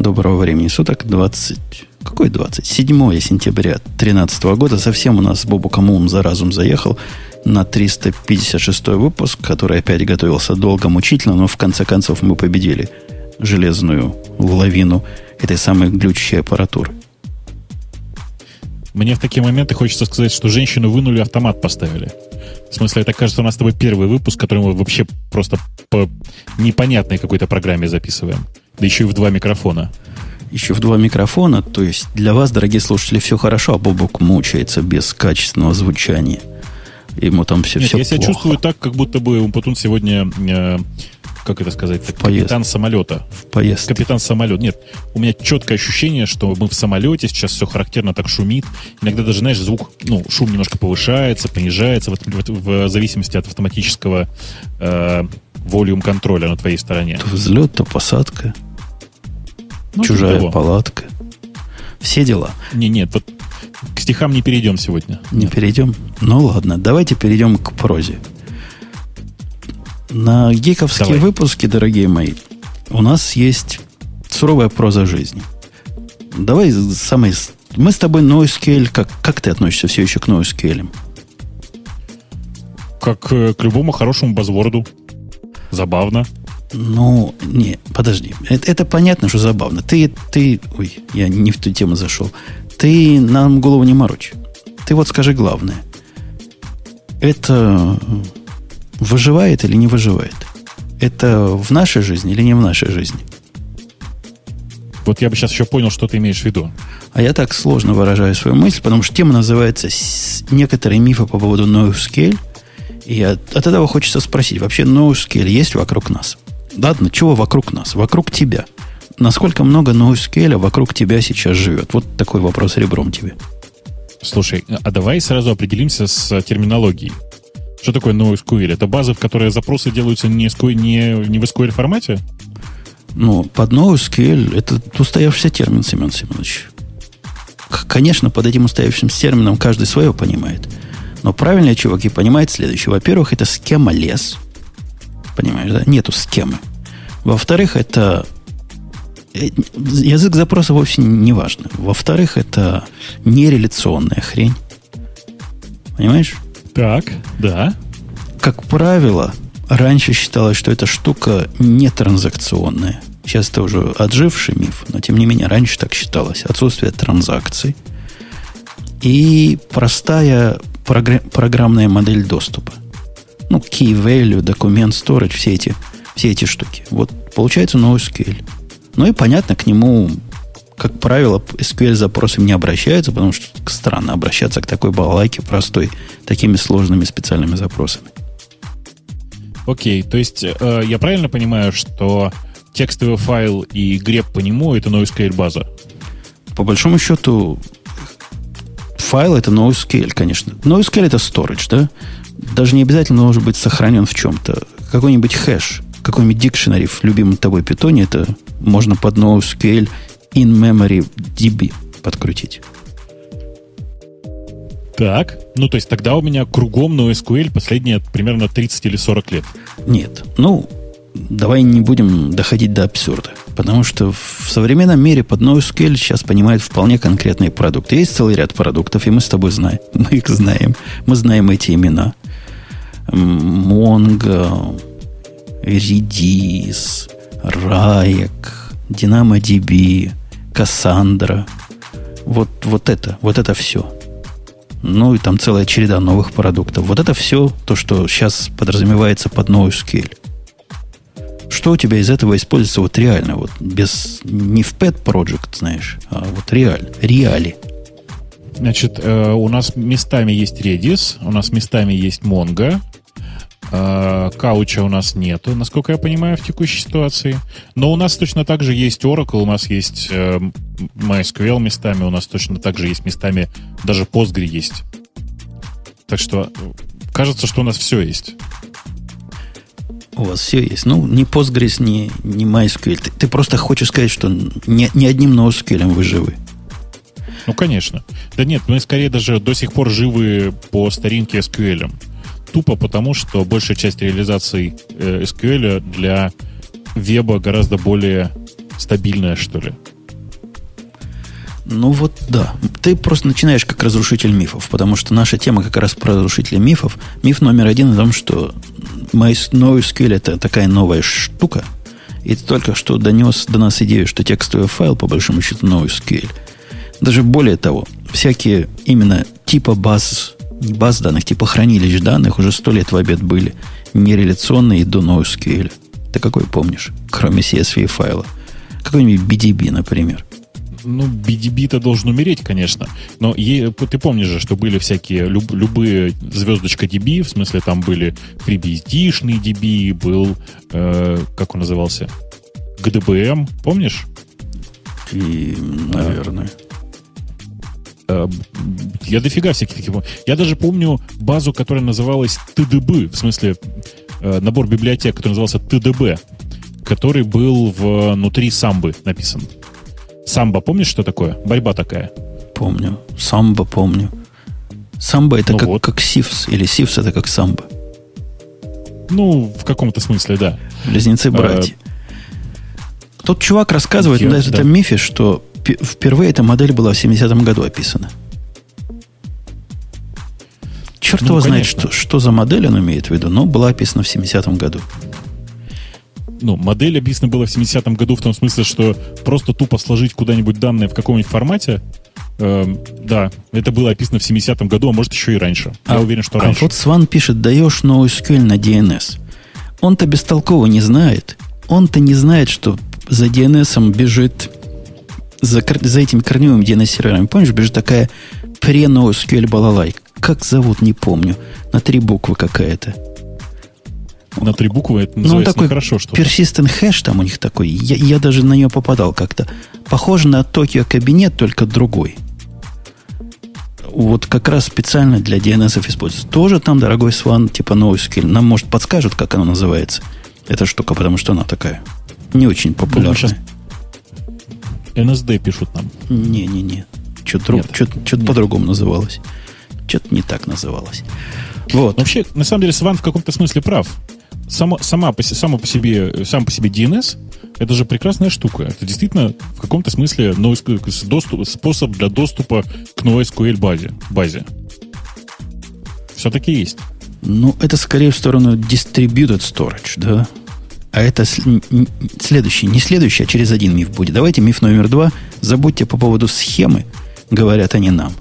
Доброго времени суток. 27 сентября 2013 года. Совсем у нас Бобуком ум за разум заехал на 356 выпуск, который опять готовился долго, мучительно, но в конце концов мы победили железную лавину этой самой глючащей аппаратуры. Мне в такие моменты хочется сказать, что женщину вынули, автомат поставили. В смысле, это, кажется, у нас с тобой первый выпуск, который мы вообще просто по непонятной какой-то программе записываем. Да еще и в два микрофона. То есть для вас, дорогие слушатели, все хорошо, а Бобок мучается без качественного звучания. Ему там все плохо. Я себя чувствую так, как будто бы Умпутун сегодня... как это сказать? Капитан самолета. В поездке. Капитан самолета. Нет, у меня четкое ощущение, что мы в самолете, сейчас все характерно так шумит. Иногда даже, знаешь, звук, ну, шум немножко повышается, понижается, в зависимости от автоматического волюм-контроля на твоей стороне. То взлет, то посадка. Ну, чужая палатка. Все дела. Нет, вот к стихам не перейдем сегодня. Не перейдем? Ну, ладно, давайте перейдем к прозе. На гиковские выпуски, дорогие мои, у нас есть суровая проза жизни. Давай самый... Мы с тобой NoSQL... Как ты относишься все еще к NoSQL? Как к любому хорошему базворду. Забавно. Ну, не, подожди. Это понятно, что забавно. Ты... Ой, я не в ту тему зашел. Ты нам голову не морочь. Ты вот скажи главное. Это... Выживает или не выживает? Это в нашей жизни или не в нашей жизни? Вот я бы сейчас еще понял, что ты имеешь в виду. А я так сложно выражаю свою мысль, потому что тема называется «Некоторые мифы по поводу NoSQL». И от этого хочется спросить, вообще NoSQL есть вокруг нас? Ладно, чего вокруг нас? Вокруг тебя. Насколько много NoSQL вокруг тебя сейчас живет? Вот такой вопрос ребром тебе. Слушай, а давай сразу определимся с терминологией. Что такое NoSQL? Это базы, в которые запросы делаются не в SQL формате? Ну, под NoSQL это устоявшийся термин, Семен Семенович. Конечно, под этим устоявшимся термином каждый свое понимает. Но правильные чуваки понимают следующее. Во-первых, это схема лес. Понимаешь, да? Нету схемы. Во-вторых, это... Язык запроса вовсе не важен. Во-вторых, это нереляционная хрень. Понимаешь? Так, да. Как правило, раньше считалось, что эта штука нетранзакционная. Сейчас это уже отживший миф, но тем не менее раньше так считалось. Отсутствие транзакций и простая программная модель доступа. Ну, key value, документ, storage, все эти штуки. Вот получается NoSQL. Ну и понятно, к нему, как правило, SQL-запросами не обращаются, потому что странно обращаться к такой балалайке простой, такими сложными специальными запросами. Окей, то есть я правильно понимаю, что текстовый файл и греб по нему — это NoSQL-база? По большому счету, файл — это NoSQL, конечно. NoSQL — это storage, да? Даже не обязательно должен быть сохранен в чем-то. Какой-нибудь хэш, какой-нибудь дикшенери в любимом тобой питоне — это можно под NoSQL in-memory DB подкрутить. Так, ну то есть тогда у меня кругом NoSQL последние примерно 30 или 40 лет. Нет, ну давай не будем доходить до абсурда, потому что в современном мире под NoSQL сейчас понимают вполне конкретные продукты. Есть целый ряд продуктов, и мы с тобой знаем, мы их знаем, мы знаем эти имена. Mongo, Redis, Raek, DynamoDB, Кассандра. Вот это все. Ну и там целая череда новых продуктов. Вот это все то, что сейчас подразумевается под NoSQL. Что у тебя из этого используется вот реально? Вот без, не в pet project, знаешь, а вот реали. Значит, у нас местами есть Redis, у нас местами есть Mongo. Кауча у нас нету, насколько я понимаю, в текущей ситуации. Но у нас точно так же есть Oracle, у нас есть MySQL местами, у нас точно так же есть местами, даже Postgre есть. Так что кажется, что у нас все есть. У вас все есть. Ну, ни Postgres, ни MySQL. Ты просто хочешь сказать, что ни одним NoSQL вы живы. Ну, конечно. Да нет, мы скорее даже до сих пор живы по старинке SQL. Тупо потому, что большая часть реализаций SQL для веба гораздо более стабильная, что ли. Ну вот да. Ты просто начинаешь как разрушитель мифов, потому что наша тема как раз про разрушители мифов. Миф номер один о том, что NoSQL это такая новая штука, и ты только что донес до нас идею, что текстовый файл, по большому счету, NoSQL. Даже более того, всякие именно типа баз, не баз данных, типа хранилищ данных уже 100 лет в обед были нереляционные до NoSQL. Ты какой помнишь, кроме CSV файла? Какой-нибудь BDB, например. Ну, BDB-то должен умереть, конечно. Но ты помнишь же, что были всякие любые звездочка DB, в смысле там были FreeBSD-шный DB, был, как он назывался, GDBM, помнишь? И, наверное... Я дофига всяких таких помню. Я даже помню базу, которая называлась TDB, в смысле набор библиотек, который назывался TDB, который был внутри самбы написан. Самба, помнишь, что такое? Борьба такая. Помню. Самба помню. Самба это как сивс, или сивс это как самба. Ну, в каком-то смысле, да. Близнецы-братья. Тот чувак рассказывает на этом мифе, что впервые эта модель была в 70-м году описана. Черт его знает, что за модель он имеет в виду, но была описана в 70-м году. Ну, модель описана была в 70-м году в том смысле, что просто тупо сложить куда-нибудь данные в каком-нибудь формате. Да, это было описано в 70-м году, а может еще и раньше. Я уверен, что раньше. А вот Сван пишет, даешь NoSQL на DNS. Он-то бестолково не знает. Он-то не знает, что за DNS-ом бежит... За этим корневым DNS-сервером, помнишь, бежит такая pre-NoSQL балалайка. Как зовут, не помню. На 3 буквы какая-то. На 3 буквы это называется такой хорошо, что persistent хэш там у них такой. Я даже на нее попадал как-то. Похоже на Tokyo кабинет, только другой. Вот как раз специально для DNS-ов используется. Тоже там, дорогой Сван, типа NoSQL. Нам, может, подскажут, как она называется, эта штука, потому что она такая не очень популярная. NSD пишут нам. Не-не-не. Что-то по-другому называлось. Что-то не так называлось. Вот. Вообще, на самом деле, Сван в каком-то смысле прав. Сам по себе DNS это же прекрасная штука. Это действительно в каком-то смысле способ для доступа к NoSQL базе. Все-таки есть. Ну, это скорее в сторону distributed storage, да? А это не следующий, а через один миф будет. Давайте миф номер 2. Забудьте по поводу схемы, говорят они нам.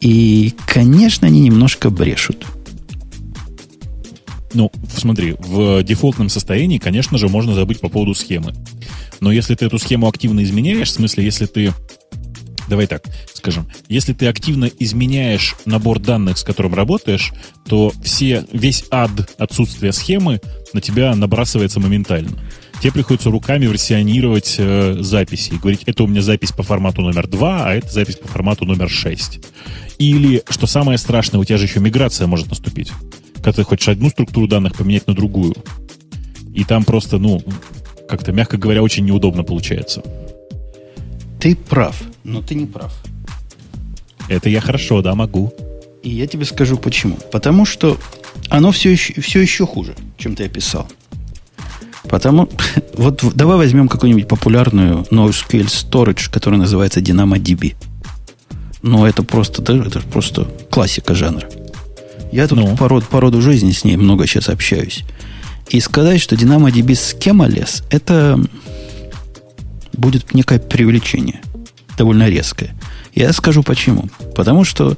И, конечно, они немножко брешут. Ну, смотри, в дефолтном состоянии, конечно же, можно забыть по поводу схемы. Но если ты эту схему активно изменяешь, в смысле, если ты... Давай так скажем. Если ты активно изменяешь набор данных, с которым работаешь, то весь ад отсутствия схемы на тебя набрасывается моментально. Тебе приходится руками версионировать записи и говорить, это у меня запись по формату номер 2, а это запись по формату номер 6. Или, что самое страшное, у тебя же еще миграция может наступить. Когда ты хочешь одну структуру данных поменять на другую. И там просто, как-то, мягко говоря, очень неудобно получается. Ты прав, но ты не прав. Это я хорошо, да, могу. И я тебе скажу почему. Потому что оно все еще хуже, чем ты описал. Вот давай возьмем какую-нибудь популярную NoSQL Storage, которая называется DynamoDB. Но это просто классика жанра. Я тут по роду жизни с ней много сейчас общаюсь. И сказать, что DynamoDB schemaless, это... будет некое преувеличение, довольно резкое. Я скажу почему. Потому что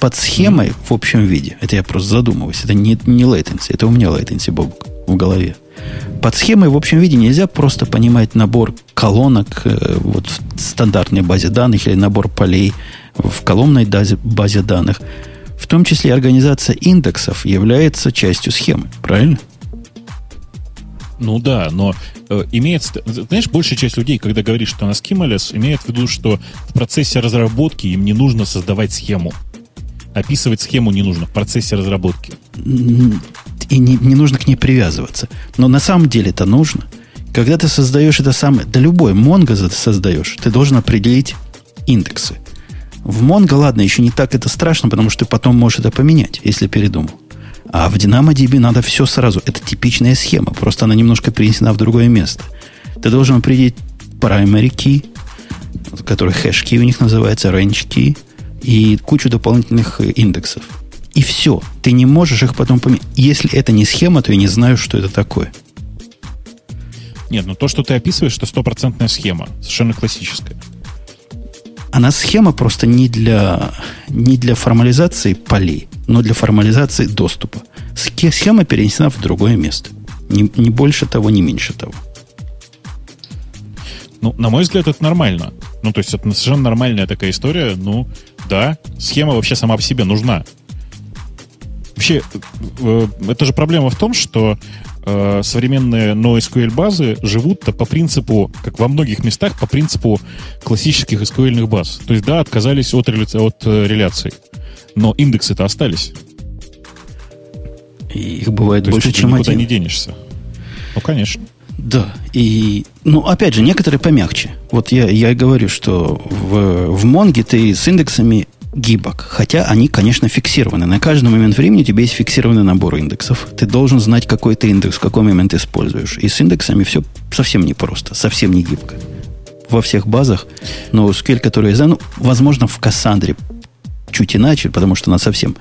под схемой в общем виде, это я просто задумываюсь, это не latency, это у меня latency, Бобок, в голове. Под схемой в общем виде нельзя просто понимать набор колонок вот в стандартной базе данных или набор полей в колонной базе данных. В том числе организация индексов является частью схемы, правильно? Ну да, но знаешь, большая часть людей, когда говорит, что она schemaless, имеет в виду, что в процессе разработки им не нужно создавать схему. Описывать схему не нужно в процессе разработки. И не нужно к ней привязываться. Но на самом деле это нужно. Когда ты создаешь это самое... Да любой Mongo ты создаешь, ты должен определить индексы. В Mongo, ладно, еще не так это страшно, потому что ты потом можешь это поменять, если передумал. А в DynamoDB надо все сразу. Это типичная схема, просто она немножко перенесена в другое место. Ты должен определить primary key, который хэш-ки у них называется, range-ки, и кучу дополнительных индексов. И все. Ты не можешь их потом поменять. Если это не схема, то я не знаю, что это такое. Нет, ну то, что ты описываешь, это 100% схема. Совершенно классическая. Она схема просто не для формализации полей, но для формализации доступа. Схема перенесена в другое место. Не больше того, не меньше того. Ну, на мой взгляд, это нормально. Ну, то есть, это совершенно нормальная такая история. Ну, да, схема вообще сама по себе нужна. Вообще, это же проблема в том, что современные NoSQL-базы живут-то по принципу, как во многих местах, по принципу классических SQL-ных баз. То есть, да, отказались от реляций, но индексы-то остались. И их бывает больше, чем один. То есть, ты никуда не денешься. Ну, конечно. Да, и, ну, опять же, некоторые помягче. Вот я и говорю, что в Монге ты с индексами гибок, хотя они, конечно, фиксированы. На каждый момент времени у тебя есть фиксированный набор индексов. Ты должен знать, какой ты индекс в какой момент используешь. И с индексами все совсем непросто, совсем не гибко. Во всех базах, но SQL, который я знаю, ну, возможно, в Кассандре чуть иначе, потому что она совсем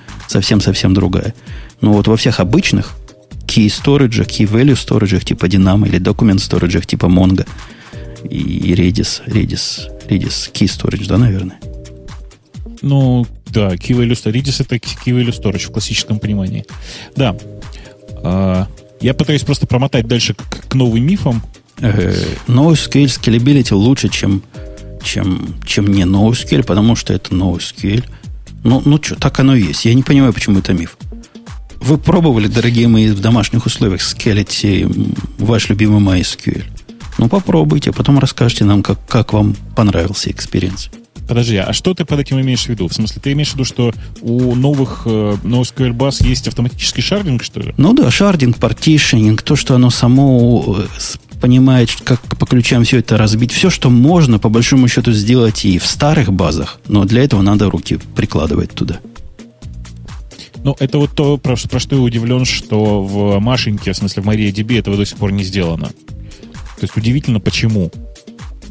другая. Но вот во всех обычных key storage, key value storage типа Dynamo или document storage типа Mongo и Redis key storage, да, наверное? Ну, да, key value storage. Redis — это key value storage в классическом понимании. Да. Я пытаюсь просто промотать дальше к новым мифам. NoSQL scalability лучше, чем не NoSQL, потому что это NoSQL. Ну, что, так оно и есть. Я не понимаю, почему это миф. Вы пробовали, дорогие мои, в домашних условиях скелить ваш любимый MySQL? Ну, попробуйте, потом расскажите нам, как вам понравился экспириенс. Подожди, а что ты под этим имеешь в виду? В смысле, ты имеешь в виду, что у новых NoSQL баз есть автоматический шардинг, что ли? Ну да, шардинг, партишенинг, то, что оно само понимает, как по ключам все это разбить. Все, что можно, по большому счету, сделать и в старых базах, но для этого надо руки прикладывать туда. Ну, это вот то, про что я удивлен, что в Машеньке, в смысле в MariaDB, этого до сих пор не сделано. То есть удивительно, почему.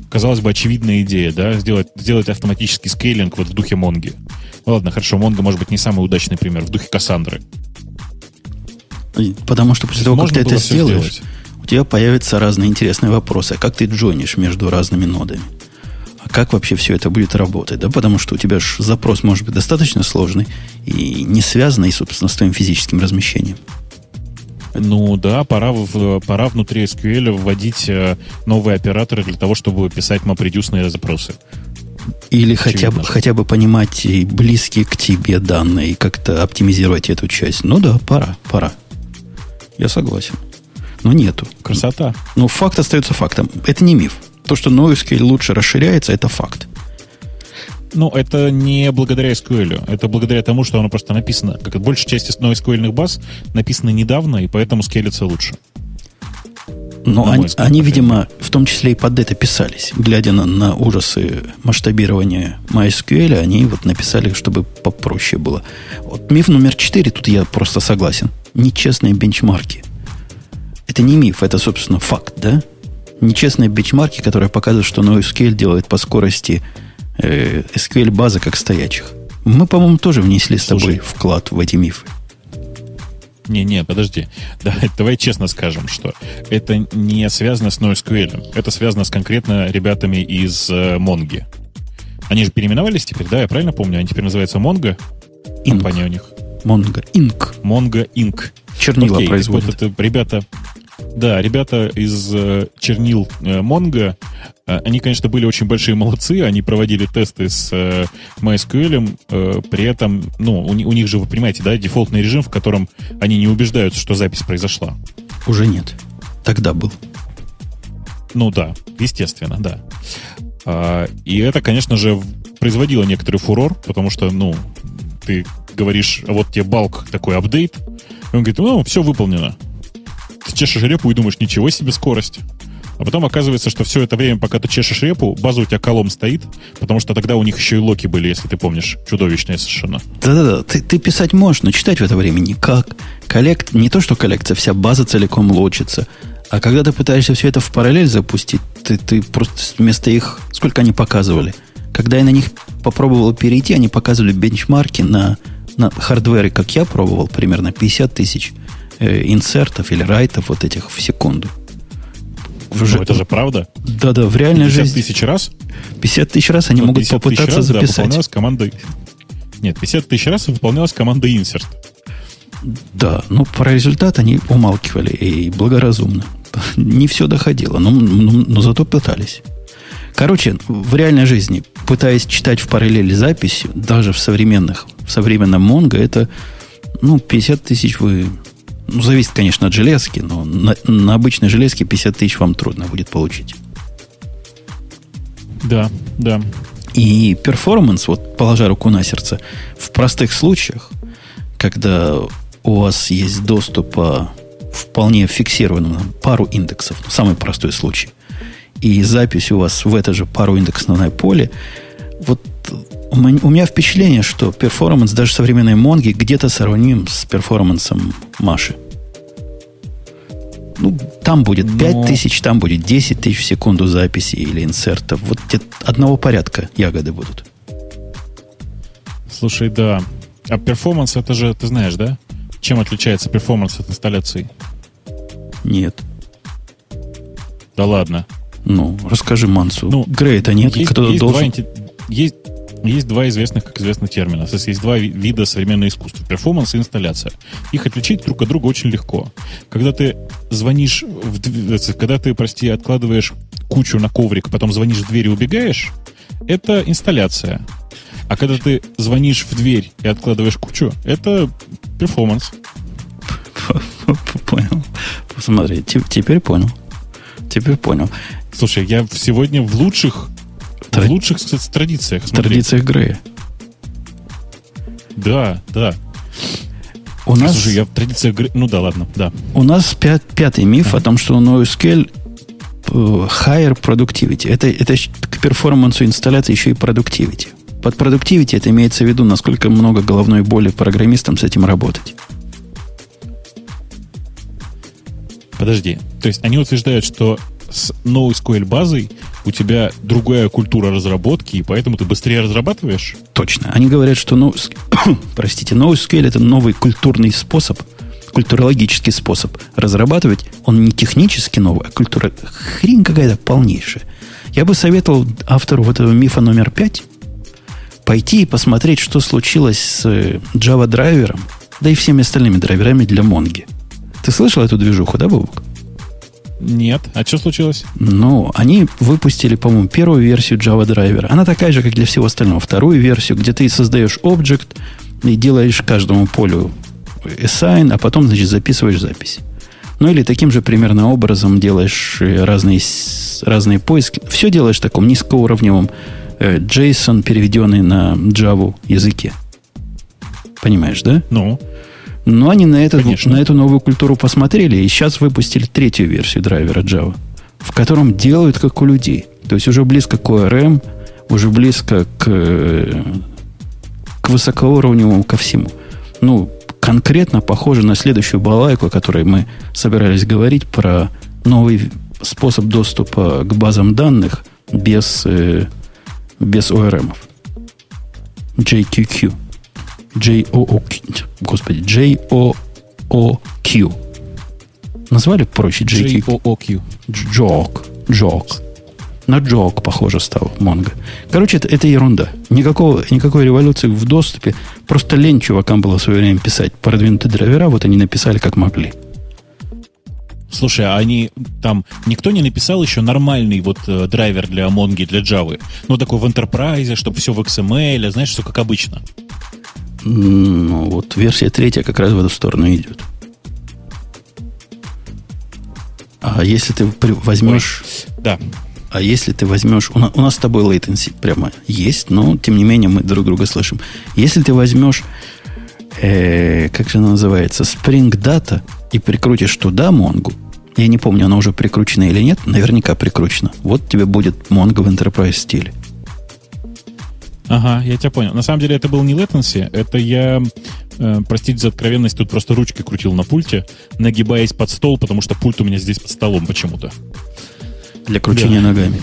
Казалось бы, очевидная идея, да, сделать автоматический скейлинг вот в духе Монги. Ну, ладно, хорошо, Монго, может быть, не самый удачный пример, в духе Кассандры. Потому что после того, как ты это сделаешь, у тебя появятся разные интересные вопросы. А как ты джойнишь между разными нодами? Как вообще все это будет работать, да? Потому что у тебя же запрос может быть достаточно сложный и не связанный, собственно, с твоим физическим размещением. Ну да, пора внутри SQL вводить новые операторы для того, чтобы писать MapReduce-ные запросы. Или хотя бы понимать и близкие к тебе данные и как-то оптимизировать эту часть. Ну да, пора. Я согласен. Но нету. Красота. Но факт остается фактом. Это не миф. То, что NoSQL лучше расширяется, это факт. Ну, это не благодаря SQL. Это благодаря тому, что оно просто написано. Как большая часть NoSQL-ных баз написана недавно, и поэтому скейлится лучше. Но они, видимо, в том числе и под это писались. Глядя на ужасы масштабирования MySQL, они вот написали, чтобы попроще было. Вот миф номер 4, тут я просто согласен. Нечестные бенчмарки. Это не миф, это, собственно, факт, да? Нечестные бенчмарки, которые показывают, что NoSQL делает по скорости SQL-базы как стоячих. Мы, по-моему, тоже внесли с тобой вклад в эти мифы. Не, подожди. Давай честно скажем, что это не связано с NoSQL. Это связано с конкретно ребятами из Монги. Они же переименовались теперь, да? Я правильно помню? Они теперь называются Монго? Компания у них. Монго Инк. Монго Инк. Чернила производят. Так вот, ребята из чернил Монго, они, конечно, были очень большие молодцы, они проводили тесты с MySQL, при этом, ну, у них же, вы понимаете, да, дефолтный режим, в котором они не убеждаются, что запись произошла. Уже нет. Тогда был. Ну да, естественно, да. И это, конечно же, производило некоторый фурор, потому что, ну, ты говоришь, а вот тебе балк такой апдейт, и он говорит, ну, все выполнено. Ты чешешь репу и думаешь, ничего себе скорость. А потом оказывается, что все это время, пока ты чешешь репу, база у тебя колом стоит, потому что тогда у них еще и локи были, если ты помнишь, чудовищные совершенно. Да-да-да, ты писать можешь, но читать в это время никак. Не то, что коллекция, вся база целиком лочится. А когда ты пытаешься все это в параллель запустить, проекты, ты просто вместо их... Сколько они показывали? Когда я на них попробовал перейти, они показывали бенчмарки на хардвере, как я пробовал, примерно 50 тысяч инсертов или райтов вот этих в секунду. Ну, это же правда? Да-да, в реальной 50 жизни. 50 тысяч раз? 50 тысяч раз они могут попытаться раз, записать. Да, выполнялась команда... Нет, 50 тысяч раз выполнялась команда insert. Да, но про результат они умалкивали и благоразумно. Не все доходило, но зато пытались. Короче, в реальной жизни, пытаясь читать в параллели записи, даже в современном Mongo, это 50 тысяч вы... Ну, зависит, конечно, от железки, но на обычной железке 50 тысяч вам трудно будет получить. Да, да. И перформанс, вот положа руку на сердце, в простых случаях, когда у вас есть доступ по вполне фиксированному пару индексов, самый простой случай, и запись у вас в это же пару индексное поле, вот у меня впечатление, что перформанс даже современной Монги где-то сравним с перформансом Маши. Там будет 5 тысяч, там будет 10 тысяч в секунду записи или инсертов. Вот одного порядка ягоды будут. Слушай, да. А перформанс, это же, ты знаешь, да? Чем отличается перформанс от инсталляции? Нет. Да ладно. Расскажи Мансу. Грей-то нет. Кто-то должен... Есть два известных, как известно, термина. То есть, есть два вида современного искусства. Перформанс и инсталляция. Их отличить друг от друга очень легко. Когда ты звонишь, откладываешь кучу на коврик, потом звонишь в дверь и убегаешь, это инсталляция. А когда ты звонишь в дверь и откладываешь кучу, это перформанс. Понял. Посмотри, теперь понял. Слушай, я сегодня в лучших, кстати, традициях. В традициях Грея. Да. У нас... Слушай, я в традициях Грея... Да. У нас пятый миф о том, что NoSQL higher productivity. Это к перформансу инсталляции еще и productivity. Под productivity это имеется в виду, насколько много головной боли программистам с этим работать. Подожди. То есть они утверждают, что с NoSQL базой у тебя другая культура разработки, и поэтому ты быстрее разрабатываешь? Точно. Они говорят, что NoSQL это новый культурный способ, культурологический способ разрабатывать. Он не технически новый, а культура хрень какая-то полнейшая. Я бы советовал автору вот этого мифа номер 5 пойти и посмотреть, что случилось с Java драйвером, да и всеми остальными драйверами для Монги. Ты слышал эту движуху, да, Бубок? Нет. А что случилось? Они выпустили, по-моему, первую версию Java Driver. Она такая же, как для всего остального. Вторую версию, где ты создаешь объект и делаешь каждому полю assign, а потом, значит, записываешь запись. Или таким же примерно образом делаешь разные поиски. Все делаешь в таком низкоуровневом JSON, переведенный на Java языке. Понимаешь, да? Но они на эту новую культуру посмотрели и сейчас выпустили третью версию драйвера Java, в котором делают как у людей. То есть уже близко к ORM, уже близко к высокоуровневому ко всему. Конкретно похоже на следующую балайку, о которой мы собирались говорить, про новый способ доступа к базам данных без ORM. JQQ. JOOQ. Назвали проще JOOQ. Джок. На джок, похоже, стал Монго. Короче, это ерунда. Никакой революции в доступе. Просто лень чувакам было в свое время писать продвинутые драйвера, вот они написали как могли. Слушай, а они там... Никто не написал еще нормальный драйвер для Монги, для Java? Такой в Enterprise, чтобы все в XML, знаешь, все как обычно. Версия 3 как раз в эту сторону идет. А если ты возьмешь... Ой, да. А если ты возьмешь... У нас с тобой latency прямо есть, но, тем не менее, мы друг друга слышим. Если ты возьмешь... как же она называется? Spring Data и прикрутишь туда Mongo. Я не помню, она уже прикручена или нет. Наверняка прикручена. Вот тебе будет Mongo в Enterprise стиле. Ага, я тебя понял. На самом деле это был не latency, это я, простите за откровенность, тут просто ручки крутил на пульте, нагибаясь под стол, потому что пульт у меня здесь под столом почему-то. для кручения ногами.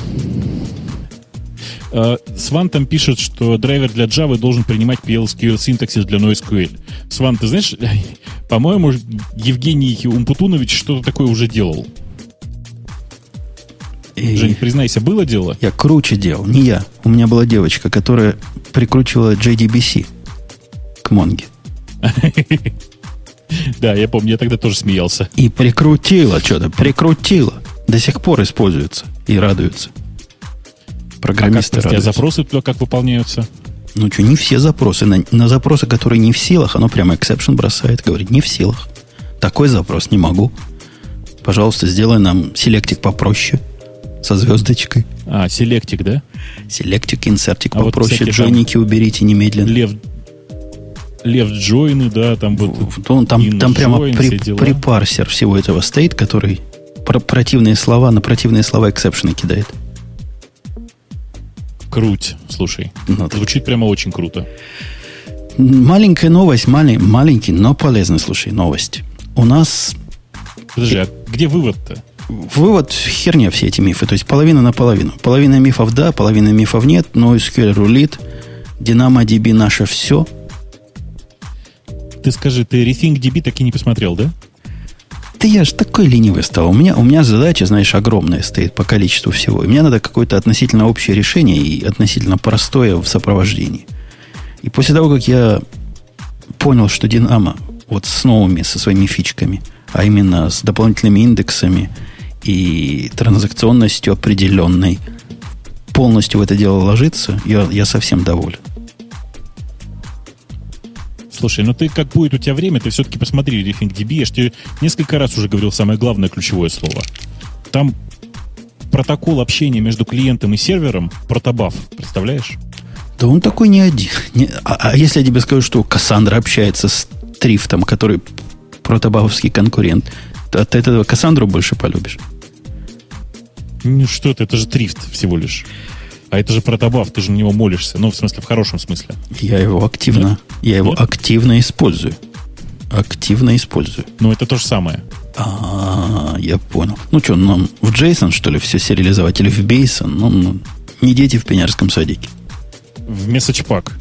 Сван там пишет, что драйвер для Java должен принимать PLSQL синтаксис для NoSQL. Сван, ты знаешь, по-моему, Евгений Умпутунович что-то такое уже делал. Жень, признайся, было дело? Я круче делал, не я. У меня была девочка, которая прикручивала JDBC к Монге. Да, я помню, я тогда тоже смеялся. И прикрутила что-то, прикрутила. До сих пор используется и радуется. Программисты радуются. А запросы туда как выполняются? Ну что, не все запросы. На запросы, которые не в силах, оно прямо эксепшн бросает. Говорит, не в силах. Такой запрос не могу. Пожалуйста, сделай нам селектик попроще. Со звездочкой. А, селектик, да? Селектик, инсертик попроще. Вот джойники там... уберите немедленно. Лев джойны, да, там вот. Он, там прямо припарсер всего этого стоит, который противные слова на противные слова эксепшены кидает. Круть, слушай. Ну, звучит прямо очень круто. Маленькая новость, маленький, но полезный, слушай, новость. У нас... Подожди, а где вывод-то? Вывод, херня все эти мифы. То есть половина на половину. Половина мифов да, половина мифов нет. NoSQL рулит. DynamoDB наше все. Ты скажи, ты RethinkDB так и не посмотрел, да? Да я же такой ленивый стал. У меня задача, знаешь, огромная стоит по количеству всего. И мне надо какое-то относительно общее решение и относительно простое в сопровождении. И после того, как я понял, что Dynamo вот с новыми, со своими фичками, а именно с дополнительными индексами и транзакционностью определенной, полностью в это дело ложится, я совсем доволен. Слушай, ну ты, как будет у тебя время, ты все-таки посмотри RethinkDB. Я же тебе несколько раз уже говорил самое главное ключевое слово. Там протокол общения между клиентом и сервером протобаф, представляешь? Да он такой не один. А если я тебе скажу, что Кассандра общается с Трифтом, который протобафовский конкурент, то от этого Кассандру больше полюбишь? Ну что ты, это же Трифт всего лишь. А это же протобаф, ты же на него молишься. Ну, в смысле, в хорошем смысле. Я его активно использую. Ну, это то же самое. Я понял. Ну, что, нам в JSON, что ли, все сериализовать? Или в Basin? Ну, не дети в пионерском садике. В месседж-пак.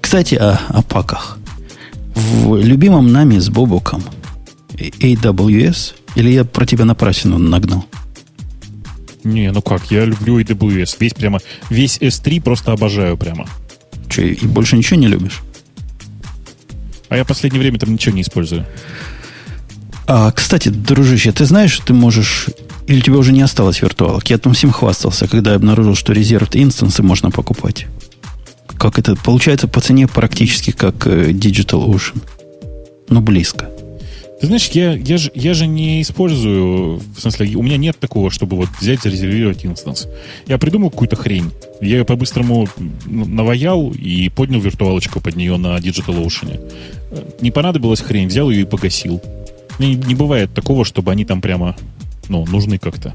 Кстати, о паках. В любимом нами с Бобуком AWS, или я про тебя напрасно нагнал? Не, ну как, я люблю AWS. Весь S3 просто обожаю прямо. Че, и больше ничего не любишь? А я в последнее время там ничего не использую. Кстати, дружище, ты знаешь, ты можешь... Или у тебя уже не осталось виртуалок? Я там всем хвастался, когда обнаружил, что резервд инстансы можно покупать. Как это? Получается по цене практически как Digital Ocean. Ну, близко. Ты знаешь, я же не использую, в смысле, у меня нет такого, чтобы вот взять и резервировать инстанс. Я придумал какую-то хрень, я ее по-быстрому наваял и поднял виртуалочку под нее на DigitalOcean. Не понадобилась хрень, взял ее и погасил. Не бывает такого, чтобы они там прямо, нужны как-то.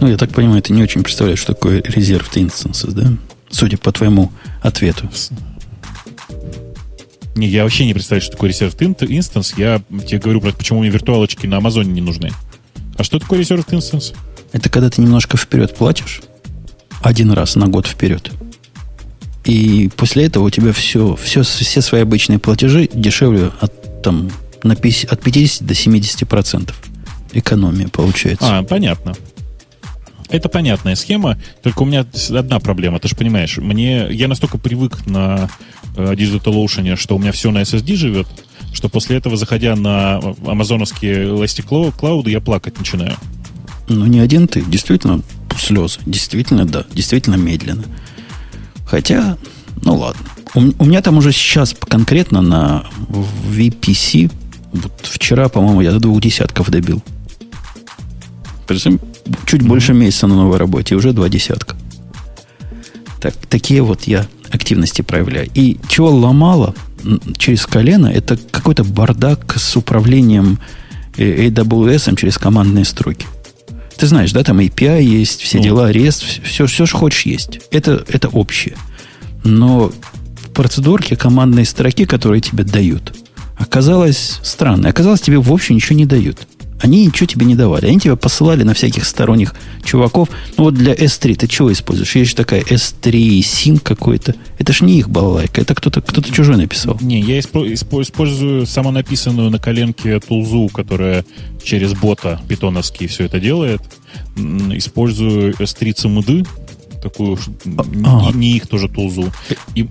Ну, я так понимаю, ты не очень представляешь, что такое резервд инстансы, да? Судя по твоему ответу. Не, я вообще не представляю, что такое reserved instance. Я тебе говорю, почему мне виртуалочки на Амазоне не нужны. А что такое reserved instance? Это когда ты немножко вперед платишь. Один раз на год вперед. И после этого у тебя все свои обычные платежи дешевле от 50 до 70%. Экономия получается. Понятно. Это понятная схема, только у меня одна проблема, ты же понимаешь, я настолько привык на DigitalOcean, что у меня все на SSD живет, что после этого, заходя на амазоновские Elastic Cloud, я плакать начинаю. Ну, не один ты, действительно слезы, действительно, да, действительно медленно. Хотя, ладно. У меня там уже сейчас конкретно на VPC, вот вчера, по-моему, я до 20 добил. Чуть больше месяца на новой работе, уже 20. Такие вот я активности проявляю. И чего ломало через колено, это какой-то бардак с управлением AWS через командные строки. Ты знаешь, да, там API есть, все дела, REST, все что хочешь есть. Это общее. Но процедурки, командные строки, которые тебе дают, оказалось странно. Оказалось, тебе вовсе ничего не дают. Они ничего тебе не давали. Они тебя посылали на всяких сторонних чуваков. Ну, вот для S3 ты чего используешь? Есть же такая S3 синк какой-то. Это ж не их балалайка. Это кто-то чужой написал. Не, я использую самонаписанную на коленке тулзу, которая через бота питоновский все это делает. Использую S3 CMD, такую, не их тоже тулзу. И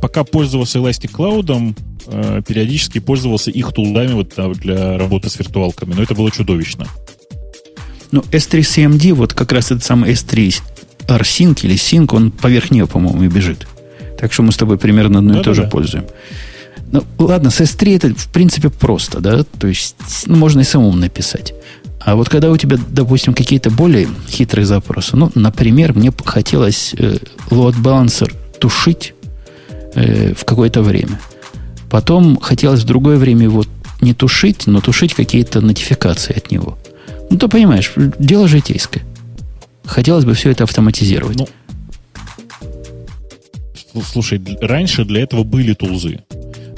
пока пользовался Elastic Cloud, периодически пользовался их тулами вот для работы с виртуалками. Но это было чудовищно. Ну, S3CMD, вот как раз этот самый S3RSync или Sync, он поверх нее, по-моему, и бежит. Так что мы с тобой примерно одно и то же пользуем. Ну, ладно, с S3 это, в принципе, просто, да? То есть, ну, можно и самому написать. А вот когда у тебя, допустим, какие-то более хитрые запросы, ну, например, мне хотелось load balancer тушить в какое-то время. Потом хотелось в другое время его не тушить, но тушить какие-то нотификации от него. Ну, ты понимаешь, дело житейское. Хотелось бы все это автоматизировать. Ну, слушай, раньше для этого были тулзы,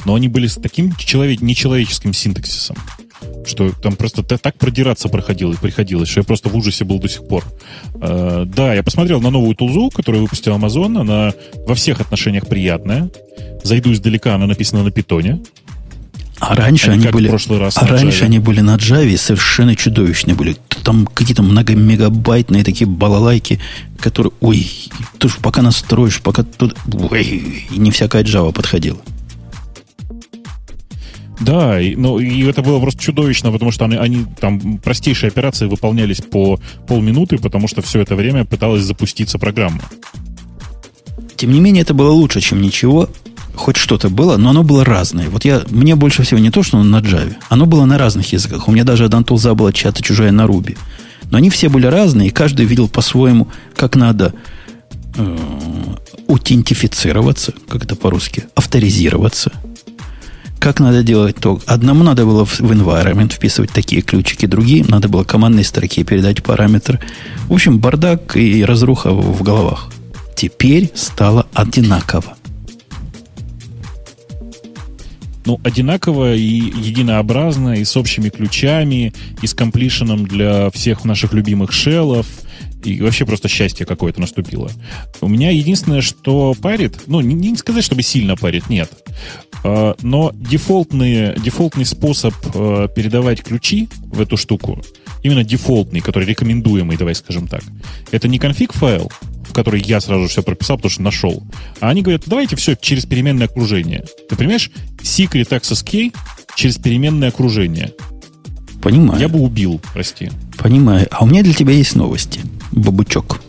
но они были с таким нечеловеческим синтаксисом, что там просто так продираться приходилось, что я просто в ужасе был до сих пор. Да, я посмотрел на новую тулзу, которую выпустил Amazon. Она во всех отношениях приятная. Зайду издалека, она написана на питоне. А раньше они были на Java совершенно чудовищные были. Там какие-то многомегабайтные такие балалайки, которые, ой, ты ж пока настроишь, пока тут... Ой, не всякая Java подходила. Да, и это было просто чудовищно, потому что они там простейшие операции выполнялись по полминуты, потому что все это время пыталась запуститься программа. Тем не менее, это было лучше, чем ничего. Хоть что-то было, но оно было разное. Вот мне больше всего не то, что на Java. Оно было на разных языках. У меня даже одна тулза была чья-то чужая на Ruby. Но они все были разные, и каждый видел по-своему, как надо аутентифицироваться, как это по-русски, авторизироваться. Как надо делать то? Одному надо было в environment вписывать такие ключики, другим надо было командной строке передать параметр. В общем, бардак и разруха в головах. Теперь стало одинаково. Ну, одинаково и единообразно, и с общими ключами, и с комплишеном для всех наших любимых шеллов. И вообще просто счастье какое-то наступило. У меня единственное, что парит, ну, не сказать, чтобы сильно парит, нет. Но дефолтный способ передавать ключи в эту штуку, именно дефолтный, который рекомендуемый, давай скажем так, это не конфиг-файл, в который я сразу же все прописал, потому что нашел. А они говорят, давайте все через переменное окружение. Ты понимаешь, secret access key через переменное окружение. Понимаю. Я бы убил, прости. Понимаю. А у меня для тебя есть новости, бабучок.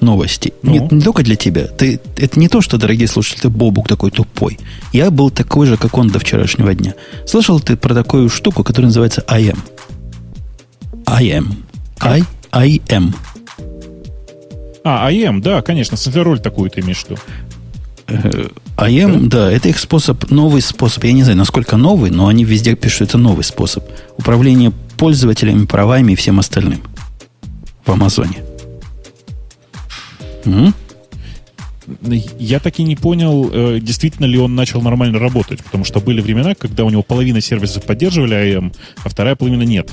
Новости. Ну? Нет, не только для тебя. Это не то, что, дорогие слушатели, ты бобук такой тупой. Я был такой же, как он до вчерашнего дня. Слышал ты про такую штуку, которая называется IM? IM. А, IM, да, конечно. Сенсороль такую ты имеешь в виду. IM, да, это их способ, новый способ. Я не знаю, насколько новый, но они везде пишут, что это новый способ управления пользователями, правами и всем остальным в Амазоне. Я так и не понял, действительно ли он начал нормально работать, потому что были времена, когда у него половина сервисов поддерживали IM, а вторая половина нет.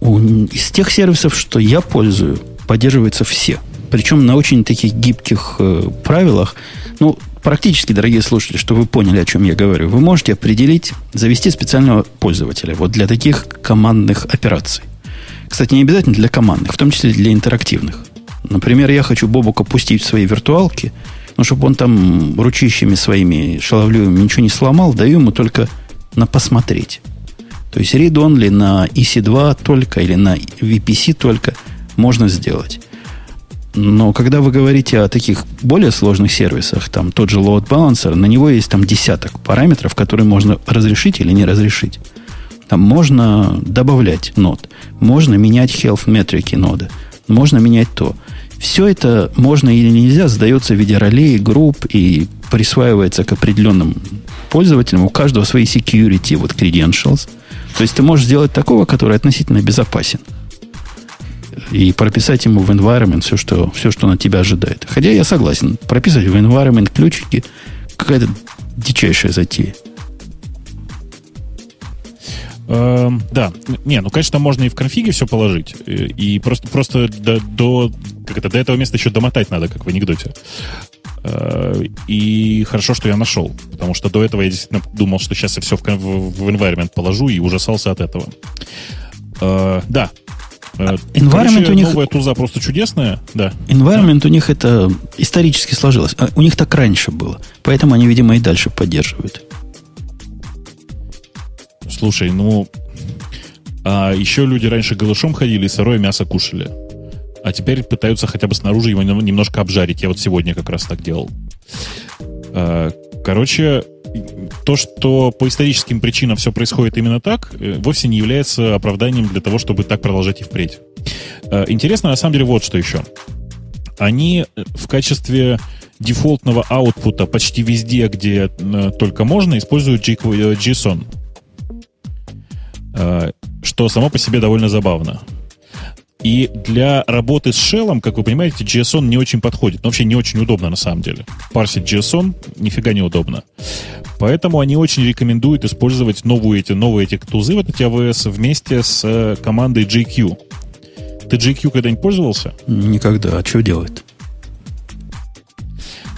Из тех сервисов, что я пользую, поддерживаются все. Причем на очень таких гибких правилах. Ну, практически, дорогие слушатели, что вы поняли, о чем я говорю, вы можете определить, завести специального пользователя вот для таких командных операций. Кстати, не обязательно для командных, в том числе для интерактивных. Например, я хочу Бобука пустить в свои виртуалки, но чтобы он там ручищами своими шаловливыми ничего не сломал, даю ему только на посмотреть. То есть read-only на EC2 только или на VPC только можно сделать. Но когда вы говорите о таких более сложных сервисах, там тот же load balancer, на него есть там десяток параметров, которые можно разрешить или не разрешить. Там можно добавлять нод, можно менять health метрики нода, можно менять то. Все это можно или нельзя сдается в виде ролей, групп и присваивается к определенным пользователям. У каждого свои security, вот credentials. То есть ты можешь сделать такого, который относительно безопасен. И прописать ему в environment все, что на тебя ожидает. Хотя я согласен, прописывать в environment ключики какая-то дичайшая затея. Да, не, ну, конечно, можно и в конфиге все положить, и просто до этого места еще домотать надо, как в анекдоте. И хорошо, что я нашел, потому что до этого я действительно думал, что сейчас я все в environment положу и ужасался от этого. Да. Environment у них... Новая туза просто чудесная, да. Environment да. У них это исторически сложилось. У них так раньше было. Поэтому они, видимо, и дальше поддерживают. Слушай, ну... А еще люди раньше голышом ходили и сырое мясо кушали. А теперь пытаются хотя бы снаружи его немножко обжарить. Я вот сегодня как раз так делал. Короче... То, что по историческим причинам все происходит именно так, вовсе не является оправданием для того, чтобы так продолжать и впредь. Интересно, на самом деле, вот что еще. Они в качестве дефолтного аутпута почти везде, где только можно, используют JSON. Что само по себе довольно забавно. И для работы с шеллом, как вы понимаете, JSON не очень подходит. Но вообще не очень удобно, на самом деле. Парсить JSON нифига не удобно. Поэтому они очень рекомендуют использовать новые эти тузы, вот эти AWS, вместе с командой JQ. Ты JQ когда-нибудь пользовался? Никогда. А что делает?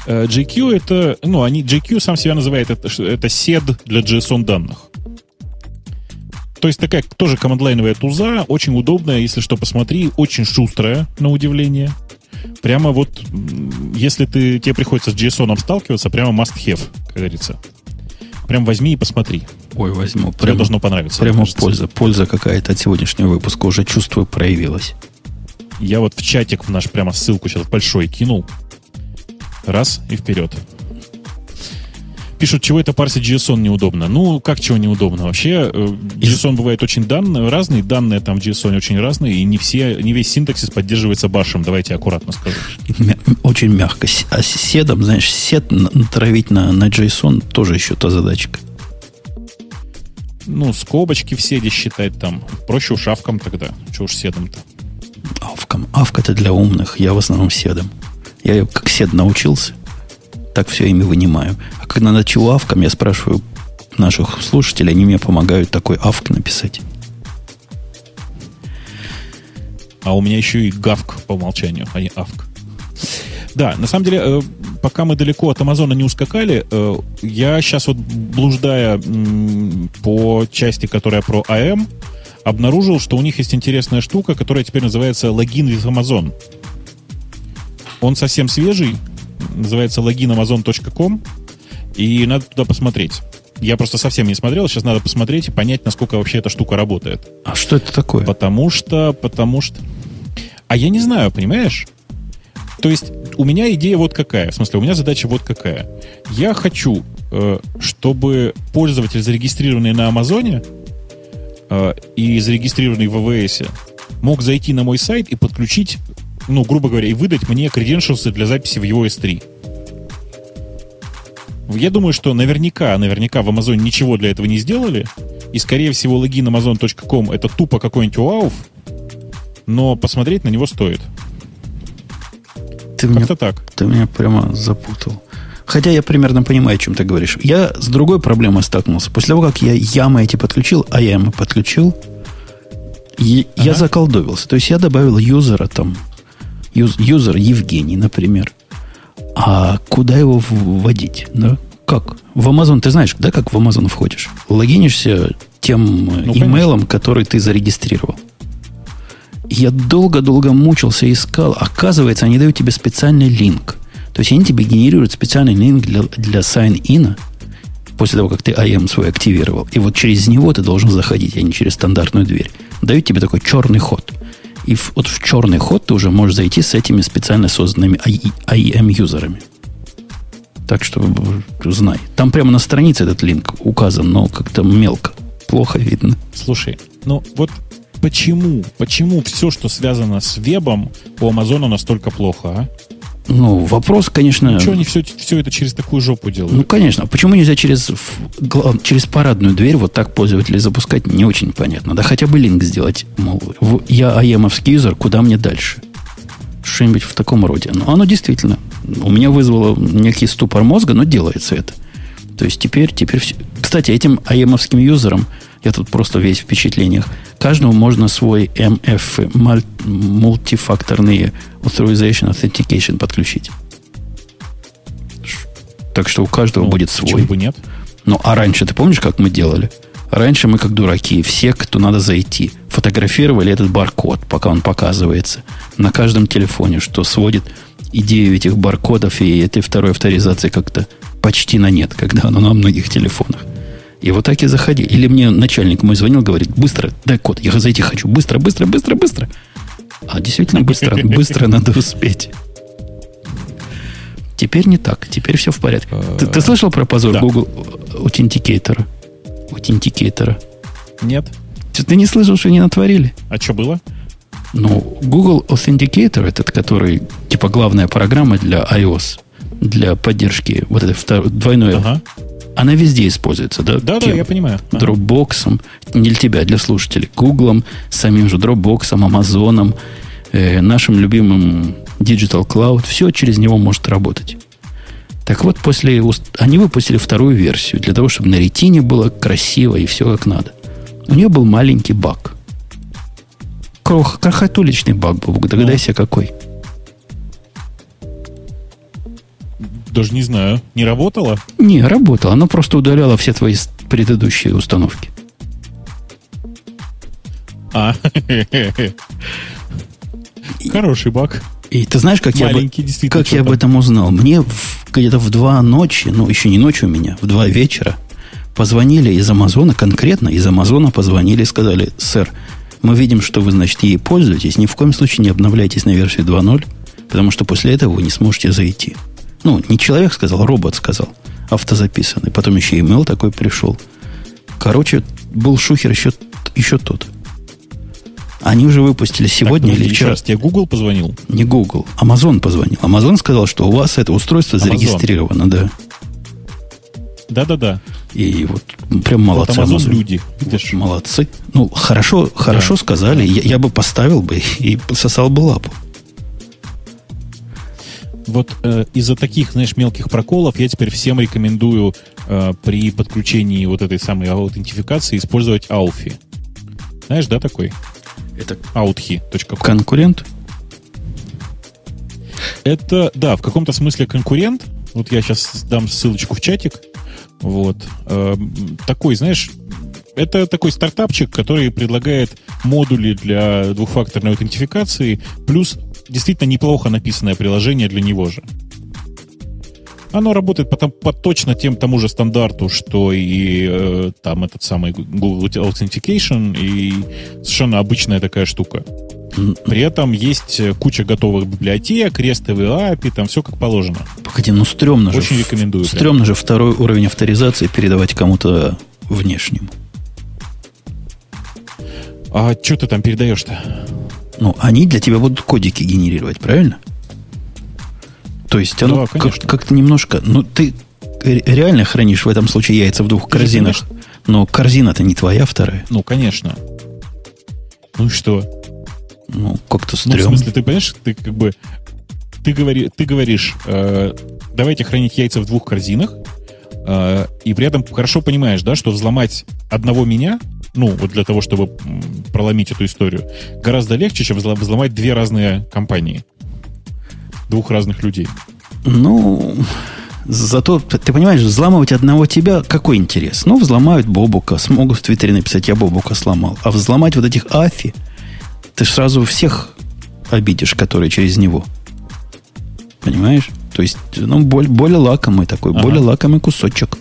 JQ это... Ну, они JQ сам себя называет. Это SED для JSON данных. То есть такая тоже командлайновая туза, очень удобная, если что, посмотри, очень шустрая, на удивление. Прямо вот, если тебе приходится с JSON сталкиваться, прямо must-have, как говорится. Прям возьми и посмотри. Ой, возьму. Прям должно понравиться. Прямо польза. Польза какая-то от сегодняшнего выпуска уже, чувствую, проявилась. Я вот в чатик в наш прямо ссылку сейчас большой кинул. Раз и вперед. Пишут, чего это парсить JSON неудобно. Ну, как чего неудобно? Вообще, JSON бывает очень разный. Данные там в JSON очень разные, и не весь синтаксис поддерживается башем. Давайте аккуратно скажу. Очень мягко. А с седом, знаешь, сед натравить на JSON тоже еще та задачка. Ну, скобочки в седе считать там. Проще уж авком тогда. Чего уж седом-то? Авком. Авка-то для умных. Я в основном седом. Я как сед научился. Так все ими вынимаю. А когда над чего авком, я спрашиваю наших слушателей, они мне помогают такой авк написать. А у меня еще и гавк по умолчанию, а не авк. Да, на самом деле, пока мы далеко от Амазона не ускакали, я сейчас вот, блуждая по части, которая про АМ, обнаружил, что у них есть интересная штука, которая теперь называется «Login with Amazon». Он совсем свежий, называется loginamazon.com, и надо туда посмотреть. Я просто совсем не смотрел, сейчас надо посмотреть и понять, насколько вообще эта штука работает. А что это такое? Потому что... А я не знаю, понимаешь? То есть у меня идея вот какая, в смысле, у меня задача вот какая. Я хочу, чтобы пользователь, зарегистрированный на Амазоне и зарегистрированный в AWS, мог зайти на мой сайт и подключить, ну, грубо говоря, и выдать мне credentials для записи в его S3. Я думаю, что наверняка в Amazon ничего для этого не сделали. И, скорее всего, логин amazon.com это тупо какой-нибудь уауф, но посмотреть на него стоит. Ты меня прямо запутал. Хотя я примерно понимаю, о чем ты говоришь. Я с другой проблемой столкнулся. После того, как я ямы подключил, я заколдовился. То есть я добавил юзера там, юзер Евгений, например. А куда его вводить? Да? Как? В Amazon, ты знаешь, да, как в Amazon входишь? Логинишься тем имейлом, который ты зарегистрировал. Я долго-долго мучился, искал. Оказывается, они дают тебе специальный линк. То есть они тебе генерируют специальный линк для sign-in, после того, как ты IAM свой активировал. И вот через него ты должен заходить, а не через стандартную дверь. Дают тебе такой черный ход. И вот в черный ход ты уже можешь зайти с этими специально созданными IAM-юзерами. Так что знай. Там прямо на странице этот линк указан, но как-то мелко. Плохо видно. Слушай, ну вот почему все, что связано с вебом, у Амазона настолько плохо, а? Ну, вопрос, конечно... Почему они все это через такую жопу делают? Ну, конечно. Почему нельзя через парадную дверь вот так пользователей запускать, не очень понятно. Да хотя бы линк сделать. Мол, я АЕМовский юзер, куда мне дальше? Что-нибудь в таком роде. Но оно действительно у меня вызвало некий ступор мозга, но делается это. То есть теперь все... Кстати, этим АЕМовским юзерам Я тут просто весь в впечатлениях. Каждому можно свой MF, Multifactor Authorization Authentication, подключить. Так что у каждого будет свой. Почему бы нет? Ну, а раньше, ты помнишь, как мы делали? Раньше мы, как дураки, все, кто надо зайти, фотографировали этот баркод, пока он показывается на каждом телефоне, что сводит идею этих баркодов и этой второй авторизации как-то почти на нет, когда оно на многих телефонах. И вот так и заходи. Или мне начальник мой звонил, говорит, быстро, дай код, я зайти хочу, быстро, быстро, быстро, быстро. А действительно быстро, быстро надо успеть. Теперь не так, теперь все в порядке. Ты слышал про позор Google аутентикейтора? Нет. Ты не слышал, что они натворили? А что было? Ну, Google Authenticator, этот, который, типа, главная программа для iOS, для поддержки вот этой двойной, ага, она везде используется, да? Да, я понимаю. Dropbox, не для тебя, для слушателей, Google, самим же Dropbox, Amazon, нашим любимым Digital Cloud, все через него может работать. Так вот, после они выпустили вторую версию для того, чтобы на ретине было красиво и все как надо. У нее был маленький баг. Крохотуличный баг был. Догадайся, какой. Даже не знаю. Не работало? Не, работало. Она просто удаляла все твои предыдущие установки. Хороший баг. И ты знаешь, как я об этом узнал? Мне где-то в 2 ночи, ну, еще не ночь у меня, в 2 вечера позвонили из Амазона, конкретно из Амазона позвонили и сказали, сэр, мы видим, что вы, значит, ей пользуетесь, ни в коем случае не обновляйтесь на версию 2.0, потому что после этого вы не сможете зайти. Ну, не человек сказал, робот сказал, автозаписанный. Потом еще email такой пришел. Короче, был шухер еще тот. Они уже выпустили сегодня или вчера. Сейчас тебе Google позвонил? Не Google. Amazon позвонил. Amazon сказал, что у вас это устройство зарегистрировано, да. Да. И вот прям молодцы. Вот Amazon люди. Вот, молодцы. Ну, хорошо сказали. Я бы поставил бы и сосал бы лапу. Вот из-за таких, знаешь, мелких проколов я теперь всем рекомендую при подключении вот этой самой аутентификации использовать Authy. Знаешь, да, такой? Это authy.com. Конкурент? Это, да, в каком-то смысле конкурент. Вот я сейчас дам ссылочку в чатик. Вот. Такой, знаешь, это такой стартапчик, который предлагает модули для двухфакторной аутентификации, плюс действительно неплохо написанное приложение для него же. Оно работает по точно тому же стандарту, что и там этот самый Google Authentication, и совершенно обычная такая штука. При этом есть куча готовых библиотек, рестовые API, там все как положено. Погоди, ну стрёмно же. Очень рекомендую. Стрёмно же второй уровень авторизации передавать кому-то внешнему. А что ты там передаешь-то? Ну, они для тебя будут кодики генерировать, правильно? То есть оно как-то немножко... Ну, ты реально хранишь в этом случае яйца в 2 корзинах, конечно. Но корзина-то не твоя вторая. Ну, конечно. Ну и что? Ну, как-то стрёмно. Ну, в смысле, ты понимаешь, ты как бы... Ты говоришь, давайте хранить яйца в 2 корзинах, и при этом хорошо понимаешь, да, что взломать одного меня, ну, вот для того, чтобы проломить эту историю, гораздо легче, чем взломать 2 разные компании. 2 разных людей. Ну, зато, ты понимаешь, взламывать одного тебя, какой интерес? Ну, взломают Бобука, смогут в Твиттере написать, я Бобука сломал. А взломать вот этих Authy, ты же сразу всех обидишь, которые через него. Понимаешь? То есть, ну, более лакомый такой, более лакомый кусочек.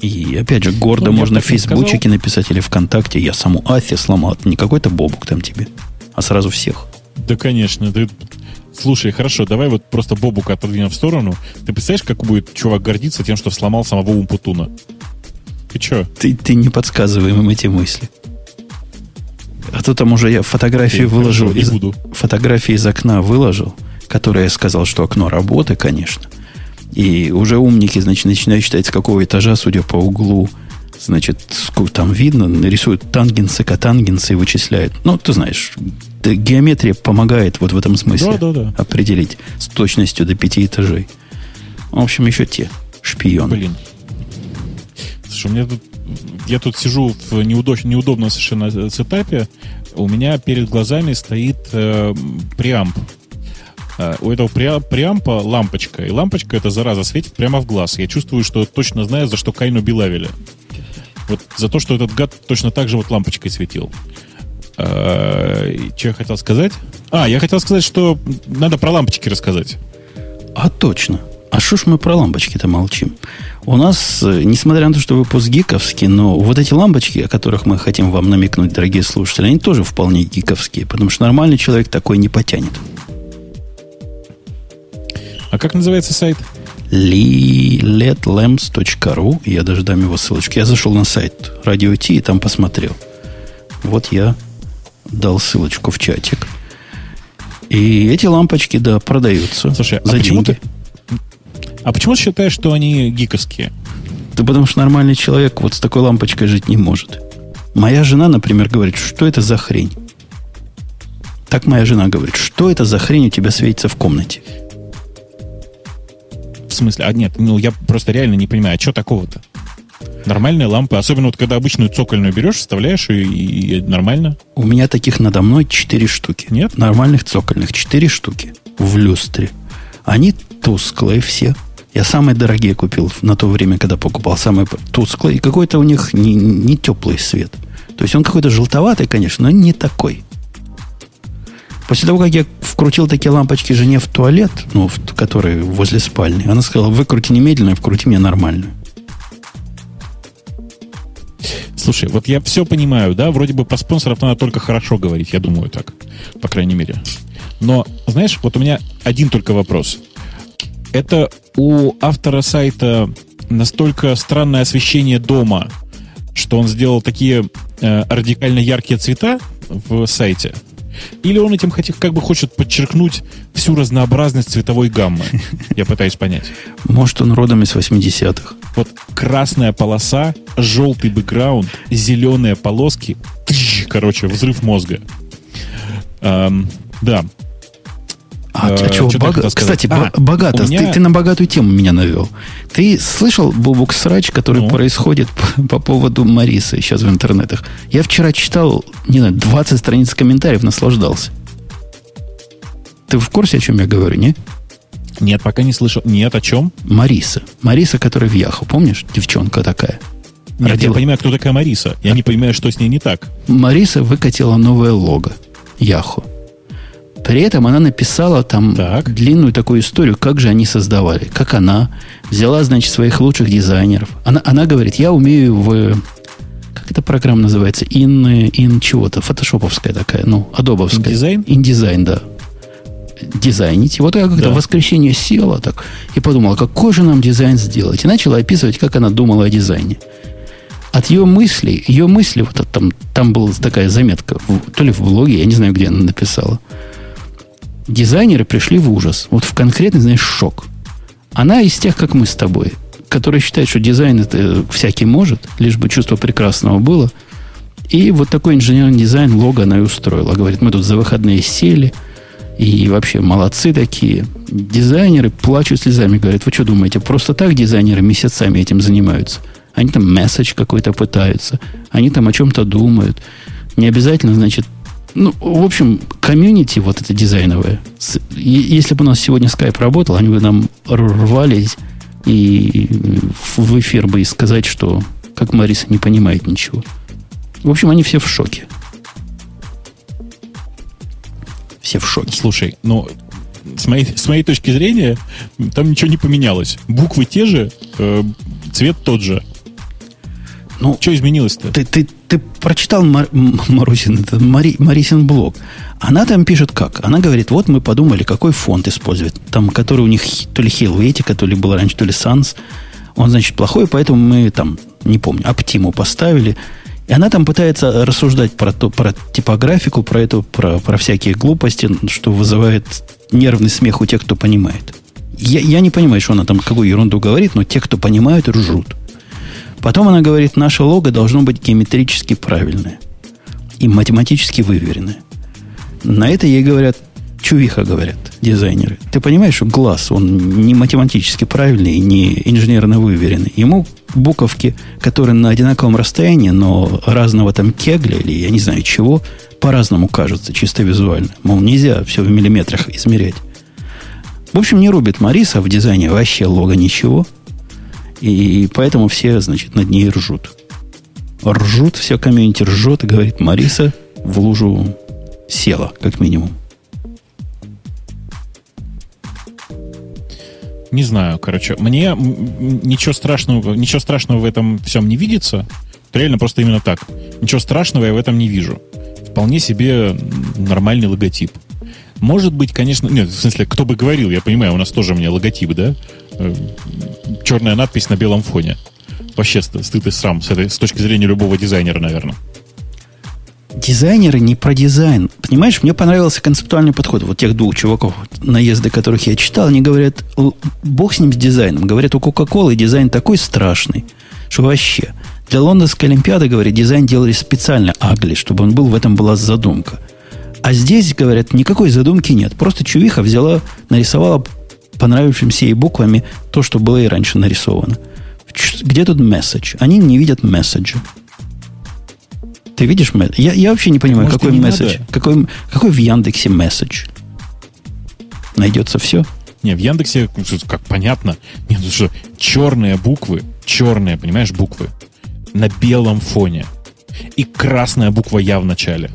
И, опять же, гордо можно в Фейсбучике написать или ВКонтакте, я саму Authy сломал. Это не какой-то Бобук там тебе, а сразу всех. Да, конечно, ты... Слушай, хорошо, давай вот просто Бобука отодвинем в сторону. Ты представляешь, как будет чувак гордиться тем, что сломал самого Умпутуна? Ты че? Ты не подсказывай им эти мысли. А то там уже я фотографии выложил. Хорошо, фотографии из окна выложил, которые я сказал, что окно работы, конечно. И уже умники, значит, начинают считать, с какого этажа, судя по углу, значит, там видно, рисуют тангенсы, котангенсы и вычисляют. Ну, ты знаешь... Геометрия помогает вот в этом смысле определить с точностью до 5 этажей. В общем, еще те шпионы. Блин. Слушай, у меня тут я тут сижу в неудобном совершенно сетапе, у меня перед глазами стоит преамп. У этого преампа лампочка, и лампочка эта зараза светит прямо в глаз. Я чувствую, что точно знаю, за что Кайну Белавили. Вот за то, что этот гад точно так же вот лампочкой светил. Что я хотел сказать? Я хотел сказать, что надо про лампочки рассказать. А точно. А что ж мы про лампочки-то молчим? У нас, несмотря на то, что выпуск гиковский, но вот эти лампочки, о которых мы хотим вам намекнуть, дорогие слушатели, они тоже вполне гиковские, потому что нормальный человек такой не потянет. А как называется сайт? leadlamps.ru. Я даже дам его ссылочку. Я зашел на сайт Радио Ти и там посмотрел. Вот я дал ссылочку в чатик. И эти лампочки, да, продаются. Слушай, за деньги. Почему ты считаешь, что они гиковские? Да потому что нормальный человек вот с такой лампочкой жить не может. Моя жена, например, говорит, что это за хрень? Так моя жена говорит, что это за хрень у тебя светится в комнате? В смысле? Я просто реально не понимаю, а что такого-то? Нормальные лампы, особенно вот когда обычную цокольную берешь, вставляешь, и нормально. У меня таких надо мной 4 штуки. Нет? Нормальных цокольных 4 штуки в люстре. Они тусклые все. Я самые дорогие купил на то время, когда покупал. Самые тусклые. И какой-то у них не теплый свет. То есть он какой-то желтоватый, конечно, но не такой. После того, как я вкрутил такие лампочки жене в туалет, которые возле спальни, она сказала, выкрути немедленно, вкрути мне нормально. Слушай, вот я все понимаю, да, вроде бы про спонсоров надо только хорошо говорить, я думаю так, по крайней мере. Но, знаешь, вот у меня один только вопрос. Это у автора сайта настолько странное освещение дома, что он сделал такие радикально яркие цвета в сайте, или он этим хочет подчеркнуть всю разнообразность цветовой гаммы? Я пытаюсь понять. Может, он родом из 80-х. Вот красная полоса, желтый бэкграунд, зеленые полоски. Взрыв мозга. Да. А чего богато? Кстати, богато. Ты на богатую тему меня навел. Ты слышал, Бобук, срач, который происходит по поводу Марисы сейчас в интернетах? Я вчера читал, 20 страниц комментариев, наслаждался. Ты в курсе, о чем я говорю, не? Нет, пока не слышал. Нет, о чем? Мариса. Мариса, которая в Яху. Помнишь? Девчонка такая. Нет, я понимаю, кто такая Мариса. Я не понимаю, что с ней не так. Мариса выкатила новое лого. Яху. При этом она написала там длинную такую историю, как же они создавали. Как она взяла, своих лучших дизайнеров. Она говорит, я умею в... Как эта программа называется? Ин чего-то. Фотошоповская такая. Адобовская. Индизайн? Индизайн, да. Дизайнить. И вот я как-то в воскресенье села так и подумала, какой же нам дизайн сделать. И начала описывать, как она думала о дизайне. От ее мысли, вот там была такая заметка, то ли в блоге, я не знаю, где она написала. Дизайнеры пришли в ужас. Вот в конкретный, шок. Она из тех, как мы с тобой, которые считают, что дизайн это всякий может, лишь бы чувство прекрасного было. И вот такой инженерный дизайн лого она и устроила. Говорит, мы тут за выходные сели, и вообще молодцы такие. Дизайнеры плачут слезами. Говорят, вы что думаете, просто так дизайнеры месяцами этим занимаются? Они там месседж какой-то пытаются. Они там о чем-то думают. Не обязательно, в общем, комьюнити вот это дизайновое. Если бы у нас сегодня Skype работал, они бы нам рвались и в эфир бы и сказать, что как Мариса не понимает ничего. В общем, они все в шоке. Все в шоке. Слушай, с моей точки зрения, там ничего не поменялось. Буквы те же, цвет тот же. Что изменилось-то? Ты прочитал Марисин блог. Она там пишет как? Она говорит, вот мы подумали, какой фонд использовать. Там, который у них то ли Helvetica, то ли был раньше, то ли Sans. Он, плохой, поэтому мы там, не помню, Optimo поставили. И она там пытается рассуждать про типографику, про всякие глупости, что вызывает нервный смех у тех, кто понимает. Я не понимаю, что она там какую ерунду говорит, но те, кто понимают, ржут. Потом она говорит, наше лого должно быть геометрически правильное и математически выверенное. На это ей говорят, чувиха, говорят дизайнеры. Ты понимаешь, что глаз, он не математически правильный, не инженерно выверенный. Ему буковки, которые на одинаковом расстоянии, но разного там кегля или я не знаю чего, по-разному кажутся, чисто визуально. Мол, нельзя все в миллиметрах измерять. В общем, не рубит Мариса в дизайне вообще лого ничего. И поэтому все, значит, над ней ржут. Ржут, все комьюнити ржет и говорит, Мариса в лужу села, как минимум. Не знаю, короче, мне ничего страшного в этом всем не видится. Реально просто именно так. Ничего страшного я в этом не вижу. Вполне себе нормальный логотип. Может быть, конечно... Нет, в смысле, кто бы говорил, я понимаю, у нас тоже у меня логотип, да? Черная надпись на белом фоне. Вообще стыд и срам с точки зрения любого дизайнера, наверное. Дизайнеры не про дизайн. Понимаешь, мне понравился концептуальный подход. Вот тех двух чуваков, наезды которых я читал, они говорят, бог с ним с дизайном. Говорят, у Кока-Колы дизайн такой страшный, что вообще. Для Лондонской Олимпиады, говорят, дизайн делали специально агли, чтобы он был, в этом была задумка. А здесь, говорят, никакой задумки нет. Просто чувиха взяла, нарисовала понравившимся ей буквами то, что было и раньше нарисовано. Где тут месседж? Они не видят месседжа. Ты видишь месседж? Я вообще не понимаю, может, какой месседж. Какой в Яндексе месседж? Найдется все? Не, в Яндексе, как понятно, нет, что черные буквы, понимаешь, буквы, на белом фоне. И красная буква «Я» в начале.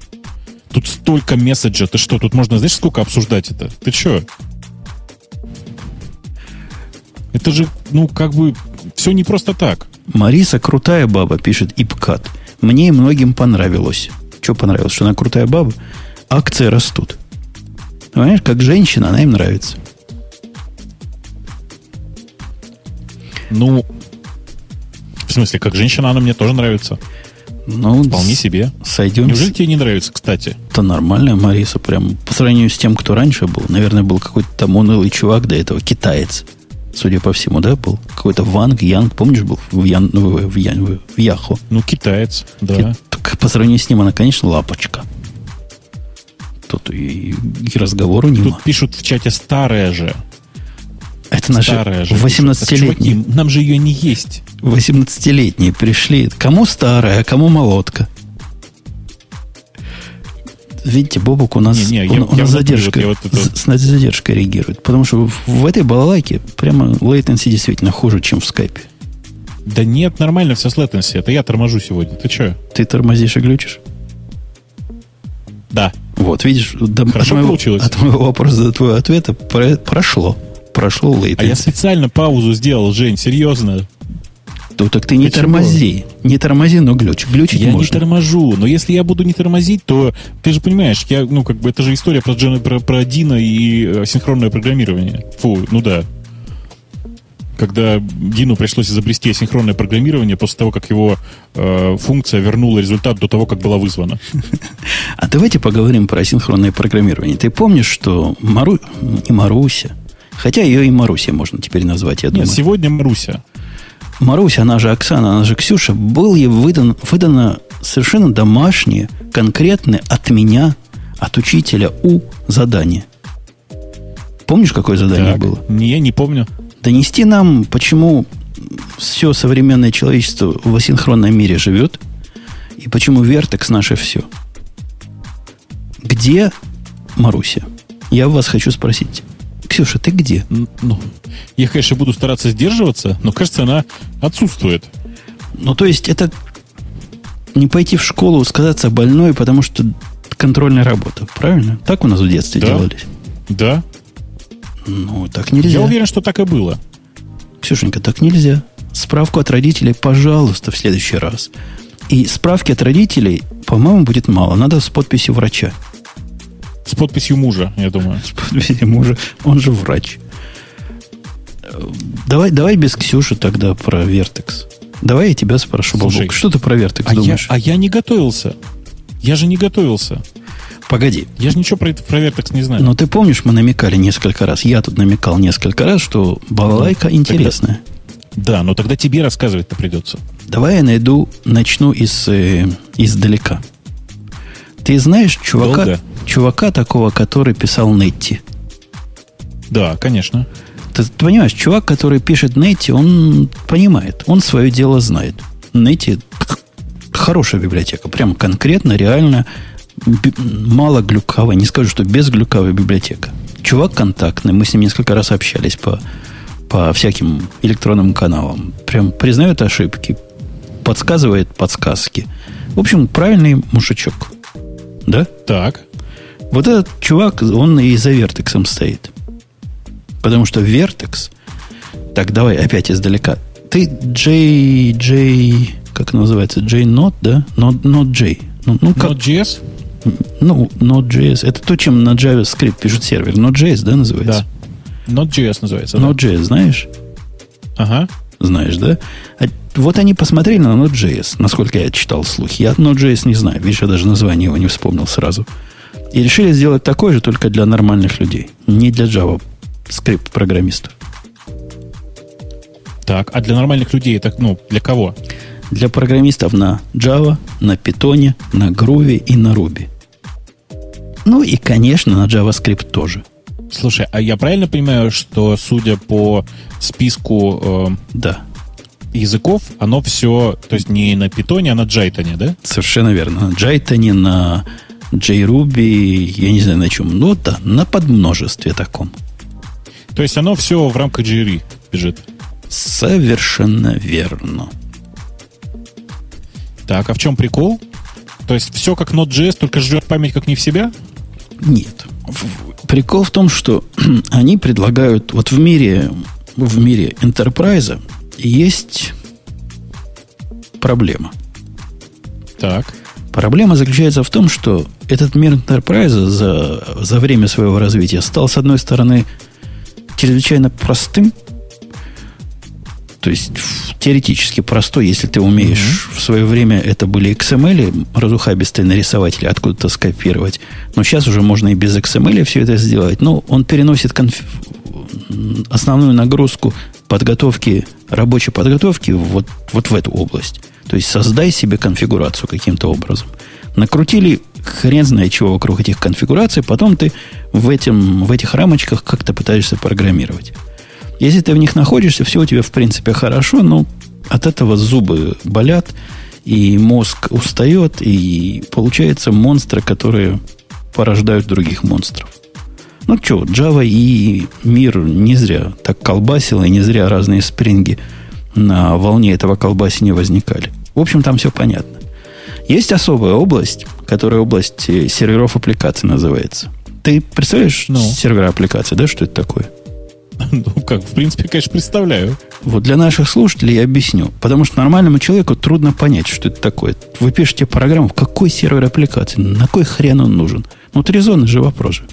Тут столько месседжа. Ты что, тут можно, знаешь, сколько обсуждать это? Ты что? Это же, все не просто так. Мариса крутая баба, пишет Ипкат. Мне и многим понравилось. Что понравилось? Что она крутая баба? Акции растут. Понимаешь, как женщина, она им нравится. В смысле, как женщина, она мне тоже нравится. Вполне себе. Сойдем. Неужели тебе не нравится, кстати? Это нормально, Мариса, прям по сравнению с тем, кто раньше был. Наверное, был какой-то там унылый чувак до этого, китаец. Судя по всему, да, был? Какой-то Ванг, Янг, помнишь, был в Яху? Китаец, да. По сравнению с ним она, конечно, лапочка. Тут и разговору нема. Тут пишут в чате «старая же». Это наши 18-летние. Чуваки, нам же ее не есть. 18-летние пришли. Кому старая, а кому молодка. Видите, Бобок у нас с задержкой реагирует. Потому что в этой балалайке прямо лейтенси действительно хуже, чем в скайпе. Да нет, нормально все с лейтенси. Это я торможу сегодня. Ты что? Ты тормозишь и глючишь? Да. Вот, видишь, от моего вопроса до твоего ответа прошло лейтенси. А я специально паузу сделал, Жень, серьезно. Так ты не тормози. Не тормози, но глючь. Глючить можно. Я не торможу. Но если я буду не тормозить, то ты же понимаешь, я, это же история про Дина и синхронное программирование. Когда Дину пришлось изобрести асинхронное программирование после того, как его функция вернула результат до того, как была вызвана. А давайте поговорим про асинхронное программирование. Ты помнишь, что Маруся, хотя ее и Маруся можно теперь назвать, я думаю. Нет, сегодня Маруся. Маруся, она же Оксана, она же Ксюша, был ей выдано совершенно домашнее, конкретное от меня, от учителя задание. Помнишь, какое задание было? Я не помню. Донести нам, почему все современное человечество в асинхронном мире живет, и почему Вертекс наше все. Где Маруся? Я вас хочу спросить. Ксюша, ты где? Я, конечно, буду стараться сдерживаться, но, кажется, она отсутствует. То есть, это не пойти в школу, сказаться больной, потому что контрольная работа, правильно? Так у нас в детстве делались? Да. Так нельзя. Я уверен, что так и было. Ксюшенька, так нельзя. Справку от родителей, пожалуйста, в следующий раз. И справки от родителей, по-моему, будет мало. Надо с подписью врача. С подписью мужа, я думаю. С подписью мужа. Он же врач. Давай без Ксюши тогда про Вертекс. Давай я тебя спрошу, Бобок. Что ты про Вертекс думаешь? Я не готовился. Я же не готовился. Погоди. Я же ничего про Вертекс не знаю. Но ты помнишь, мы намекали несколько раз. Я тут намекал несколько раз, что балалайка интересная. Да, но тогда тебе рассказывать-то придется. Давай я начну издалека. Ты знаешь чувака такого, который писал Netty? Да, конечно. Ты понимаешь, чувак, который пишет Netty, он понимает, он свое дело знает. Netty хорошая библиотека, прям конкретно, реально, мало глюкавая, не скажу, что без глюкавая библиотека. Чувак контактный, мы с ним несколько раз общались по всяким электронным каналам. Прям признает ошибки, подсказывает подсказки. В общем, правильный мужичок. Да? Так. Вот этот чувак, он и за Вертексом стоит. Потому что Вертекс... Так, давай опять издалека. Ты J... Как называется? J-Node, да? Node.js. Ну, как... Node.js? Ну, Node.js. Это то, чем на JavaScript пишут сервер. Node.js, да, называется? Да. Node.js называется. Node.js, да. Знаешь? Ага. Знаешь, да? Вот они посмотрели на Node.js, насколько я читал слухи. Я Node.js не знаю. Видишь, я даже название его не вспомнил сразу. И решили сделать такое же, только для нормальных людей. Не для JavaScript-программистов. Так, а для нормальных людей, так, ну, для кого? Для программистов на Java, на Python, на Groovy и на Ruby. Ну и, конечно, на JavaScript тоже. Слушай, а я правильно понимаю, что, судя по списку языков, оно все, то есть не на Python, а на Jython, да? Совершенно верно. На Jython, на JRuby, я не знаю на чем, но да, на подмножестве таком. То есть оно все в рамках JRE бежит? Совершенно верно. Так, а в чем прикол? То есть все как Node.js, только жрет память как не в себя? Нет. Прикол в том, что они предлагают... Вот в мире Enterprise есть проблема. Так. Проблема заключается в том, что этот мир Enterprise за время своего развития стал, с одной стороны, чрезвычайно простым. То есть теоретически простой, если ты умеешь. В свое время это были XML, разухабистые нарисователи, откуда-то скопировать. Но сейчас уже можно и без XML все это сделать. Но он переносит основную нагрузку подготовки, рабочей подготовки вот в эту область. То есть создай себе конфигурацию каким-то образом. Накрутили хрен знает чего вокруг этих конфигураций, потом ты в этих рамочках как-то пытаешься программировать. Если ты в них находишься, все у тебя, в принципе, хорошо, но от этого зубы болят, и мозг устает, и получается монстры, которые порождают других монстров. Ну, что, Java и мир не зря так колбасило, и не зря разные спринги на волне этого колбасения возникали. В общем, там все понятно. Есть особая область, которая область серверов аппликаций называется. Ты представляешь сервера аппликаций, да, что это такое? Ну, как, в принципе, конечно, представляю. Вот для наших слушателей я объясню. Потому что нормальному человеку трудно понять, что это такое. Вы пишете программу, какой сервер аппликации, на кой хрен он нужен? Ну, вот резонный же вопрос же.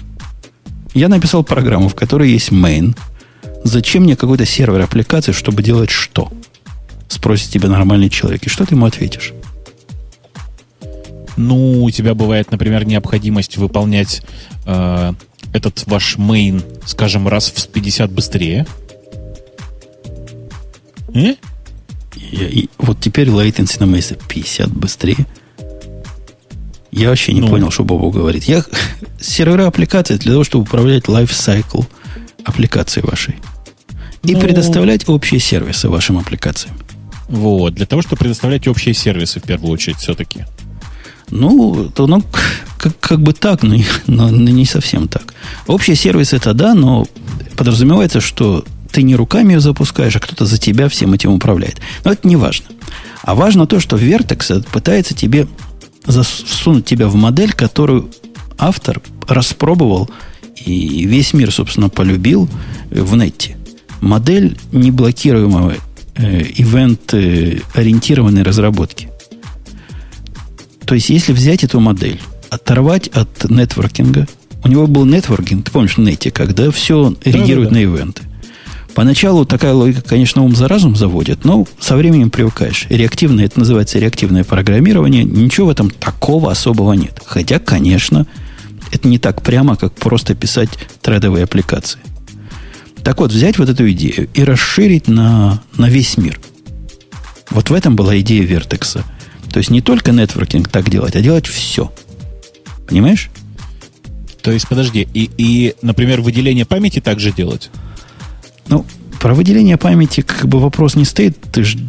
Я написал программу, в которой есть main. Зачем мне какой-то сервер аппликации, чтобы делать что? Спросит тебя нормальный человек. И что ты ему ответишь? Ну, у тебя бывает, например, необходимость выполнять... этот ваш main, скажем, раз в 50 быстрее. И вот теперь latency на месте 50 быстрее. Я вообще не понял, что Бобу говорит. Сервера аппликации для того, чтобы управлять лайфсайкл аппликации вашей. И предоставлять общие сервисы вашим аппликациям. Вот, для того, чтобы предоставлять общие сервисы, в первую очередь, все-таки. Ну, то оно как бы так, но не совсем так. Общий сервис это да, но подразумевается, что ты не руками ее запускаешь, а кто-то за тебя всем этим управляет. Но это не важно. А важно то, что Vertex пытается тебе засунуть тебя в модель, которую автор распробовал и весь мир, собственно, полюбил в Netty. Модель неблокируемого ивент-ориентированной разработки. То есть, если взять эту модель, оторвать от нетворкинга, у него был нетворкинг, ты помнишь, в Netty, когда все реагирует на ивенты. Поначалу такая логика, конечно, ум за разум заводит, но со временем привыкаешь. Реактивное, это называется реактивное программирование, ничего в этом такого особого нет. Хотя, конечно, это не так прямо, как просто писать тредовые аппликации. Так вот, взять вот эту идею и расширить на весь мир. Вот в этом была идея Вертекса. То есть не только нетворкинг так делать, а делать все. Понимаешь? То есть, подожди, и например, выделение памяти также делать? Ну, про выделение памяти как бы вопрос не стоит. Ты же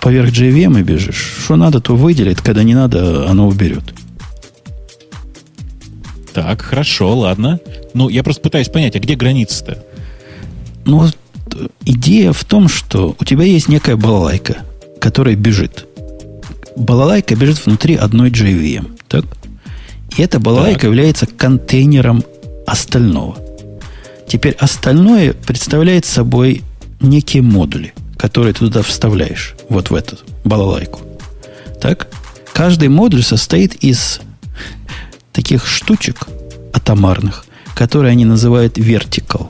поверх JVM и бежишь. Что надо, то выделит. Когда не надо, оно уберет. Так, хорошо, ладно. Ну, я просто пытаюсь понять, а где граница-то? Ну, вот идея в том, что у тебя есть некая балалайка, которая бежит. Балалайка бежит внутри одной JVM, так? И эта балалайка является контейнером остального. Теперь остальное представляет собой некие модули, которые ты туда вставляешь, вот в эту балалайку. Так? Каждый модуль состоит из таких штучек атомарных, которые они называют vertical.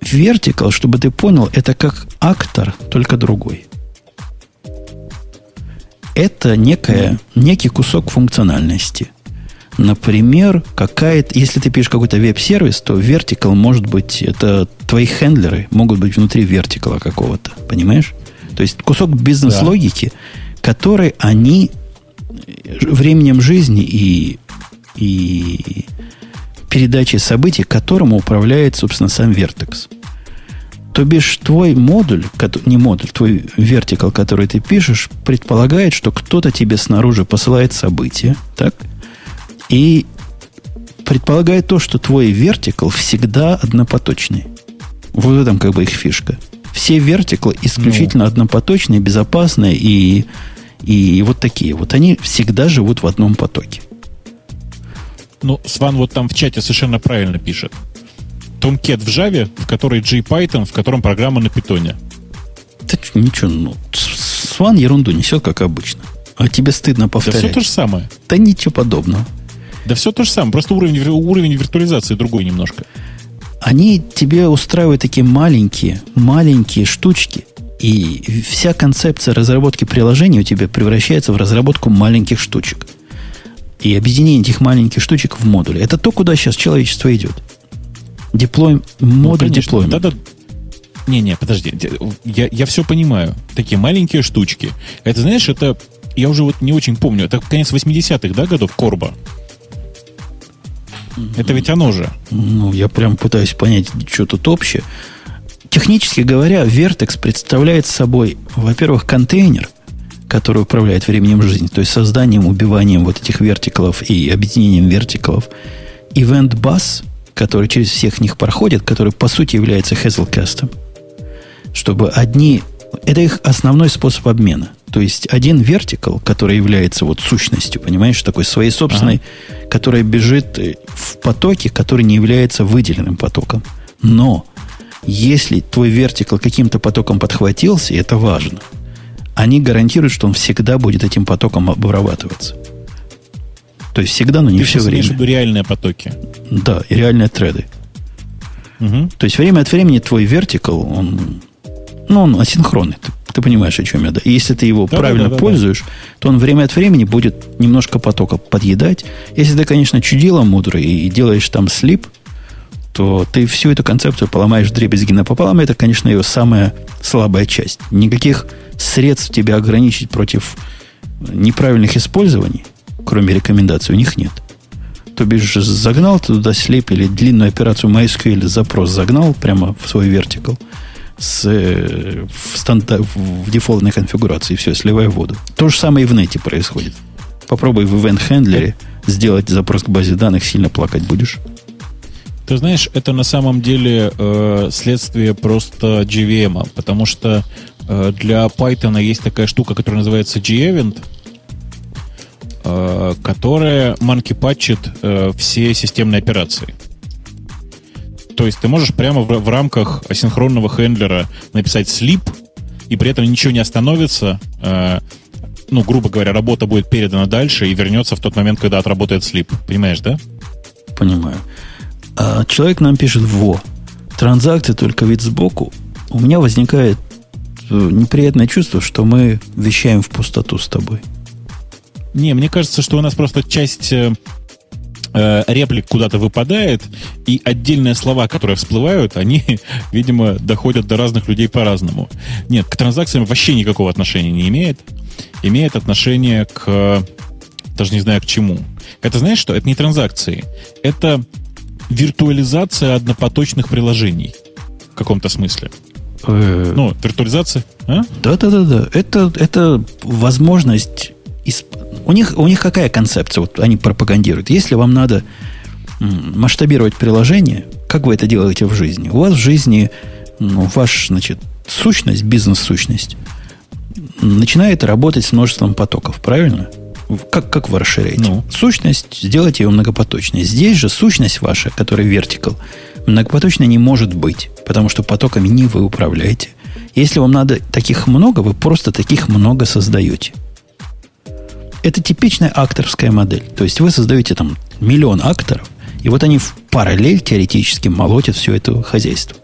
Vertical, чтобы ты понял, это как актор, только другой. Это некий кусок функциональности. Например, если ты пишешь какой-то веб-сервис, то vertical может быть, это твои хендлеры могут быть внутри vertical какого-то, понимаешь? То есть кусок бизнес-логики, который они временем жизни и передачей событий, которому управляет, собственно, сам Vertex. То бишь, твой модуль, твой вертикал, который ты пишешь, предполагает, что кто-то тебе снаружи посылает события, так? И предполагает то, что твой вертикал всегда однопоточный. Вот в этом как бы их фишка. Все вертикалы исключительно однопоточные, безопасные и вот такие. Вот они всегда живут в одном потоке. Ну, Сван вот там в чате совершенно правильно пишет. Tomcat в Java, в которой G-Python, в котором программа на питоне. Да ничего, ну, Сван ерунду несет, как обычно. А тебе стыдно повторять. Да все то же самое. Да ничего подобного. Да все то же самое, просто уровень виртуализации другой немножко. Они тебе устраивают такие маленькие штучки, и вся концепция разработки приложений у тебя превращается в разработку маленьких штучек. И объединение этих маленьких штучек в модуле. Это то, куда сейчас человечество идет. Модуль деплоймент. Да, да. Не, подожди. Я все понимаю. Такие маленькие штучки. Это, знаешь, я уже вот не очень помню. Это конец 80-х, да, годов Корба? Это ведь оно же. Ну, я прям пытаюсь понять, что тут общее. Технически говоря, Vertex представляет собой, во-первых, контейнер, который управляет временем жизни, то есть созданием, убиванием вот этих вертикалов и объединением вертикалов. Event Bus, который через всех них проходит, который, по сути, является Hazelcast. Чтобы это их основной способ обмена. То есть один вертикал, который является вот сущностью, понимаешь, такой своей собственной, которая бежит в потоке, который не является выделенным потоком. Но если твой вертикал каким-то потоком подхватился, и это важно, они гарантируют, что он всегда будет этим потоком обрабатываться. То есть всегда, но не все время. Между реальные потоки. Да, и реальные треды. Угу. То есть время от времени твой вертикал, он асинхронный. Ты понимаешь, о чем я. Да? И если ты его пользуешь, то он время от времени будет немножко потока подъедать. Если ты, конечно, чудило мудрый и делаешь там слип, то ты всю эту концепцию поломаешь вдребезги напополам. Это, конечно, ее самая слабая часть. Никаких средств тебя ограничить против неправильных использований, кроме рекомендаций, у них нет. То бишь, загнал ты туда слип или длинную операцию MySQL запрос загнал прямо в свой вертикал в дефолтной конфигурации, все, сливай воду. То же самое и в нете происходит. Попробуй в event-хендлере сделать запрос к базе данных, сильно плакать будешь. Ты знаешь, это на самом деле следствие просто JVM, потому что для Python есть такая штука, которая называется G-Event, которая манки-патчит все системные операции. То есть ты можешь прямо в рамках асинхронного хендлера написать sleep, и при этом ничего не остановится. Ну, грубо говоря, работа будет передана дальше и вернется в тот момент, когда отработает sleep. Понимаешь, да? Понимаю. Человек нам пишет: во, транзакции только вид сбоку. У меня возникает неприятное чувство, что мы вещаем в пустоту с тобой. Не, мне кажется, что у нас просто часть реплик куда-то выпадает, и отдельные слова, которые всплывают, они, видимо, доходят до разных людей по-разному. Нет, к транзакциям вообще никакого отношения не имеет. Имеет отношение к... даже не знаю к чему. Это, знаешь что? Это не транзакции. Это... виртуализация однопоточных приложений. каком-то смысле? Ну, виртуализация? А? Да. Это возможность... У них какая концепция? Вот они пропагандируют. Если вам надо масштабировать приложение, как вы это делаете в жизни? У вас в жизни сущность, бизнес-сущность, начинает работать с множеством потоков, правильно? Как вы расширяете? Сущность, сделайте ее многопоточной. Здесь же сущность ваша, которая вертикал, многопоточной не может быть, потому что потоками не вы управляете. Если вам надо таких много, вы просто таких много создаете. Это типичная акторская модель. То есть вы создаете там миллион акторов, и вот они в параллель теоретически молотят все это хозяйство.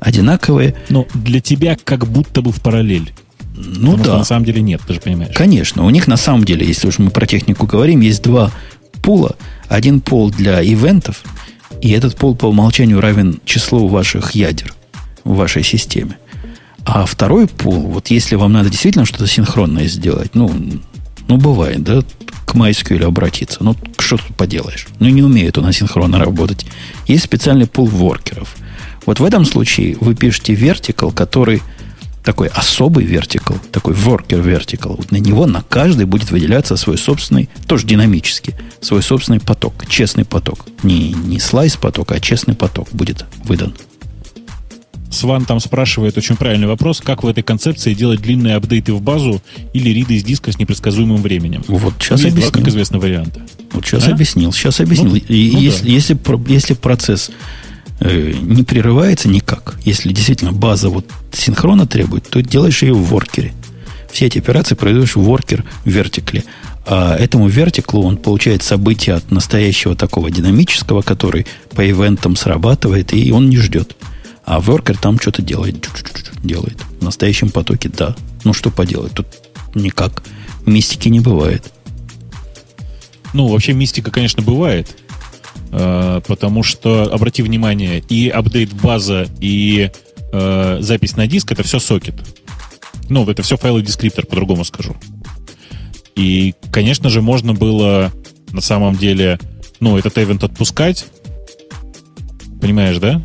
Одинаковые. Но для тебя как будто бы в параллель. Ну да. На самом деле нет, ты же понимаешь. Конечно. У них на самом деле, если уж мы про технику говорим, есть два пула. Один пол для ивентов, и этот пол по умолчанию равен числу ваших ядер в вашей системе. А второй пул, вот если вам надо действительно что-то синхронное сделать, ну, бывает, да, к MySQL обратиться. Ну, что тут поделаешь? Ну, не умеет он асинхронно работать. Есть специальный пул воркеров. Вот в этом случае вы пишете вертикал, который такой особый вертикал, такой воркер-вертикал. Вот на него, на каждый будет выделяться свой собственный, тоже динамический, свой собственный поток, честный поток. Не слайс-поток, а честный поток будет выдан. Сван там спрашивает очень правильный вопрос. Как в этой концепции делать длинные апдейты в базу или риды из диска с непредсказуемым временем? Вот сейчас объяснил. Два, как известно, варианта. Вот сейчас объяснил. Если процесс не прерывается никак, если действительно база вот синхрона требует, то делаешь ее в воркере. Все эти операции производишь в воркер в вертикле. А этому вертиклу он получает события от настоящего такого динамического, который по ивентам срабатывает, и он не ждет. А воркер там что-то делает. В настоящем потоке, да. Ну, что поделать? Тут никак. Мистики не бывает. Ну, вообще мистика, конечно, бывает. Потому что, обрати внимание, и апдейт база, и запись на диск, это все сокет. Ну, это все файловый дескриптор, по-другому скажу. И, конечно же, можно было на самом деле, этот эвент отпускать. Понимаешь, да?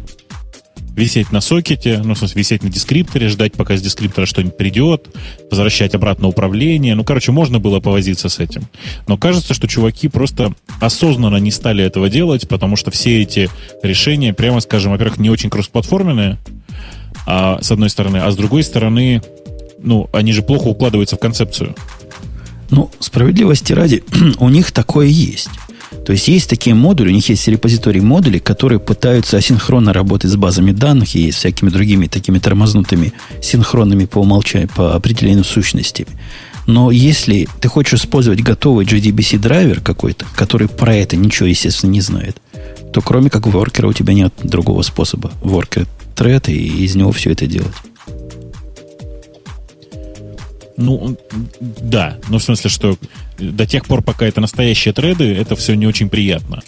Висеть на сокете, в смысле, висеть на дескрипторе, ждать, пока с дескриптора что-нибудь придет, возвращать обратно управление. Можно было повозиться с этим. Но кажется, что чуваки просто осознанно не стали этого делать, потому что все эти решения, прямо скажем, во-первых, не очень кроссплатформенные, с одной стороны, а с другой стороны, они же плохо укладываются в концепцию. Справедливости ради, у них такое есть. То есть такие модули, у них есть репозиторий модулей, которые пытаются асинхронно работать с базами данных и с всякими другими такими тормознутыми синхронными по умолчанию, по определению сущностями. Но если ты хочешь использовать готовый JDBC драйвер какой-то, который про это ничего, естественно, не знает, то кроме как воркера у тебя нет другого способа. Воркер тред, и из него все это делать. Да. В смысле, что до тех пор, пока это настоящие треды, это все не очень приятно.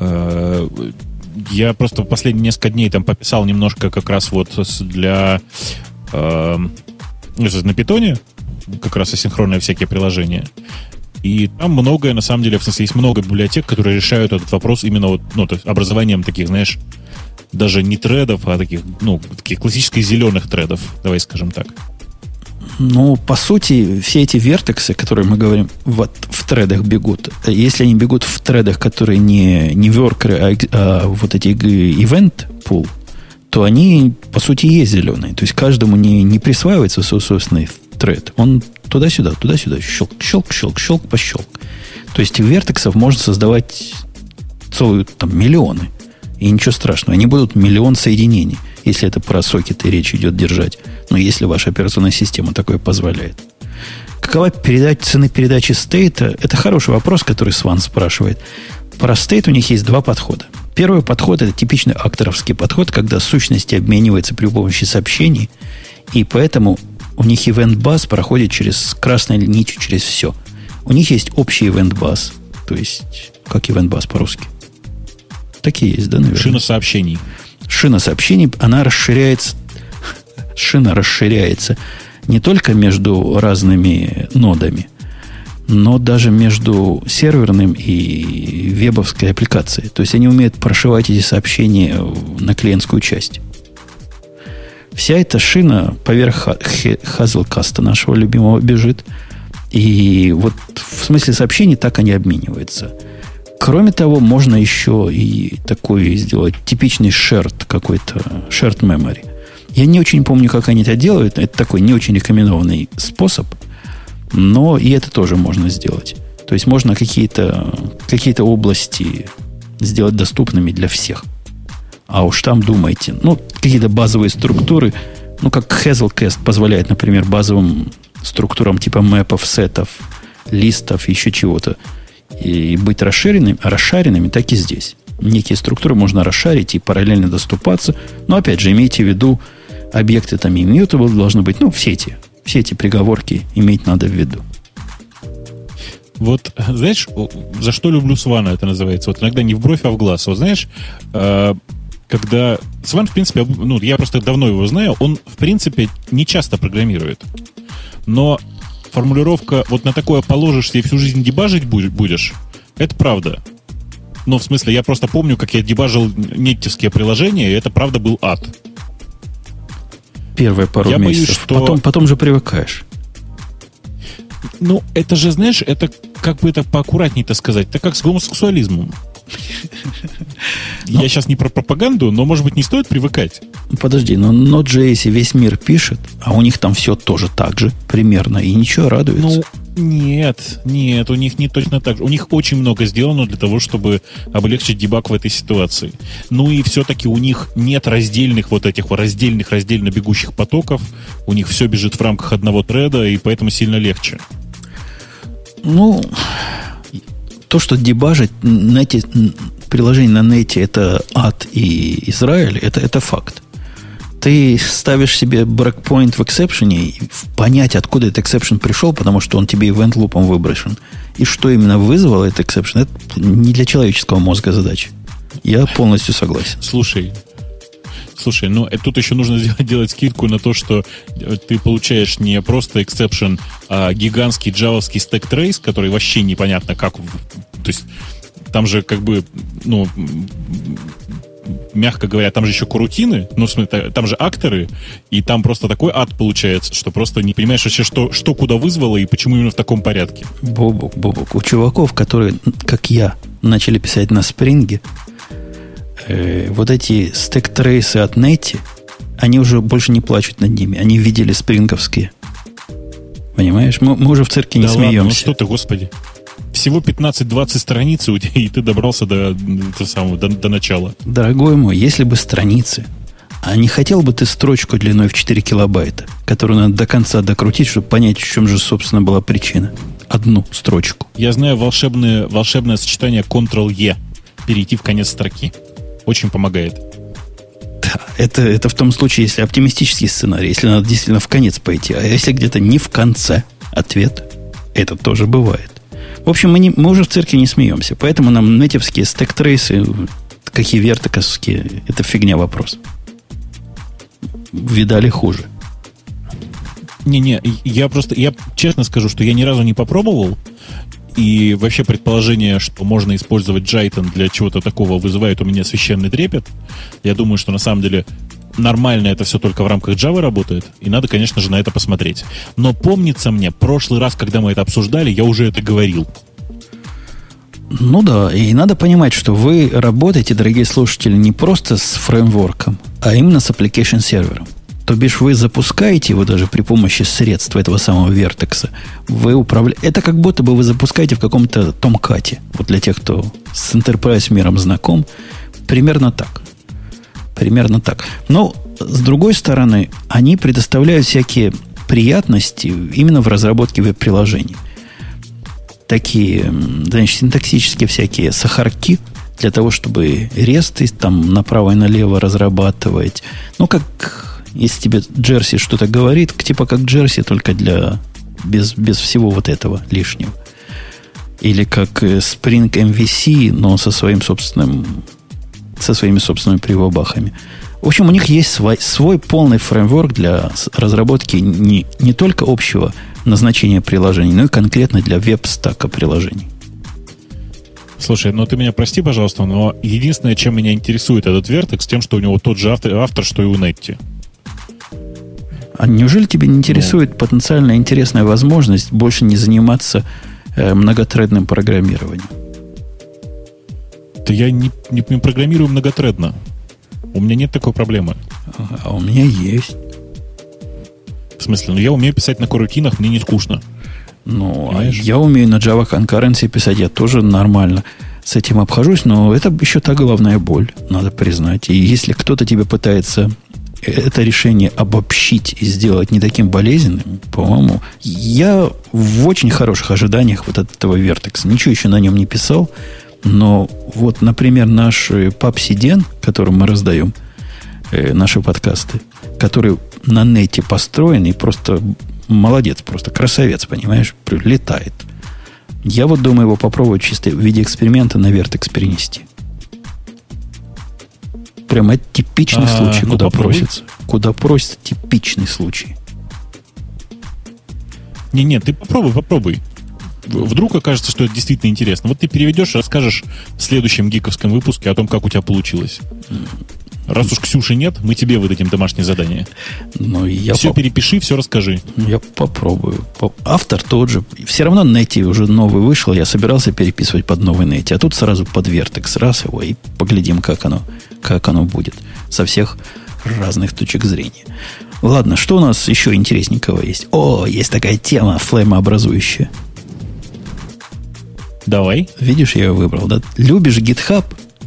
Я просто последние несколько дней там пописал немножко как раз вот для... на питоне, как раз асинхронные всякие приложения. И там многое, на самом деле, в смысле, есть много библиотек, которые решают этот вопрос именно образованием таких, знаешь, даже не тредов, а таких классических зеленых тредов, давай скажем так. По сути, все эти вертексы, которые мы говорим, вот в тредах бегут. Если они бегут в тредах, которые не воркеры, а вот эти event pool, то они, по сути, есть зеленые. То есть каждому не присваивается свой собственный тред. Он туда-сюда, щелк-щелк-щелк-щелк-пощелк. То есть вертексов можно создавать целые миллионы. И ничего страшного. Они будут миллион соединений, если это про сокеты речь идет держать. Но если ваша операционная система такое позволяет. Какова цены передачи стейта? Это хороший вопрос, который Сван спрашивает. Про стейт у них есть два подхода. Первый подход – это типичный акторовский подход, когда сущности обмениваются при помощи сообщений. И поэтому у них ивент-баз проходит через красную нить, через все. У них есть общий ивент-баз. То есть, как ивент-баз по-русски? Такие есть, да, наверное? Шина сообщений. Шина сообщений, она расширяется. Шина расширяется не только между разными нодами, но даже между серверным и вебовской аппликацией. То есть они умеют прошивать эти сообщения на клиентскую часть. Вся эта шина поверх Хазелкаста нашего любимого бежит. И вот в смысле сообщений так они обмениваются. Кроме того, можно еще и такой сделать типичный shared какой-то, shared memory. Я не очень помню, как они это делают. Это такой не очень рекомендованный способ. Но и это тоже можно сделать. То есть можно какие-то области сделать доступными для всех. А уж там думайте. Ну, какие-то базовые структуры. Ну, как Hazelcast позволяет, например, базовым структурам типа мэпов, сетов, листов, еще чего-то. И быть расшаренными, так и здесь. Некие структуры можно расшарить и параллельно доступаться. Но, опять же, имейте в виду, объекты там immutable должны быть. Ну, все эти приговорки иметь надо в виду. Вот, знаешь, за что люблю Свана, это называется. Вот иногда не в бровь, а в глаз. Вот знаешь, когда... Сван, в принципе, ну, я просто давно его знаю, он, в принципе, не часто программирует. Но формулировка «вот на такое положишься и всю жизнь дебажить будешь» — это правда. Ну, в смысле, я просто помню, как я дебажил неттевские приложения, и это, правда, был ад. Первые пару месяцев. Боюсь, что... потом же привыкаешь. Ну, это же, знаешь, это как бы это поаккуратнее-то сказать. Это как с гомосексуализмом. Я сейчас не про пропаганду, но, может быть, не стоит привыкать. Подожди, но Node.js весь мир пишет, а у них там все тоже так же примерно, и ничего, радуется. Ну, нет, у них не точно так же. У них очень много сделано для того, чтобы облегчить дебаг в этой ситуации. Ну и все-таки у них нет раздельных вот этих раздельно бегущих потоков. У них все бежит в рамках одного треда, и поэтому сильно легче. Ну... То, что дебажить приложение на нете, это ад и Израиль, это факт. Ты ставишь себе брейкпоинт в эксепшене, понять, откуда этот эксепшен пришел, потому что он тебе ивент-лупом выброшен. И что именно вызвало этот эксепшен, это не для человеческого мозга задача. Я полностью согласен. Слушай, ну тут еще нужно делать скидку на то, что ты получаешь не просто эксепшн, а гигантский джавовский стэк трейс, который вообще непонятно как... То есть там же как бы, ну, мягко говоря, там же еще корутины, ну, в смысле, там же акторы, и там просто такой ад получается, что просто не понимаешь вообще, что куда вызвало и почему именно в таком порядке. Бобок, у чуваков, которые, как я, начали писать на спринге, вот эти стэк-трейсы от Netty, они уже больше не плачут над ними. Они видели спринговские. Понимаешь? Мы уже в цирке не смеемся. Да ладно, ну что ты, господи. Всего 15-20 страниц, и ты добрался до начала. Дорогой мой, если бы страницы, а не хотел бы ты строчку длиной в 4 килобайта, которую надо до конца докрутить, чтобы понять, в чем же, собственно, была причина. Одну строчку. Я знаю волшебное сочетание Ctrl-E. Перейти в конец строки. Очень помогает. Да, это в том случае, если оптимистический сценарий, если надо действительно в конец пойти, а если где-то не в конце ответ, это тоже бывает. В общем, мы уже в цирке не смеемся, поэтому нам нетевские стэк-трейсы, какие вертикасские, это фигня вопрос. Видали хуже. Не, я честно скажу, что я ни разу не попробовал. И вообще предположение, что можно использовать Джайтон для чего-то такого, вызывает у меня священный трепет. Я думаю, что на самом деле нормально это все только в рамках Java работает. И надо, конечно же, на это посмотреть. Но помнится мне, прошлый раз, когда мы это обсуждали, я уже это говорил. Ну да, и надо понимать, что вы работаете, дорогие слушатели, не просто с фреймворком, а именно с application сервером. То бишь вы запускаете его даже при помощи средств этого самого вертекса. Вы управляете. Это как будто бы вы запускаете в каком-то томкате. Вот для тех, кто с Enterprise миром знаком. Примерно так. Но, с другой стороны, они предоставляют всякие приятности именно в разработке веб-приложений. Такие, значит, синтаксические всякие сахарки, для того, чтобы ресты там направо и налево разрабатывать. Ну, как... Если тебе Джерси что-то говорит, типа как Джерси, только без всего вот этого лишнего. Или как Spring MVC, но со своими собственными прибабахами. В общем, у них есть свой полный фреймворк для разработки не только общего назначения приложений, но и конкретно для веб-стака приложений. Слушай, ну ты меня прости, пожалуйста, но единственное, чем меня интересует этот Vertex, тем, что у него тот же автор, что и у Netty. А неужели тебя не интересует потенциально интересная возможность больше не заниматься многотрендным программированием? Да я не программирую многотрендно. У меня нет такой проблемы. А у меня есть. В смысле? Ну, я умею писать на корутинах, мне не скучно. Ну, понимаешь? А я умею на Java Concurrency писать, я тоже нормально с этим обхожусь, но это еще та головная боль, надо признать. И если кто-то тебе пытается это решение обобщить и сделать не таким болезненным, по-моему, я в очень хороших ожиданиях вот от этого Vertex. Ничего еще на нем не писал, но вот, например, наш PubCDN, которым мы раздаем наши подкасты, который на нете построен и просто молодец, просто красавец, понимаешь, летает. Я вот думаю его попробовать чисто в виде эксперимента на Vertex перенести. Прям это типичный случай, куда просится. Куда просится типичный случай. Не, ты попробуй. Вдруг окажется, что это действительно интересно. Вот ты переведешь и расскажешь в следующем гиковском выпуске о том, как у тебя получилось. Раз уж Ксюши нет, мы тебе вот этим домашнее задание. Все перепиши, все расскажи. Я попробую. Автор тот же. Все равно Netty уже новый вышел. Я собирался переписывать под новый Netty. А тут сразу под Vertex. Раз его и поглядим, как оно будет. Со всех разных точек зрения. Ладно, что у нас еще интересненького есть? О, есть такая тема флеймообразующая. Давай. Видишь, я ее выбрал, да? Любишь GitHub,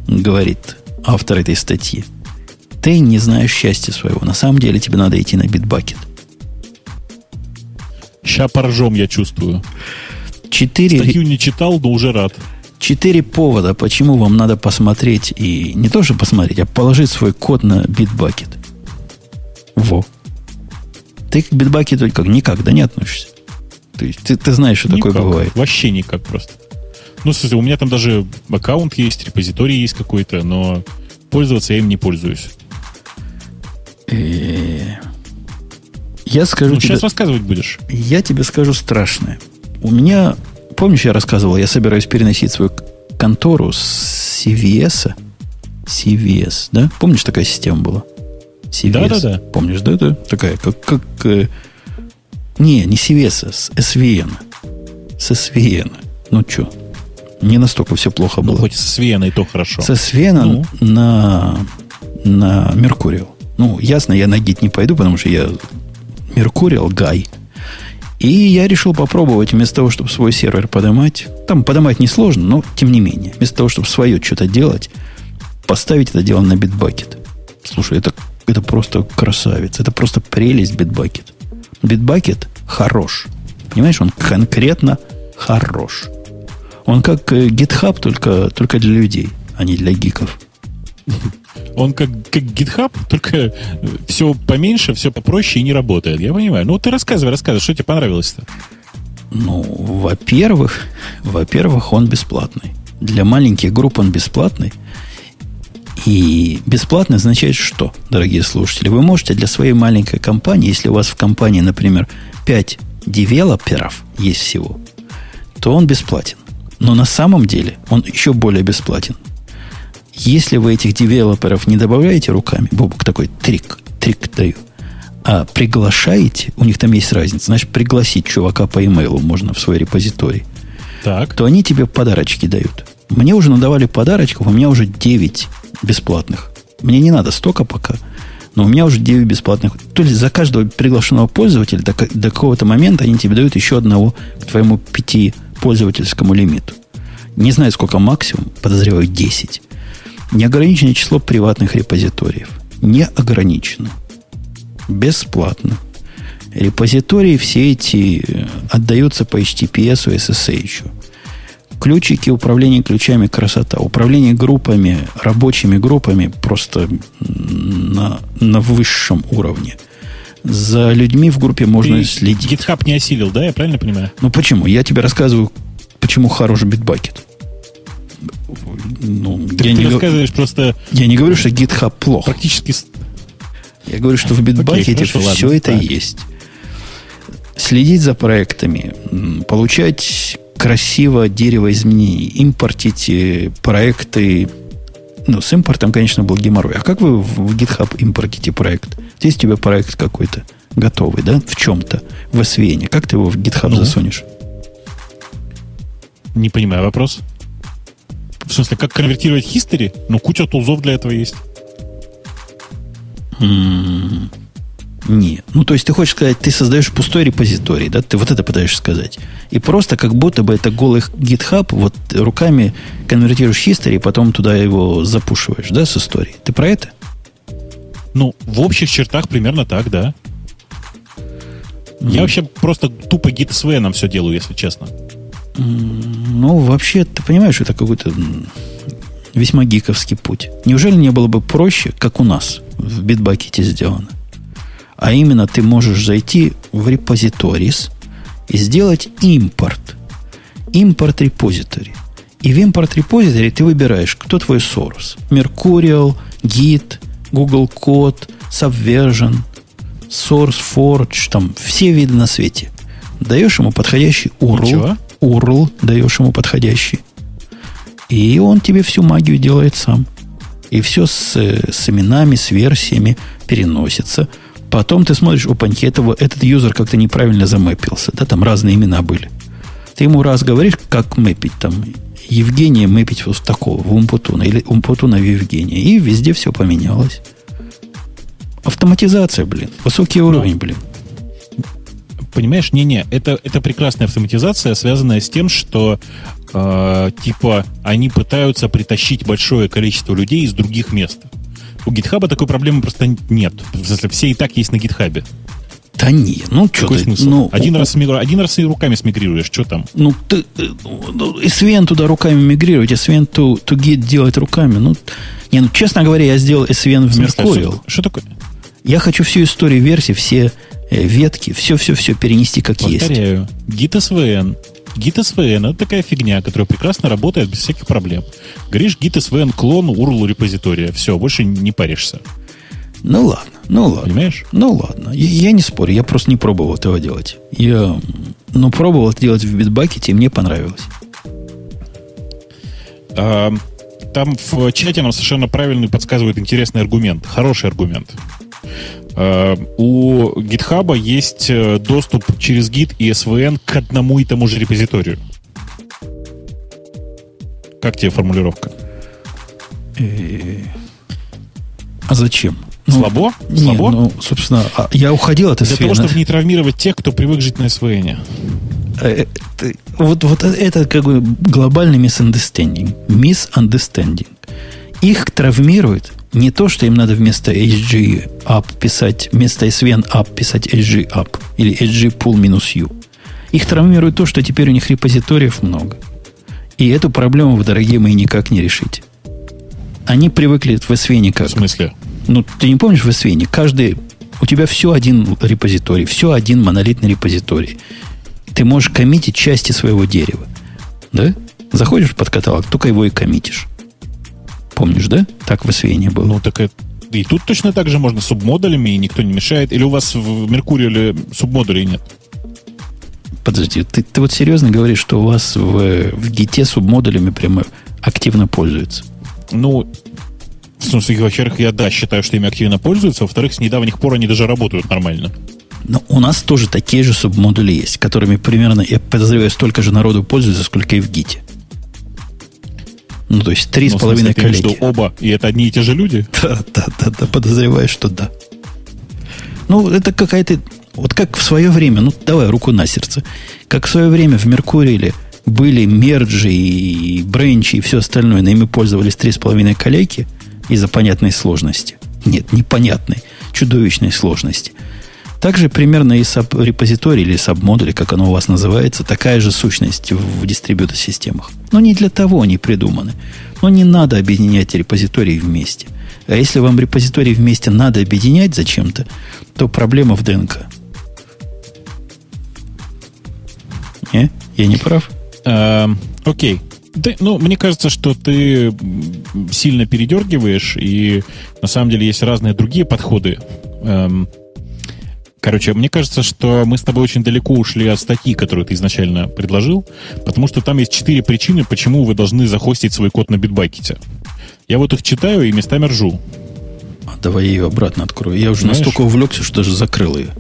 говорит автор этой статьи. Ты не знаешь счастья своего. На самом деле тебе надо идти на Bitbucket. Ща поржем, я чувствую. 4... Статью не читал, но уже рад. 4 повода, почему вам надо посмотреть и не то, что посмотреть, а положить свой код на Bitbucket. Во. Ты к Bitbucket как никогда не относишься. То есть ты знаешь, что никак. Такое бывает. Вообще никак просто. Ну, в смысле, у меня там даже аккаунт есть, репозиторий есть какой-то, но пользоваться я им не пользуюсь. Я скажу тебе... Сейчас рассказывать будешь. Я тебе скажу страшное. У меня... Помнишь, я рассказывал, я собираюсь переносить свою контору с CVS? CVS, да? Помнишь, такая система была? CVS. Да. Помнишь, да? Это такая, как... Не CVS, с SVN. С SVN. Ну, что? Не настолько все плохо было. Ну, хоть со Свена и то хорошо. Со Свена на Mercurial. Ну, ясно, я на Git не пойду, потому что я Mercurial guy. И я решил попробовать вместо того, чтобы свой сервер поднимать. Там поднимать несложно, но тем не менее. Вместо того, чтобы свое что-то делать, поставить это дело на Bitbucket. Слушай, это просто красавец. Это просто прелесть Bitbucket. Bitbucket хорош. Понимаешь, он конкретно хорош. Он как GitHub, только для людей, а не для гиков. Он как GitHub, только все поменьше, все попроще и не работает. Я понимаю. Ну, ты рассказывай, что тебе понравилось-то? Ну, во-первых, он бесплатный. Для маленьких групп он бесплатный. И бесплатный означает что, дорогие слушатели? Вы можете для своей маленькой компании, если у вас в компании, например, 5 девелоперов есть всего, то он бесплатен. Но на самом деле он еще более бесплатен. Если вы этих девелоперов не добавляете руками, Бобок такой трик даю, а приглашаете, у них там есть разница, значит, пригласить чувака по имейлу можно в свой репозиторий, так. То они тебе подарочки дают. Мне уже надавали подарочков, у меня уже 9 бесплатных. Мне не надо столько пока, но у меня уже 9 бесплатных. То есть за каждого приглашенного пользователя до какого-то момента они тебе дают еще одного к твоему 5 пользовательскому лимиту. Не знаю, сколько максимум, подозреваю 10. Неограниченное число приватных репозиториев. Неограничено. Бесплатно. Репозитории все эти отдаются по HTTPS, SSH. Ключики, управление ключами, красота. Управление группами, рабочими группами просто на высшем уровне. За людьми в группе можно следить. GitHub не осилил, да? Я правильно понимаю? Ну, почему? Я тебе рассказываю, почему хорош Bitbucket. Ты рассказываешь просто... Я не говорю, что GitHub плох. Практически... Я говорю, что в Bitbucket все это есть. Следить за проектами, получать красиво дерево изменений, импортить проекты... Ну, с импортом, конечно, был геморрой. А как вы в GitHub импортите проект? Здесь у тебя проект какой-то готовый, да, в чем-то, в SVN. Как ты его в GitHub засунешь? Не понимаю вопрос. В смысле, как конвертировать history? Ну, куча тулзов для этого есть. Не. Ну, то есть ты хочешь сказать, ты создаешь пустой репозиторий, да? Ты вот это пытаешься сказать. И просто как будто бы это голый GitHub, вот руками конвертируешь history, и потом туда его запушиваешь, да, с историей. Ты про это? Ну, в общих чертах примерно так, да. Я вообще просто тупо GitSVN все делаю, если честно. Ну, вообще, ты понимаешь, это какой-то весьма гиковский путь. Неужели не было бы проще, как у нас в Bitbucket сделано? А именно ты можешь зайти в репозиторис и сделать импорт. Импорт репозиторий. И в импорт репозиторий ты выбираешь, кто твой source. Mercurial, Git, Google Code, Subversion, SourceForge. Там все виды на свете. Даешь ему подходящий URL. URL даешь ему подходящий. И он тебе всю магию делает сам. И все с именами, с версиями переносится. Потом ты смотришь, опаньки, этот юзер как-то неправильно замэпился. Да, там разные имена были. Ты ему раз говоришь, как мэпить там. Евгения мэпить вот в такого, в Умпутуна. Или Умпутуна в Евгения. И везде все поменялось. Автоматизация, блин. Высокий уровень, блин. Понимаешь, это прекрасная автоматизация, связанная с тем, что типа они пытаются притащить большое количество людей из других мест. У GitHub такой проблемы просто нет. Все и так есть на GitHub. Да не, ну что ты... смысл? Ну, один раз и руками смигрируешь, что там? Ну, ты SVN туда руками мигрировать, SVN to Git делать руками. Ну, не, ну, честно говоря, я сделал SVN в Mercurial. Что такое? Я хочу всю историю версии, все ветки, все-все-все перенести как повторяю, есть. Повторяю, GitSVN – это такая фигня, которая прекрасно работает без всяких проблем. Говоришь, GitSVN клон URL репозитория. Все, больше не паришься. Ну ладно. Понимаешь? Ну ладно. Я не спорю, я просто не пробовал этого делать. Я пробовал это делать в Bitbucket, и мне понравилось. Там в чате нам совершенно правильно подсказывают интересный аргумент. Хороший аргумент. У GitHub есть доступ через Git и SVN к одному и тому же репозиторию. Как тебе формулировка? А зачем? Слабо? Ну, слабо? Не, ну, собственно, я уходил от SVN. Для того, чтобы не травмировать тех, кто привык жить на SVN. Вот это как бы глобальный misunderstanding. Их травмирует не то, что им надо вместо HG-up писать, вместо SVN-up писать HG-up или HG-pool-u. Их травмирует то, что теперь у них репозиториев много. И эту проблему вы, дорогие мои, никак не решите. Они привыкли в SVN как... В смысле? Ну, ты не помнишь в SVN? У тебя все один репозиторий, все один монолитный репозиторий. Ты можешь коммитить части своего дерева. Да? Заходишь под каталог, только его и коммитишь. Помнишь, да? Так в SVN было. Ну, так и тут точно так же можно субмодулями, и никто не мешает. Или у вас в Mercurial субмодулей нет? Подожди, ты вот серьезно говоришь, что у вас в Git субмодулями прямо активно пользуются? Ну, в смысле, во-первых, я, да, считаю, что ими активно пользуются. Во-вторых, с недавних пор они даже работают нормально. Но у нас тоже такие же субмодули есть, которыми примерно, я подозреваю, столько же народу пользуются, сколько и в Git. Ну, то есть 3,5 коллеги. Что оба, и это одни и те же люди? Да, подозреваю, что да. Ну, это какая-то... Вот как в свое время, ну, давай руку на сердце. Как в свое время в Меркурии были мерджи и бренчи и все остальное, но ими пользовались 3,5 коллеги из-за понятной сложности. Нет, непонятной, чудовищной сложности. Также примерно и репозиторий или сабмодули, как оно у вас называется, такая же сущность в дистрибьютор-системах. Но не для того они придуманы. Но не надо объединять репозитории вместе. А если вам репозитории вместе надо объединять зачем-то, то проблема в ДНК. Я не прав? Окей. Ну, мне кажется, что ты сильно передергиваешь, и на самом деле есть разные другие подходы. Короче, мне кажется, что мы с тобой очень далеко ушли от статьи, которую ты изначально предложил, потому что там есть 4 причины, почему вы должны захостить свой код на Bitbucket. Я вот их читаю и местами ржу. Давай я ее обратно открою. Я уже настолько увлекся, что даже закрыл ее.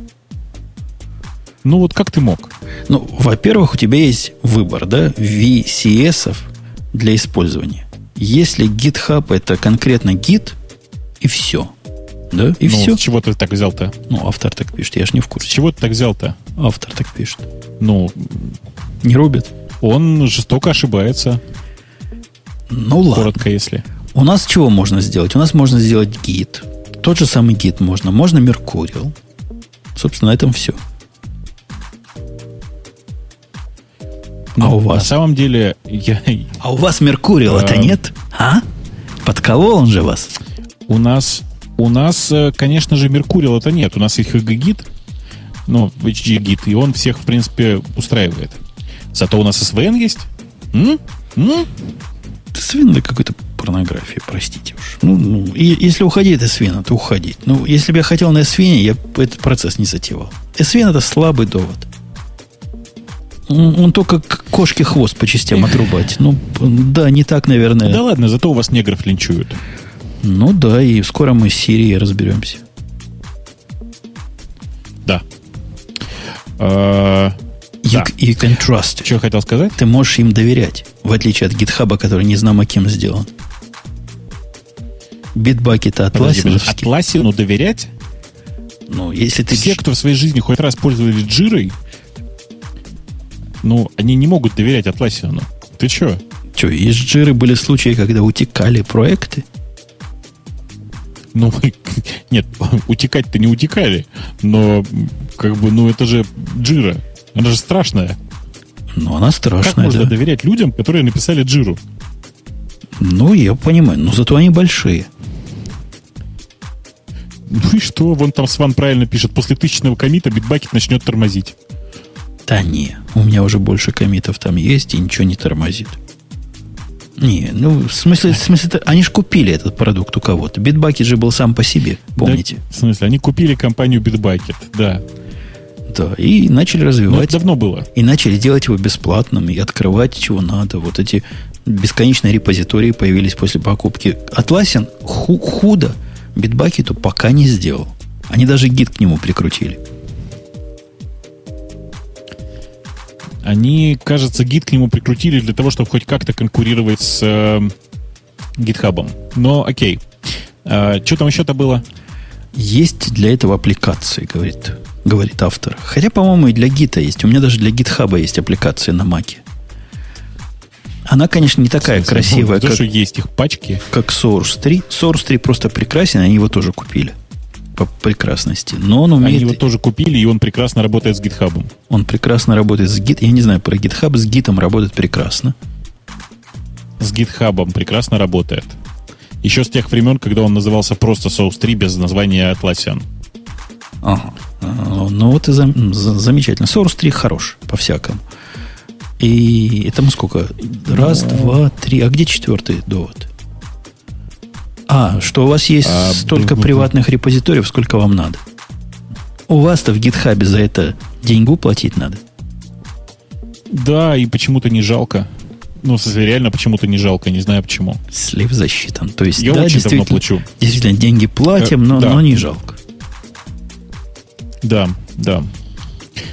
Ну вот как ты мог? Ну, во-первых, у тебя есть выбор, да, VCS-ов для использования. Если GitHub это конкретно Git, и все. Да? И ну, все. С чего ты так взял-то? Ну, автор так пишет, я же не в курсе. С чего ты так взял-то? Автор так пишет. Ну, не рубит. Он жестоко ошибается. Ну ладно. Коротко, если. У нас чего можно сделать? У нас можно сделать Git. Тот же самый Git можно. Можно Mercurial. Собственно, на этом все. А у вас? На самом деле... А у вас Меркуриала-то нет? А? Подколол он же вас? У нас, конечно же, Меркуриала-то нет. У нас есть HGGit, ну, HGGit, и он всех, в принципе, устраивает. Зато у нас SVN есть. Ты SVN для какой-то порнографии, простите уж. Ну, и если уходить от SVN, то уходить. Ну, если бы я хотел на SVN, я бы этот процесс не затевал. SVN – это слабый довод. Он только кошке хвост по частям отрубать. Ну, да, не так, наверное. Да ладно, зато у вас негров линчуют. Ну да, и скоро мы с Сирией разберемся. Да. You can trust. Что хотел сказать? Ты можешь им доверять, в отличие от GitHub, который не знамо кем сделан. Bitbucket атласиновский. Атласину доверять? Ну, если ты... Все, кто в своей жизни хоть раз пользовались джирой, ну, они не могут доверять Атласину. Ты че? Че, из джиры были случаи, когда утекали проекты? Ну, нет, утекать-то не утекали. Но, как бы, ну, это же джира. Она же страшная. Ну, она страшная, как можно доверять людям, которые написали джиру? Ну, я понимаю. Но зато они большие. Ну и что? Вон там Сван правильно пишет. После 1000-го коммита Bitbucket начнет тормозить. Да не, у меня уже больше коммитов там есть, и ничего не тормозит. Не, ну, в смысле, они же купили этот продукт у кого-то. Bitbucket же был сам по себе, помните? Да, в смысле, они купили компанию Bitbucket, да. Да, и начали развивать. Это давно было. И начали делать его бесплатным, и открывать чего надо. Вот эти бесконечные репозитории появились после покупки. Atlassian худо Bitbucket пока не сделал. Они даже гид к нему прикрутили. Они, кажется, гид к нему прикрутили для того, чтобы хоть как-то конкурировать с GitHub. Но окей. Что там еще-то было? Есть для этого аппликации, говорит автор. Хотя, по-моему, и для гита есть. У меня даже для GitHub есть аппликация на Маке. Она, конечно, не такая красивая, как... есть их пачки. Как Source 3. Source 3 просто прекрасен, они его тоже купили. По прекрасности. Но он умеет... Они его тоже купили, и он прекрасно работает с GitHub. Он прекрасно работает с Git. Я не знаю про GitHub. С Git работает прекрасно. С GitHub прекрасно работает. Еще с тех времен, когда он назывался просто Source 3 без названия Atlassian. Ага. Ну вот и замечательно. Source 3 хорош, по-всякому. И там сколько? Раз, два, три. А где четвертый довод? А, что у вас есть столько приватных репозиториев, сколько вам надо. У вас-то в GitHub за это деньгу платить надо. Да, и почему-то не жалко. Ну, в смысле, реально почему-то не жалко, не знаю почему. Слив засчитан. То есть, я да, очень давно плачу. Действительно, деньги платим, но, да. Но не жалко. Да, да.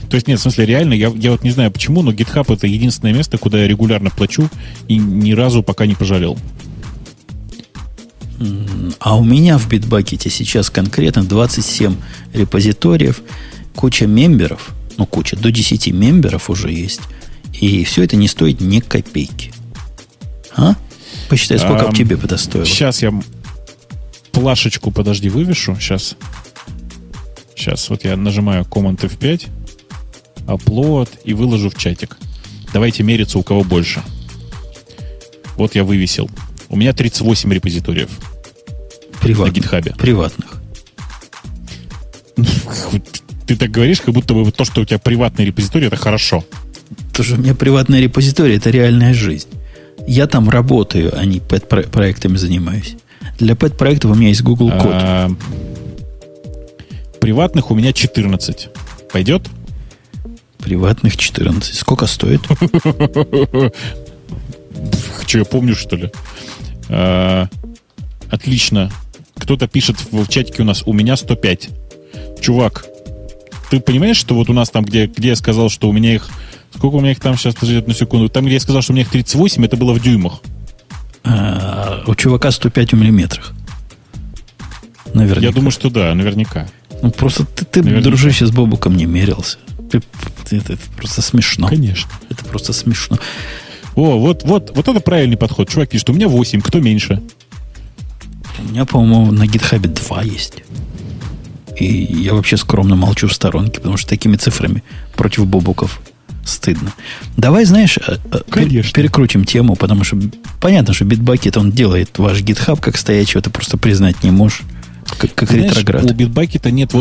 То есть, нет, в смысле, реально, я вот не знаю почему, но GitHub это единственное место, куда я регулярно плачу и ни разу пока не пожалел. А у меня в Bitbucket сейчас конкретно 27 репозиториев, куча мемберов, ну куча, до 10 мемберов уже есть. И все это не стоит ни копейки. А? Посчитай, сколько тебе бы это стоило. Сейчас я плашечку, подожди, вывешу. Сейчас вот я нажимаю Command F5, Upload и выложу в чатик. Давайте мериться, у кого больше. Вот я вывесил. У меня 38 репозиториев на GitHub. Приватных. Ты так говоришь, как будто бы то, что у тебя приватные репозитории, это хорошо. То, что у меня приватные репозитории, это реальная жизнь. Я там работаю, а не пэт-проектами занимаюсь. Для пэт-проектов у меня есть Google код. Приватных у меня 14. Пойдет? Приватных 14. Сколько стоит? Что, я помню, что ли? Отлично. Кто-то пишет в чатике у нас: у меня 105. Чувак, ты понимаешь, что вот у нас там, где я сказал, что у меня их... Сколько у меня их там сейчас, подожди, одну секунду. Там, где я сказал, что у меня их 38, это было в дюймах. У чувака 105 в миллиметрах. Наверняка. Я думаю, что да, наверняка. Ну, просто ты дружище, с Бобуком не мерился. Это просто смешно. Конечно. Это просто смешно. О, вот это правильный подход. Чуваки, что у меня 8, кто меньше? У меня, по-моему, на гитхабе 2 есть. И я вообще скромно молчу в сторонке, потому что такими цифрами против Бобуков стыдно. Давай, знаешь, перекрутим тему, потому что понятно, что Bitbucket, он делает ваш GitHub как стоячего, ты просто признать не можешь, как знаешь, ретроград. У Bitbucket нет,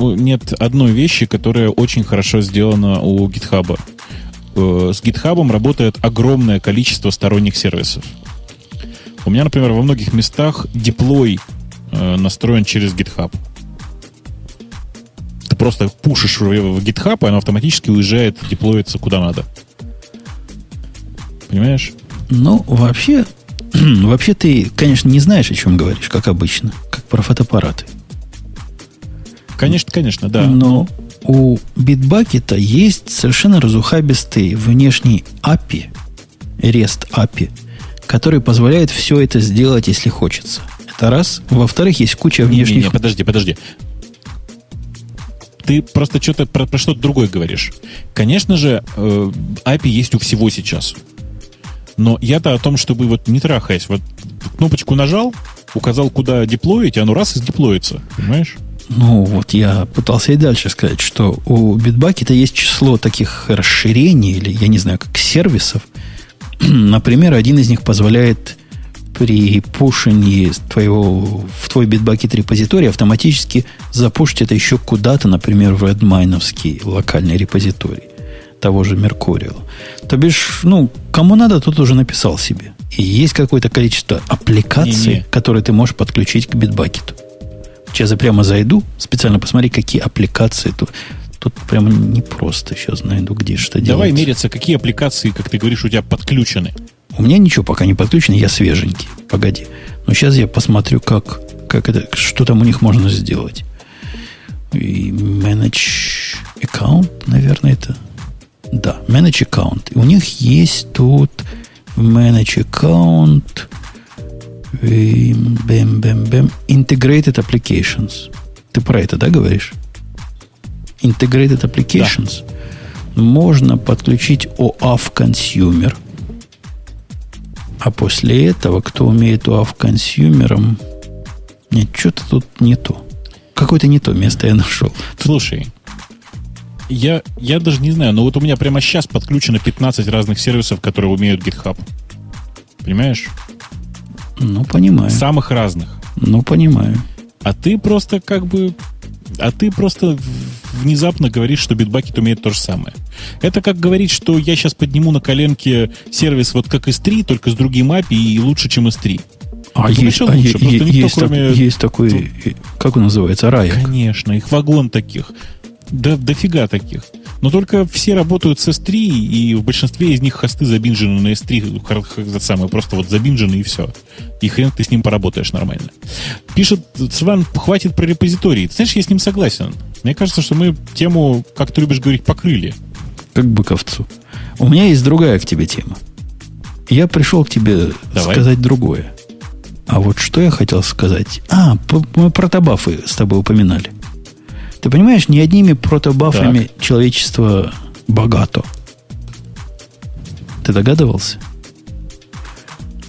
нет одной вещи, которая очень хорошо сделана у GitHub. С GitHub работает огромное количество сторонних сервисов. У меня, например, во многих местах деплой настроен через GitHub. Ты просто пушишь в GitHub, и оно автоматически уезжает, деплоится куда надо. Понимаешь? Ну, вообще ты, конечно, не знаешь, о чем говоришь, как обычно. Как про фотоаппараты. Конечно, да. Но у Bitbucket есть совершенно разухабистый внешний API, REST API, который позволяет все это сделать, если хочется. Это раз. Во-вторых, есть куча внешних... Не, подожди. Ты просто что-то про что-то другое говоришь. Конечно же, API есть у всего сейчас. Но я-то о том, чтобы вот не трахаясь, вот кнопочку нажал, указал, куда деплоить, и оно раз и деплоится. Понимаешь? Ну, вот я пытался и дальше сказать, что у Bitbucket есть число таких расширений, или, я не знаю, как сервисов. Например, один из них позволяет при пушении в твой Bitbucket репозиторий автоматически запушить это еще куда-то, например, в Redmine-овский локальный репозиторий того же Mercurial. То бишь, кому надо, тот уже написал себе. И есть какое-то количество аппликаций, которые ты можешь подключить к Bitbucket. Сейчас я прямо зайду, специально посмотри, какие аппликации тут. Тут прямо непросто сейчас найду, где что делать. Давай мериться, какие аппликации, как ты говоришь, у тебя подключены. У меня ничего пока не подключено, я свеженький. Погоди. Но сейчас я посмотрю, как это, что там у них можно сделать. И Manage Account, наверное, это... Да, Manage Account. У них есть тут Manage Account и Integrated Applications. Ты про это, да, говоришь? Integrated Applications. Да. Можно подключить OAuth Consumer. А после этого, кто умеет OAuth консюмером... Нет, что-то тут не то. Какое-то не то место я нашел. Слушай, я даже не знаю, но вот у меня прямо сейчас подключено 15 разных сервисов, которые умеют GitHub. Понимаешь? Ну, понимаю. Самых разных. Ну, понимаю. А ты просто внезапно говоришь, что Bitbucket умеет то же самое. Это как говорить, что я сейчас подниму на коленке сервис вот как S3, только с другим API и лучше, чем S3. Есть такой, как он называется, Райок. Конечно, их вагон таких. Да, дофига таких. Но только все работают с S3, и в большинстве из них хосты забинжены на S3, просто вот забинжены и все. И хрен ты с ним поработаешь нормально. Пишет Сван, хватит про репозитории. Ты знаешь, я с ним согласен. Мне кажется, что мы тему, как ты любишь говорить, покрыли. Как бы ковцу. У меня есть другая к тебе тема. Я пришел к тебе сказать другое. А вот что я хотел сказать? Мы про табафы с тобой упоминали. Ты понимаешь, не одними протобафами человечество богато. Ты догадывался?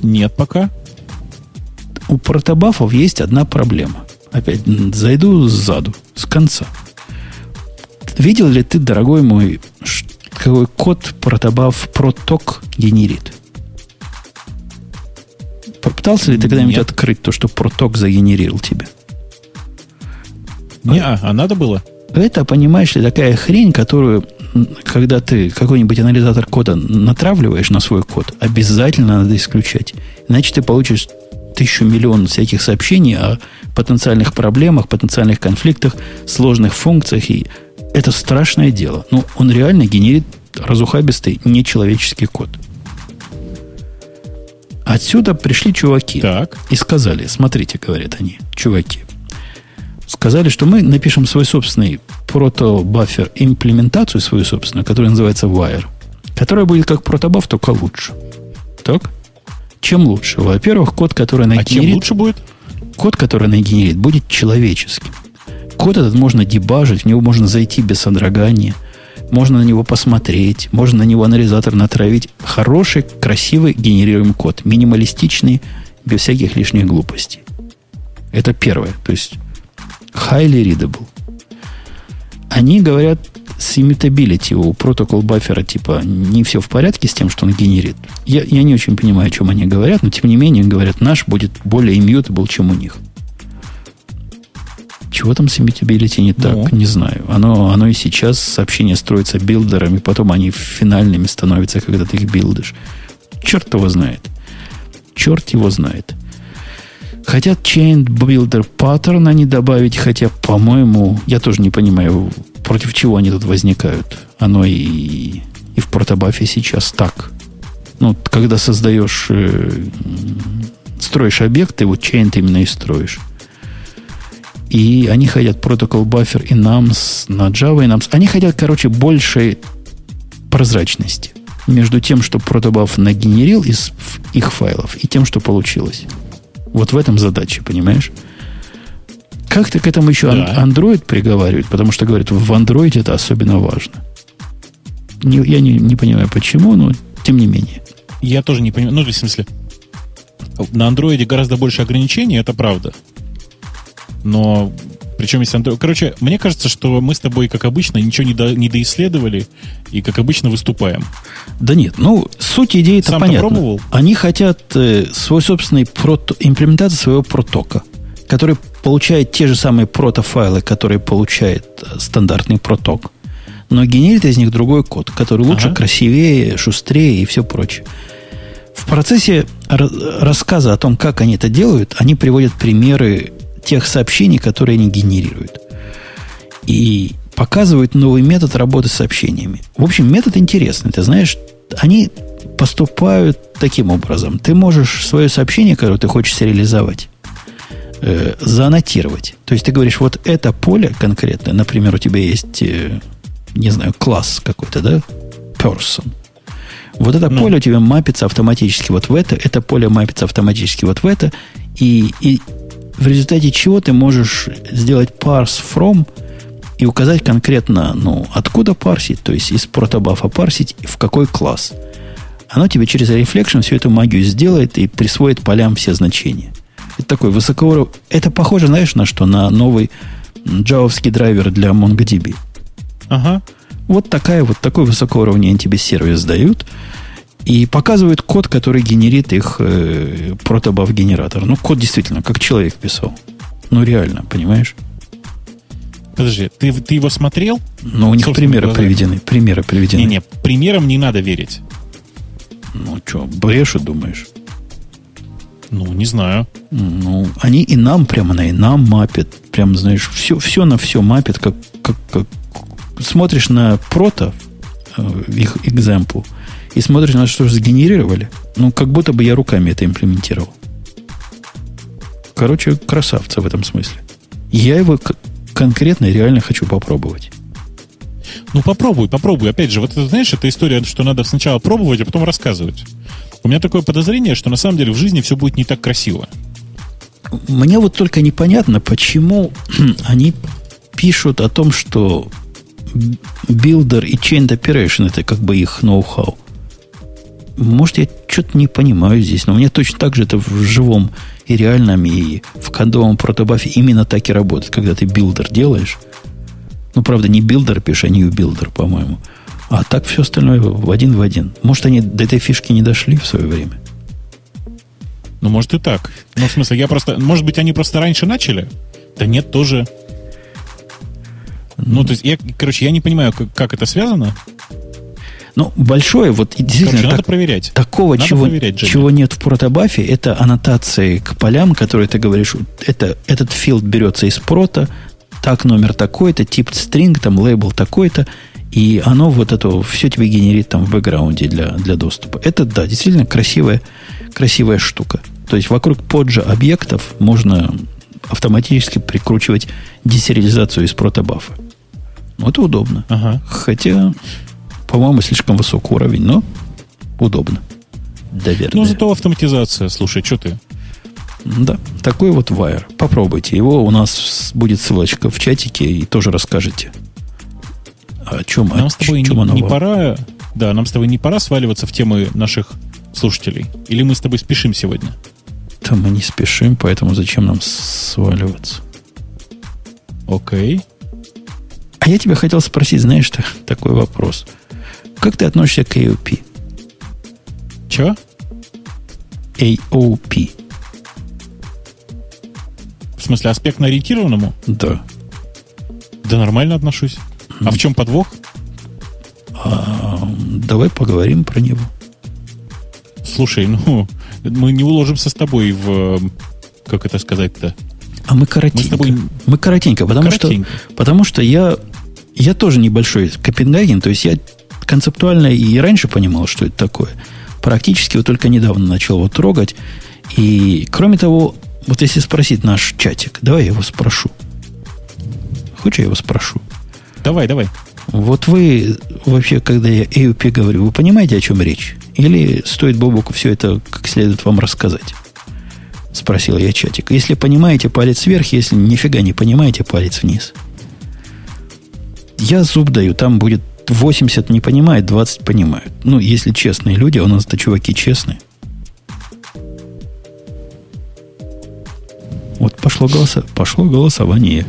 Нет пока. У протобафов есть одна проблема. Опять зайду сзаду, с конца. Видел ли ты, дорогой мой, какой код протобаф проток генерит? Попытался ли ты когда-нибудь открыть то, что проток загенерил тебе? А надо было? Это, понимаешь ли, такая хрень, которую, когда ты какой-нибудь анализатор кода натравливаешь на свой код, обязательно надо исключать. Иначе ты получишь 1000 миллионов всяких сообщений о потенциальных проблемах, потенциальных конфликтах, сложных функциях. И это страшное дело. Но он реально генерит разухабистый нечеловеческий код. Отсюда пришли чуваки и сказали, смотрите, говорят они, чуваки, сказали, что мы напишем свой собственный протобафер имплементацию свою собственную, которая называется Wire, которая будет как протобаф, только лучше. Так? Чем лучше? Во-первых, код, который нагенерит... А чем лучше будет? Код, который нагенерит, будет человеческим. Код этот можно дебажить, в него можно зайти без содрогания, можно на него посмотреть, можно на него анализатор натравить. Хороший, красивый, генерируемый код. Минималистичный, без всяких лишних глупостей. Это первое. То есть, highly readable. Они говорят, с иммутабилити у протокол баффера типа не все в порядке с тем, что он генерит. Я не очень понимаю, о чем они говорят, но тем не менее говорят, наш будет более immutable, чем у них. Чего там с immutability не так, не знаю. Оно и сейчас сообщение строится билдерами, потом они финальными становятся, когда ты их билдишь. Черт его знает. Черт его знает. Хотят Chain Builder Pattern они добавить, хотя, по-моему, я тоже не понимаю, против чего они тут возникают. Оно и в протобафе сейчас так. Ну, когда создаешь, строишь объекты, вот Chain ты именно и строишь. И они хотят Protocol Buffer и Nums на Java и Nums. Они хотят, короче, большей прозрачности между тем, что протобаф нагенерил из их файлов, и тем, что получилось. Вот в этом задача, понимаешь? Как-то к этому еще Android приговаривает, потому что, говорят, в Android это особенно важно. Я не понимаю, почему, но тем не менее. Я тоже не понимаю. Ну, в смысле, на Android гораздо больше ограничений, это правда. Но, причем если Android... Короче, мне кажется, что мы с тобой, как обычно, ничего не доисследовали и, как обычно, выступаем. Да нет, ну, суть идеи-то сам понятна. Сам-то пробовал? Они хотят свой собственный имплементацию своего протока, который получает те же самые протофайлы, которые получает стандартный проток, но генерит из них другой код, который лучше, красивее, шустрее и все прочее. В процессе рассказа о том, как они это делают, они приводят примеры тех сообщений, которые они генерируют. И показывают новый метод работы с сообщениями. В общем, метод интересный. Ты знаешь, они поступают таким образом. Ты можешь свое сообщение, которое ты хочешь реализовать, зааннотировать. То есть ты говоришь, вот это поле конкретное, например, у тебя есть, не знаю, класс какой-то, да? Person. Вот это поле у тебя мапится автоматически вот в это поле мапится автоматически вот в это, и в результате чего ты можешь сделать parse from и указать конкретно, ну, откуда парсить, то есть из протобафа парсить, в какой класс. Оно тебе через reflection всю эту магию сделает и присвоит полям все значения. Это такой высокоуровневый... Это похоже, знаешь, на что? На новый джавовский драйвер для MongoDB. Ага. Вот такой высокоуровневый NTB-сервис дают. И показывают код, который генерит их протобаф-генератор. Ну, код действительно, как человек писал. Ну, реально, понимаешь? Подожди, ты его смотрел? Ну, у них примеры приведены. Не-не, примерам не надо верить. Ну, что, брешут, думаешь? Ну, не знаю. Ну, они и нам прямо на и нам мапят. Прям, знаешь, все на все мапят. Как смотришь на прото, их экземплу, и смотришь, на что же сгенерировали. Ну, как будто бы я руками это имплементировал. Короче, красавцы в этом смысле. Я его конкретно реально хочу попробовать. Ну, попробуй. Опять же, вот это, знаешь, это история, что надо сначала пробовать, а потом рассказывать. У меня такое подозрение, что на самом деле в жизни все будет не так красиво. Мне вот только непонятно, почему они пишут о том, что Builder и Chained Operation — это как бы их ноу-хау. Может, я что-то не понимаю здесь, но у меня точно так же это в живом и реальном, и в кодовом протобафе именно так и работает, когда ты билдер делаешь. Ну, правда, не билдер пишешь, а new builder, по-моему. А так все остальное в один. Может, они до этой фишки не дошли в свое время? Ну, может, и так. Ну, в смысле, может быть, они просто раньше начали? Да нет, тоже... Ну, то есть, я не понимаю, как это связано. Ну, большое, вот действительно... Короче, надо проверять. Такого, надо чего нет в протобафе, это аннотации к полям, которые ты говоришь, этот филд берется из прото, так номер такой-то, тип string, там лейбл такой-то, и оно вот это все тебе генерит там в бэкграунде для доступа. Это, да, действительно красивая штука. То есть, вокруг поджа объектов можно автоматически прикручивать десериализацию из протобафа. Это удобно. Ага. Хотя, по-моему, слишком высок уровень, но удобно. Наверное. Ну, зато автоматизация. Слушай, что ты? Да, такой вот Wire. Попробуйте его. У нас будет ссылочка в чатике, и тоже расскажете, о чем нам с тобой не пора. Да, нам с тобой не пора сваливаться в темы наших слушателей. Или мы с тобой спешим сегодня? Да, мы не спешим, поэтому зачем нам сваливаться? Окей. А я тебя хотел спросить, знаешь что? Такой вопрос. Как ты относишься к AOP? Чего? AOP. В смысле, аспектно-ориентированному? Да. Да нормально отношусь. А в чем подвох? Давай поговорим про него. Слушай, мы не уложимся с тобой в... Как это сказать-то? А мы коротенько. Потому что я тоже небольшой Копенгаген. То есть я концептуально и раньше понимал, что это такое. Практически вот только недавно начал его трогать. И кроме того, вот если спросить наш чатик, давай я его спрошу. Хочешь, я его спрошу? Давай. Вот вы вообще, когда я AOP говорю, вы понимаете, о чем речь? Или стоит Бобоку все это как следует вам рассказать? Спросил я чатик. Если понимаете, палец вверх. Если нифига не понимаете, палец вниз. Я зуб даю. Там будет 80 не понимает, 20 понимают. Если честные люди. У нас-то чуваки честные. Вот пошло голосование.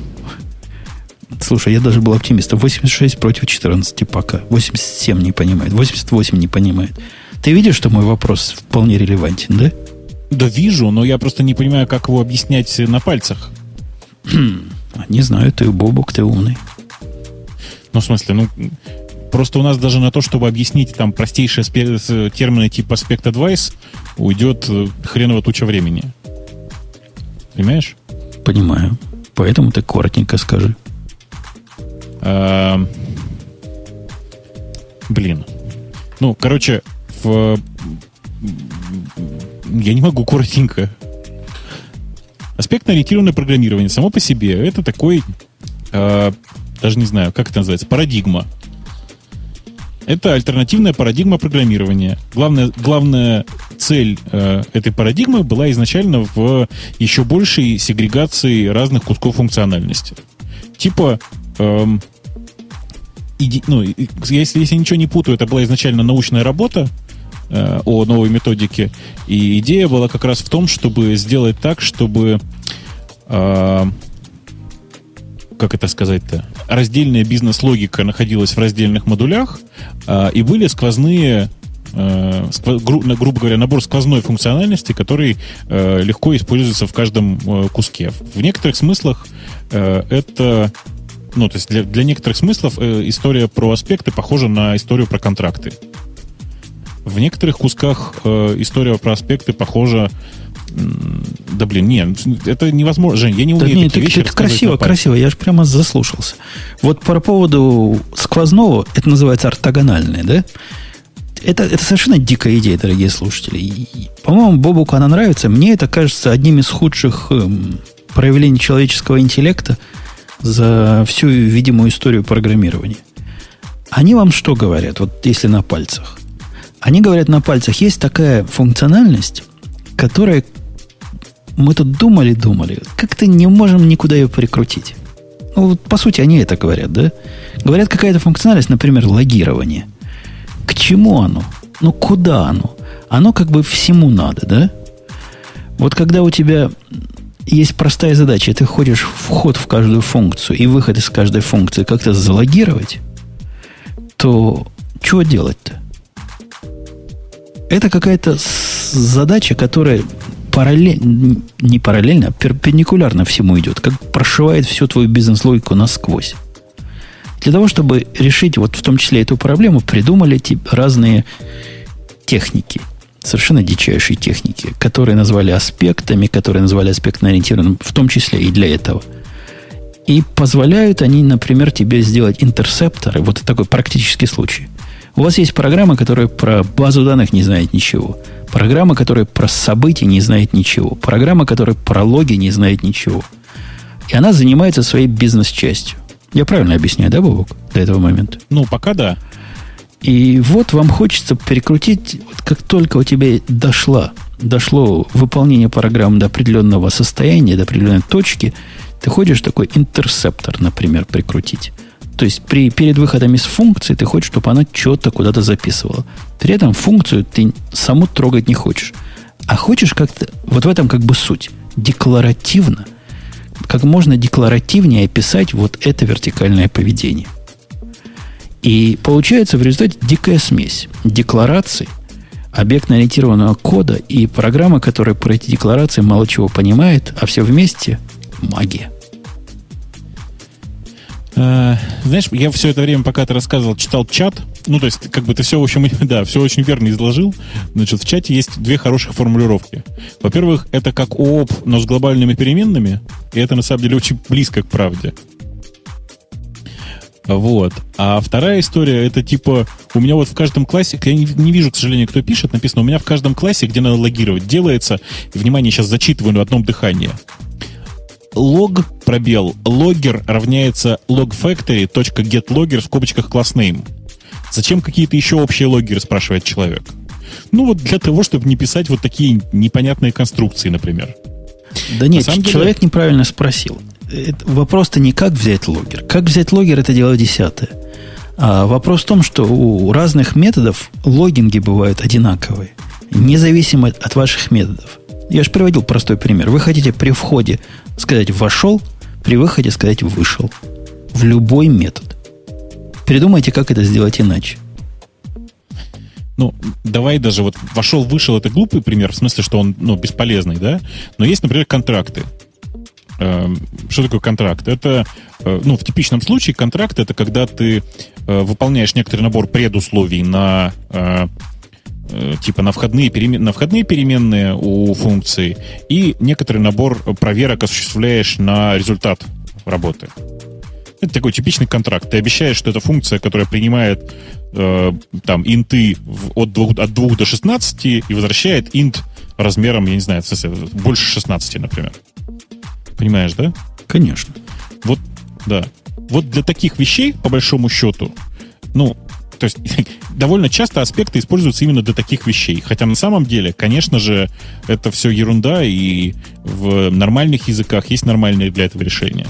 Слушай, я даже был оптимистом. 86 против 14 пока. 87 не понимает. 88 не понимает. Ты видишь, что мой вопрос вполне релевантен, да? Да вижу, но я просто не понимаю, как его объяснять на пальцах. Не знаю, ты Бобок, ты умный. В смысле, просто у нас даже на то, чтобы объяснить там простейшие термины типа aspect advice, уйдет хреново туча времени. Понимаешь? Понимаю. Поэтому ты коротенько скажи. Блин. Я не могу коротенько. Аспектно-ориентированное программирование само по себе это такой, даже не знаю, как это называется, парадигма. Это альтернативная парадигма программирования. Главная цель этой парадигмы была изначально в еще большей сегрегации разных кусков функциональности. Типа... если я ничего не путаю, это была изначально научная работа о новой методике. И идея была как раз в том, чтобы сделать так, чтобы как это сказать-то? Раздельная бизнес-логика находилась в раздельных модулях, и были сквозные грубо говоря, набор сквозной функциональности, который легко используется в каждом куске. В некоторых смыслах это... то есть для некоторых смыслов история про аспекты похожа на историю про контракты. В некоторых кусках история про аспекты похожа... это невозможно. Жень, я не умею такие вещи рассказывать. Красиво, я же прямо заслушался. Вот по поводу сквозного, это называется ортогональное, да? Это совершенно дикая идея, дорогие слушатели. И, по-моему, Бобуку она нравится. Мне это кажется одним из худших проявлений человеческого интеллекта за всю видимую историю программирования. Они вам что говорят, вот если на пальцах? Они говорят на пальцах, есть такая функциональность, которая мы тут думали, как-то не можем никуда ее прикрутить. По сути, они это говорят, да? Говорят, какая-то функциональность, например, логирование. К чему оно? Куда оно? Оно как бы всему надо, да? Вот когда у тебя... Есть простая задача. Ты хочешь вход в каждую функцию и выход из каждой функции как-то залогировать, то чего делать-то? Это какая-то задача, которая не параллельно, а перпендикулярно всему идет, как прошивает всю твою бизнес-логику насквозь. Для того, чтобы решить вот в том числе эту проблему, придумали разные техники. Совершенно дичайшие техники, которые назвали аспектами, которые назвали аспектно-ориентированным, в том числе и для этого. И позволяют они, например, тебе сделать интерсепторы. Вот такой практический случай. У вас есть программа, которая про базу данных не знает ничего. Программа, которая про события не знает ничего. Программа, которая про логи не знает ничего. И она занимается своей бизнес-частью. Я правильно объясняю, да, Бобок, до этого момента? Ну, пока да. И вот вам хочется перекрутить, вот как только у тебя дошло выполнение программы до определенного состояния, до определенной точки, ты хочешь такой интерсептор, например, прикрутить. То есть перед выходом из функции ты хочешь, чтобы она что-то куда-то записывала. При этом функцию ты саму трогать не хочешь. А хочешь как-то, вот в этом как бы суть, декларативно, как можно декларативнее описать вот это вертикальное поведение. И получается в результате дикая смесь деклараций, объектно-ориентированного кода и программа, которая про эти декларации мало чего понимает, а все вместе – магия. Знаешь, я все это время, пока ты рассказывал, читал чат. Ну, то есть, как бы ты все, в общем, да, все очень верно изложил. Значит, в чате есть две хороших формулировки. Во-первых, это как ООП, но с глобальными переменными. И это, на самом деле, очень близко к правде. Вот. А вторая история, это типа, у меня вот в каждом классе, я не вижу, к сожалению, кто пишет, написано, у меня в каждом классе, где надо логировать, делается, внимание, сейчас зачитываю на одном дыхании. Лог, пробел, логер равняется logfactory.getlogger в скобочках classname. Зачем какие-то еще общие логеры, спрашивает человек. Ну вот для того, чтобы не писать вот такие непонятные конструкции, например. Да нет, человек неправильно спросил. Вопрос-то не как взять логер. Как взять логер, это дело десятое. А вопрос в том, что у разных методов логинги бывают одинаковые, независимо от ваших методов. Я же приводил простой пример. Вы хотите при входе сказать «вошел», при выходе сказать «вышел». В любой метод. Придумайте, как это сделать иначе. Ну, давай даже вот «вошел-вышел» — это глупый пример, в смысле, что он бесполезный, да? Но есть, например, контракты. Что такое контракт? Это, в типичном случае контракт — это когда ты выполняешь некоторый набор предусловий на... типа на входные переменные у функции и некоторый набор проверок осуществляешь на результат работы. Это такой типичный контракт. Ты обещаешь, что это функция, которая принимает инты от 2 до 16 и возвращает инт размером, я не знаю, больше 16, например. Понимаешь, да? Конечно. Вот, да. Вот для таких вещей, по большому счету, то есть довольно часто аспекты используются именно для таких вещей. Хотя на самом деле, конечно же, это все ерунда, и в нормальных языках есть нормальные для этого решения.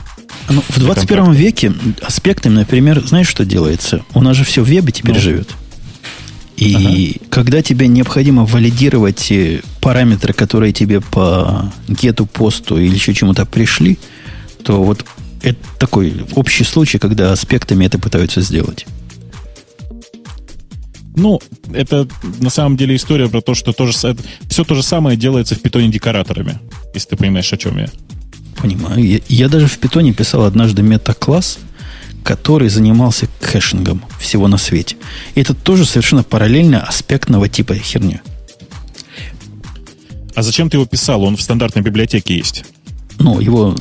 В 21 веке аспектами, например, знаешь, что делается? У нас же все в вебе теперь живет. И когда тебе необходимо валидировать параметры, которые тебе по гету, посту или еще чему-то пришли, то вот это такой общий случай, когда аспектами это пытаются сделать. Это на самом деле история про то, что все то же самое делается в питоне декораторами, если ты понимаешь, о чем я. Понимаю. Я даже в питоне писал однажды мета-класс, который занимался кэшингом всего на свете. И это тоже совершенно параллельно аспектного типа херня. А зачем ты его писал? Он в стандартной библиотеке есть. Его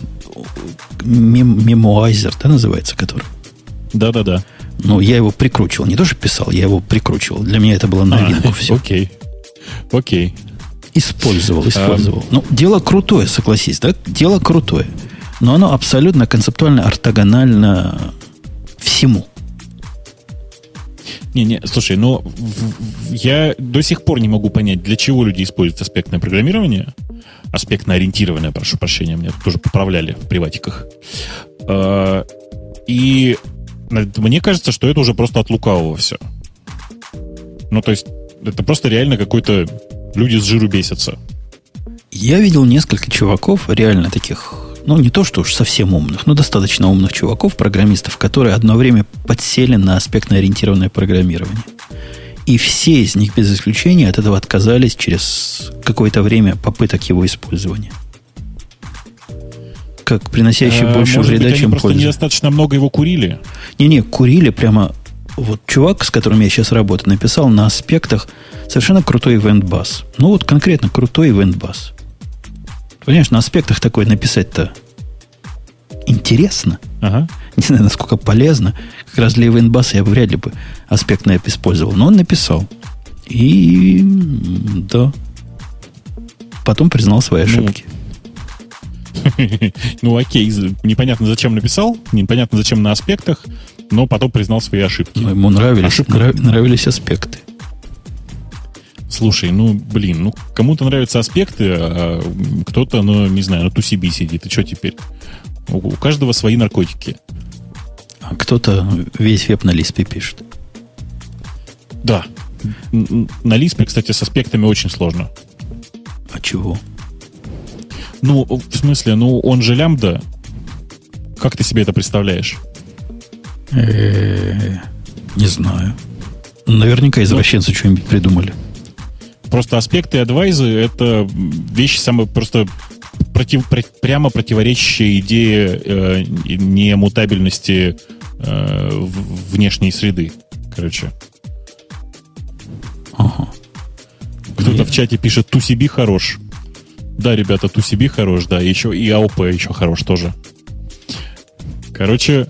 мемуайзер, да, называется, который? Да-да-да. Я его прикручивал. Не то, что писал, я его прикручивал. Для меня это было новинку все. Окей. Использовал. Дело крутое, согласись, да? Дело крутое. Но оно абсолютно концептуально ортогонально всему. Не, слушай, я до сих пор не могу понять, для чего люди используют аспектное программирование. Аспектно-ориентированное, прошу прощения, меня тоже поправляли в приватиках. И мне кажется, что это уже просто от лукавого все. То есть, это просто реально какой-то... Люди с жиру бесятся. Я видел несколько чуваков, реально таких, не то что уж совсем умных, но достаточно умных чуваков, программистов, которые одно время подсели на аспектно-ориентированное программирование. И все из них, без исключения, от этого отказались через какое-то время попыток его использования. Как приносящий больше вреда, чем пользы. Может быть, они просто недостаточно много его курили? Не, курили прямо... Вот чувак, с которым я сейчас работаю, написал на аспектах совершенно крутой ивент-бас. Конкретно крутой ивент-бас. Понимаешь, на аспектах такое написать-то интересно. Ага. Не знаю, насколько полезно. Как раз для ивент-баса я бы вряд ли бы аспектное использовал. Но он написал. И... да. Потом признал свои ошибки. Ну, окей, непонятно, зачем написал, непонятно, зачем на аспектах, но потом признал свои ошибки. Но ему нравились аспекты. Слушай, кому-то нравятся аспекты, а кто-то, на TuCB сидит. И что теперь? У каждого свои наркотики. А кто-то весь веб на Лиспе пишет. Да. На Лиспе, кстати, с аспектами очень сложно. А чего? Он же лямбда. Как ты себе это представляешь? Не знаю. Наверняка извращенцы что-нибудь придумали. Просто аспекты и адвайзы — это вещи самые просто прямо противоречащие идее немутабельности внешней среды. Короче. Ага. Кто-то в чате пишет «TuCB хорош». Да, ребята, TuCB хорош, да, еще и АОП еще хорош тоже. Короче,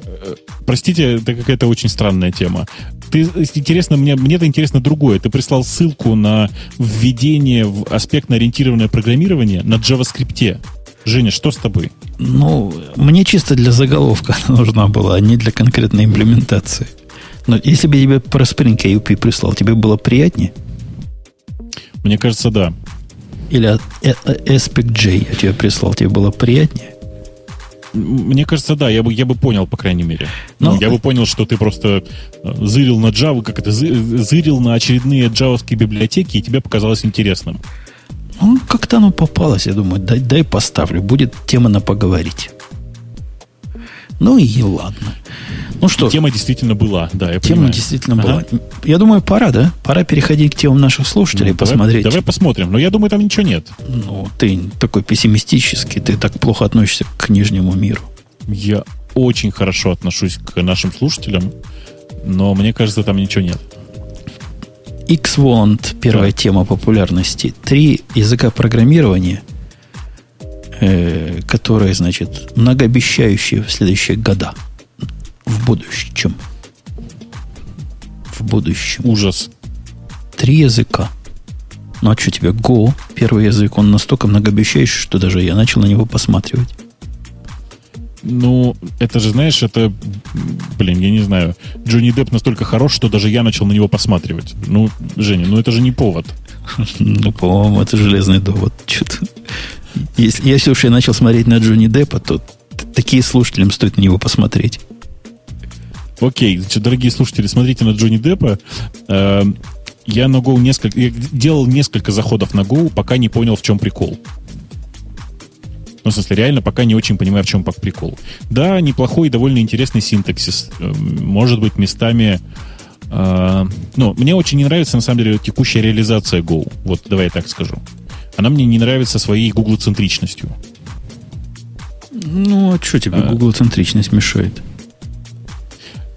простите, это какая-то очень странная тема. Мне-то интересно другое. Ты прислал ссылку на введение в аспектно-ориентированное программирование на JavaScript. Женя, что с тобой? Мне чисто для заголовка она нужна была, а не для конкретной имплементации. Но если бы я тебе про Spring AUP прислал, тебе было приятнее? Мне кажется, да. Или AspectJ я тебе прислал, тебе было приятнее? Мне кажется, да, я бы понял, по крайней мере. Я бы понял, что ты просто зырил на Java, зырил на очередные джавовские библиотеки, и тебе показалось интересным. Как-то оно попалось, я думаю, дай поставлю, будет тема на поговорить. И ладно. Что? Тема действительно была, да, я понимаю. Тема действительно была. Я думаю, пора, да? Пора переходить к темам наших слушателей, посмотреть. Давай посмотрим. Но я думаю, там ничего нет. Ты такой пессимистический, ты так плохо относишься к нижнему миру. Я очень хорошо отношусь к нашим слушателям, но мне кажется, там ничего нет. Xvolant, первая тема популярности. 3 языка программирования, которые, многообещающие в следующие года. В будущем. Ужас. 3 языка. А что тебе? Go, первый язык, он настолько многообещающий, что даже я начал на него посматривать. Это же, я не знаю. Джонни Депп настолько хорош, что даже я начал на него посматривать. Женя, это же не повод. По-моему, это железный довод. Если уж я начал смотреть на Джонни Деппа, то такие слушателям стоит на него посмотреть. Окей, дорогие слушатели, смотрите на Джонни Деппа. Я на Go я делал несколько заходов на Go, пока не понял, в чем прикол. Реально пока не очень понимаю, в чем прикол. Да, неплохой и довольно интересный синтаксис. Может быть, местами... мне очень не нравится, на самом деле, текущая реализация Go. Вот, давай я так скажу. Она мне не нравится своей гуглоцентричностью. А что тебе гуглоцентричность мешает?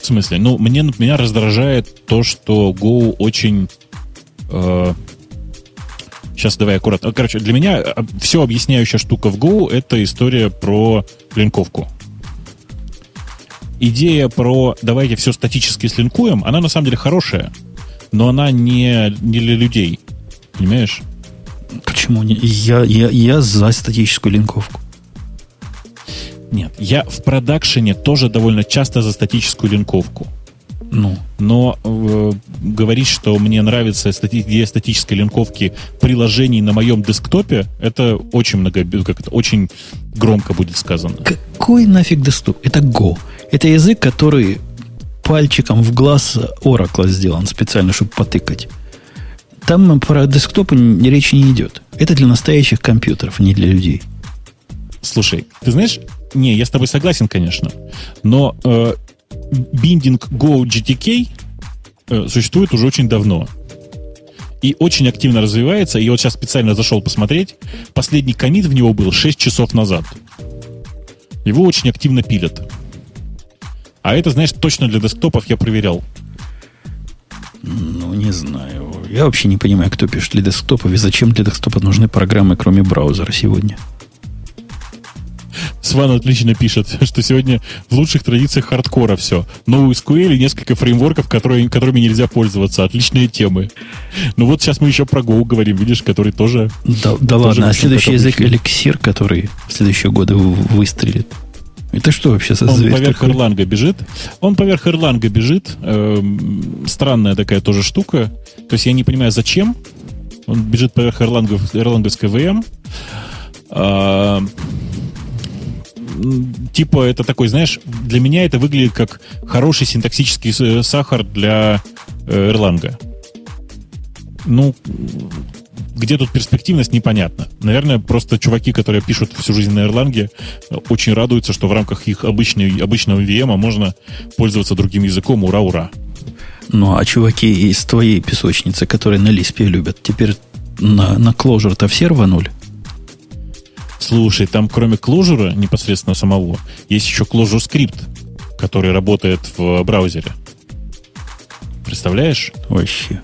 В смысле? Меня раздражает то, что Go очень... Сейчас давай аккуратно. Короче, для меня все объясняющая штука в Go — это история про линковку. Идея про «давайте все статически слинкуем», она на самом деле хорошая, но она не для людей. Понимаешь? Почему? Я за статическую линковку. Нет, я в продакшене тоже довольно часто за статическую линковку. Но говорить, что мне нравится идея статической линковки приложений на моем десктопе, это очень очень громко будет сказано. Какой нафиг десктоп? Это Go. Это язык, который пальчиком в глаз Oracle сделан специально, чтобы потыкать. Там про десктопы речи не идет. Это для настоящих компьютеров, не для людей. Слушай, ты знаешь... Не, я с тобой согласен, конечно. Но биндинг GoGTK существует уже очень давно. И очень активно развивается. И я сейчас специально зашел посмотреть. Последний коммит в него был 6 часов назад. Его очень активно пилят. А это, точно для десктопов я проверял. Не знаю. Я вообще не понимаю, кто пишет для десктопов и зачем для десктопа нужны программы, кроме браузера сегодня. Сван отлично пишет, что сегодня в лучших традициях хардкора все. Но у SQL несколько фреймворков, которыми нельзя пользоваться. Отличные темы. Ну вот сейчас мы еще про Go говорим, видишь, который тоже... Да ладно, а следующий язык эликсир, который в следующие годы выстрелит. Это что вообще за зверь? Он поверх Erlang бежит. Странная такая тоже штука. То есть я не понимаю, зачем. Он бежит поверх эрланговской VM. Типа это такой, знаешь, для меня это выглядит как хороший синтаксический сахар для Erlang. Ну, где тут перспективность, непонятно. Наверное, просто чуваки, которые пишут всю жизнь на Erlang, очень радуются, что в рамках их обычного VM можно пользоваться другим языком. Ура-ура. Ну, а чуваки из твоей песочницы, которые на Lisp любят, теперь на Clojure-то все рванули? Слушай, там кроме Clojure непосредственно самого, есть еще Clojure Script, который работает в браузере. Представляешь? Вообще.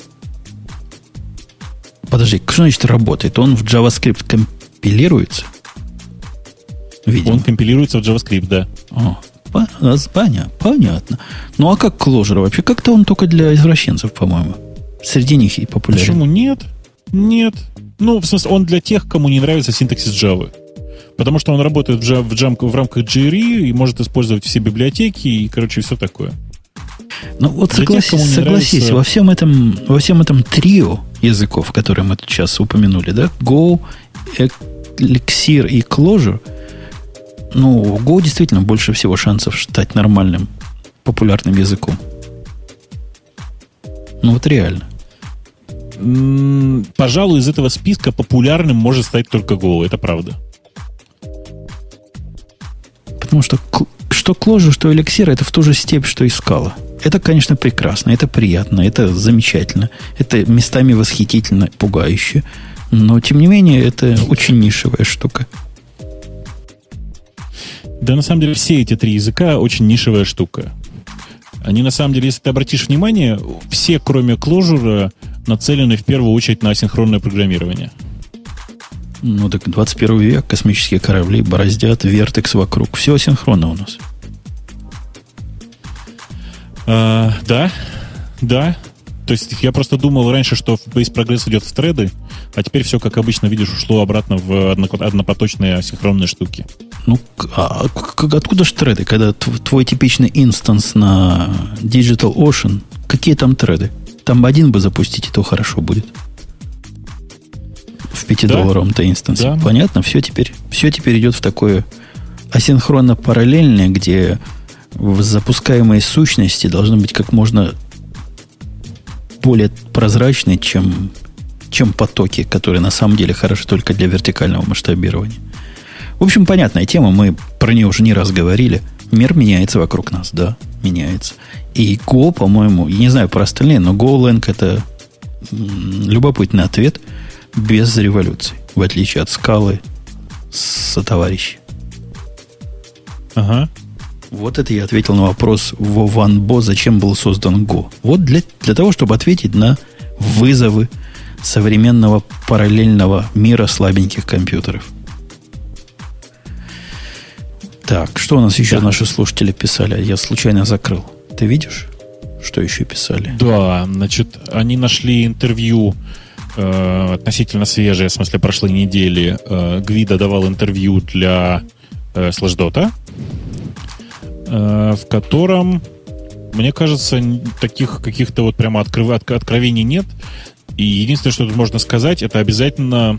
Подожди, что значит работает? Он в JavaScript компилируется? Видимо. Он компилируется в JavaScript, да. О, понятно. Ну, а как Clojure вообще? Как-то он только для извращенцев, по-моему. Среди них и популярен. Почему? Нет. Ну, в смысле, он для тех, кому не нравится синтаксис Java. Потому что он работает в рамках JRE и может использовать все библиотеки и, короче, все такое. Ну, вот согласись, во всем этом трио языков, которые мы сейчас упомянули, да, Go, Elixir и Clojure, ну, Go действительно больше всего шансов стать нормальным, популярным языком. Ну, вот реально. Пожалуй, из этого списка популярным может стать только Go, это правда. Потому что что Clojure, что Elixir, это в ту же степь, что и Scala. Это, конечно, прекрасно, это приятно, это замечательно, это местами восхитительно, пугающе. Но, тем не менее, это очень нишевая штука. Да, на самом деле, все эти три языка очень нишевая штука. Они, на самом деле, если ты обратишь внимание, все, кроме Clojure, нацелены в первую очередь на асинхронное программирование. Ну, так 21 век, космические корабли бороздят, вертекс вокруг. Все асинхронно у нас. Да. То есть я просто думал раньше, что весь прогресс идет в треды, а теперь все, как обычно, видишь, ушло обратно в однопоточные асинхронные штуки. Ну, а откуда же треды, когда твой типичный инстанс на DigitalOcean? Какие там треды? Там один бы запустить, и то хорошо будет. В $5-долларовом-то инстансе. Да. Понятно, все теперь идет в такое асинхронно-параллельное, где в запускаемые сущности должны быть как можно более прозрачные, чем потоки, которые на самом деле хороши только для вертикального масштабирования. В общем, понятная тема, мы про нее уже не раз говорили. Мир меняется вокруг нас, да, меняется. И Go, по-моему, я не знаю про остальные, но GoLang – это любопытный ответ без революций, в отличие от Scala сотоварищей. Ага. Вот это я ответил на вопрос Вованбо, зачем был создан Go. Вот для того, чтобы ответить на вызовы современного параллельного мира слабеньких компьютеров. Так, что у нас еще наши слушатели писали? Я случайно закрыл. Ты видишь, что еще писали? Да, значит, они нашли интервью относительно свежее, в смысле прошлой недели. Гвидо давал интервью для Slashdot, в котором, мне кажется, таких каких-то вот прямо откровений нет. И единственное, что тут можно сказать, это обязательно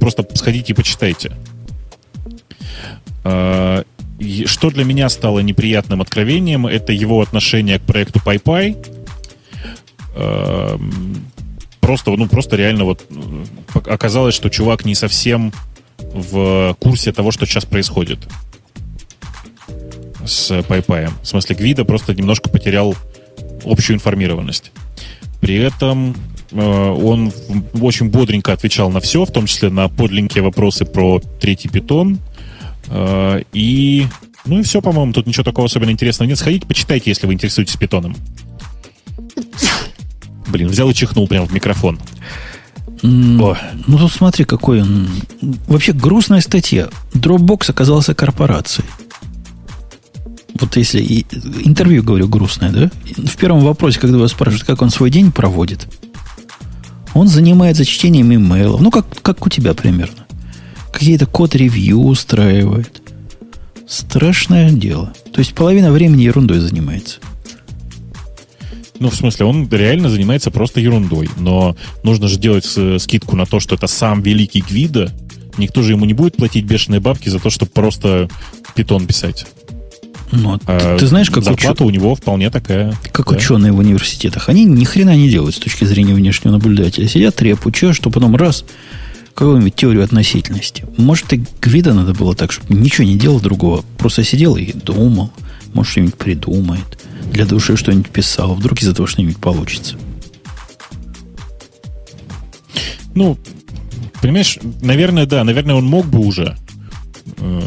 просто сходите и почитайте. Что для меня стало неприятным откровением, это его отношение к проекту PyPy. Просто реально вот оказалось, что чувак не совсем в курсе того, что сейчас происходит с PyPy. В смысле, Гвидо просто немножко потерял общую информированность. При этом он очень бодренько отвечал на все, в том числе на подлинные вопросы про третий Python. Ну и все, по-моему, тут ничего такого особенно интересного нет. Сходите, почитайте, если вы интересуетесь Python. Блин, взял и чихнул прямо в микрофон. Ну, тут смотри, какой он... Вообще, грустная статья. Dropbox оказался корпорацией. Вот если... Интервью, говорю, грустное, да? В первом вопросе, когда вас спрашивают, как он свой день проводит, он занимается чтением имейлов. Ну, как у тебя примерно. Какие-то код-ревью устраивает. Страшное дело. То есть, половина времени ерундой занимается. Ну, в смысле, он реально занимается просто ерундой. Но нужно же делать скидку на то, что это сам великий Гвидо. Никто же ему не будет платить бешеные бабки за то, чтобы просто питон писать. Ну, ты знаешь, как зарплата у него вполне такая. Как да. Ученые в университетах. Они ни хрена не делают с точки зрения внешнего наблюдателя. Сидят, репу, что потом раз, какую-нибудь теорию относительности. Может, и Гвидо надо было так, чтобы ничего не делал другого. Просто сидел и думал. Может, что-нибудь придумает. Для души что-нибудь писал. Вдруг из этого что-нибудь получится. Ну, понимаешь, наверное, да. Наверное, он мог бы уже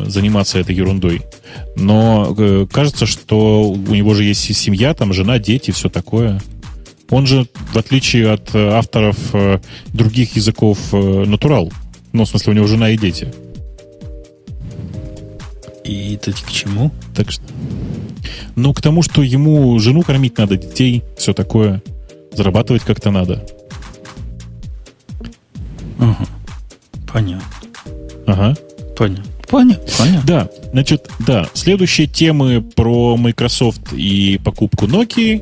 заниматься этой ерундой. Но кажется, что у него же есть семья, там жена, дети, все такое. Он же, в отличие от авторов других языков, натурал. Ну, в смысле, у него жена и дети. И это к чему? Так что... Ну, к тому, что ему жену кормить надо, детей, все такое. Зарабатывать как-то надо. Ага. Понятно. Ага. Понятно. Да, значит, да. Следующие темы про Microsoft и покупку Nokia.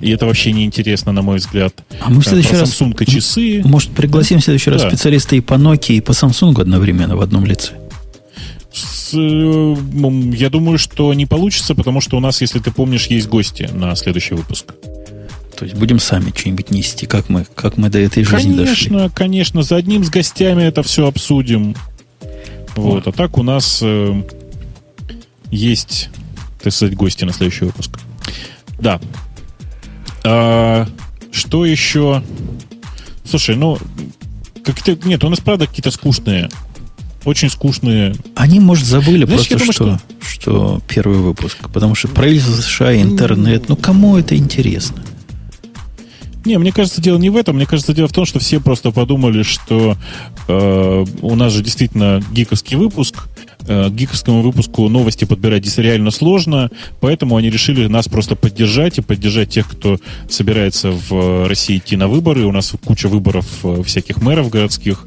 И это вообще неинтересно, на мой взгляд. А мы в следующий раз... Samsung часы. Может, пригласим в следующий раз специалиста и по Nokia, и по Samsung одновременно в одном лице? Я думаю, что не получится, потому что у нас, если ты помнишь, есть гости на следующий выпуск. То есть будем сами что-нибудь нести, как мы до этой жизни дошли. Конечно, за одним с гостями это все обсудим. Вот. А так у нас есть, так сказать, гости на следующий выпуск. Да. Что еще? Слушай, ну как-то... Нет, у нас правда какие-то скучные. Очень скучные. Они, может, забыли. Знаешь, просто, думаю, что первый выпуск. Потому что правительство США, интернет. Ну, кому это интересно? Не, мне кажется, дело не в этом. Мне кажется, дело в том, что все просто подумали, что у нас же действительно гиковский выпуск. К гиковскому выпуску новости подбирать здесь реально сложно. Поэтому они решили нас просто поддержать. И поддержать тех, кто собирается в России идти на выборы. У нас куча выборов всяких мэров городских.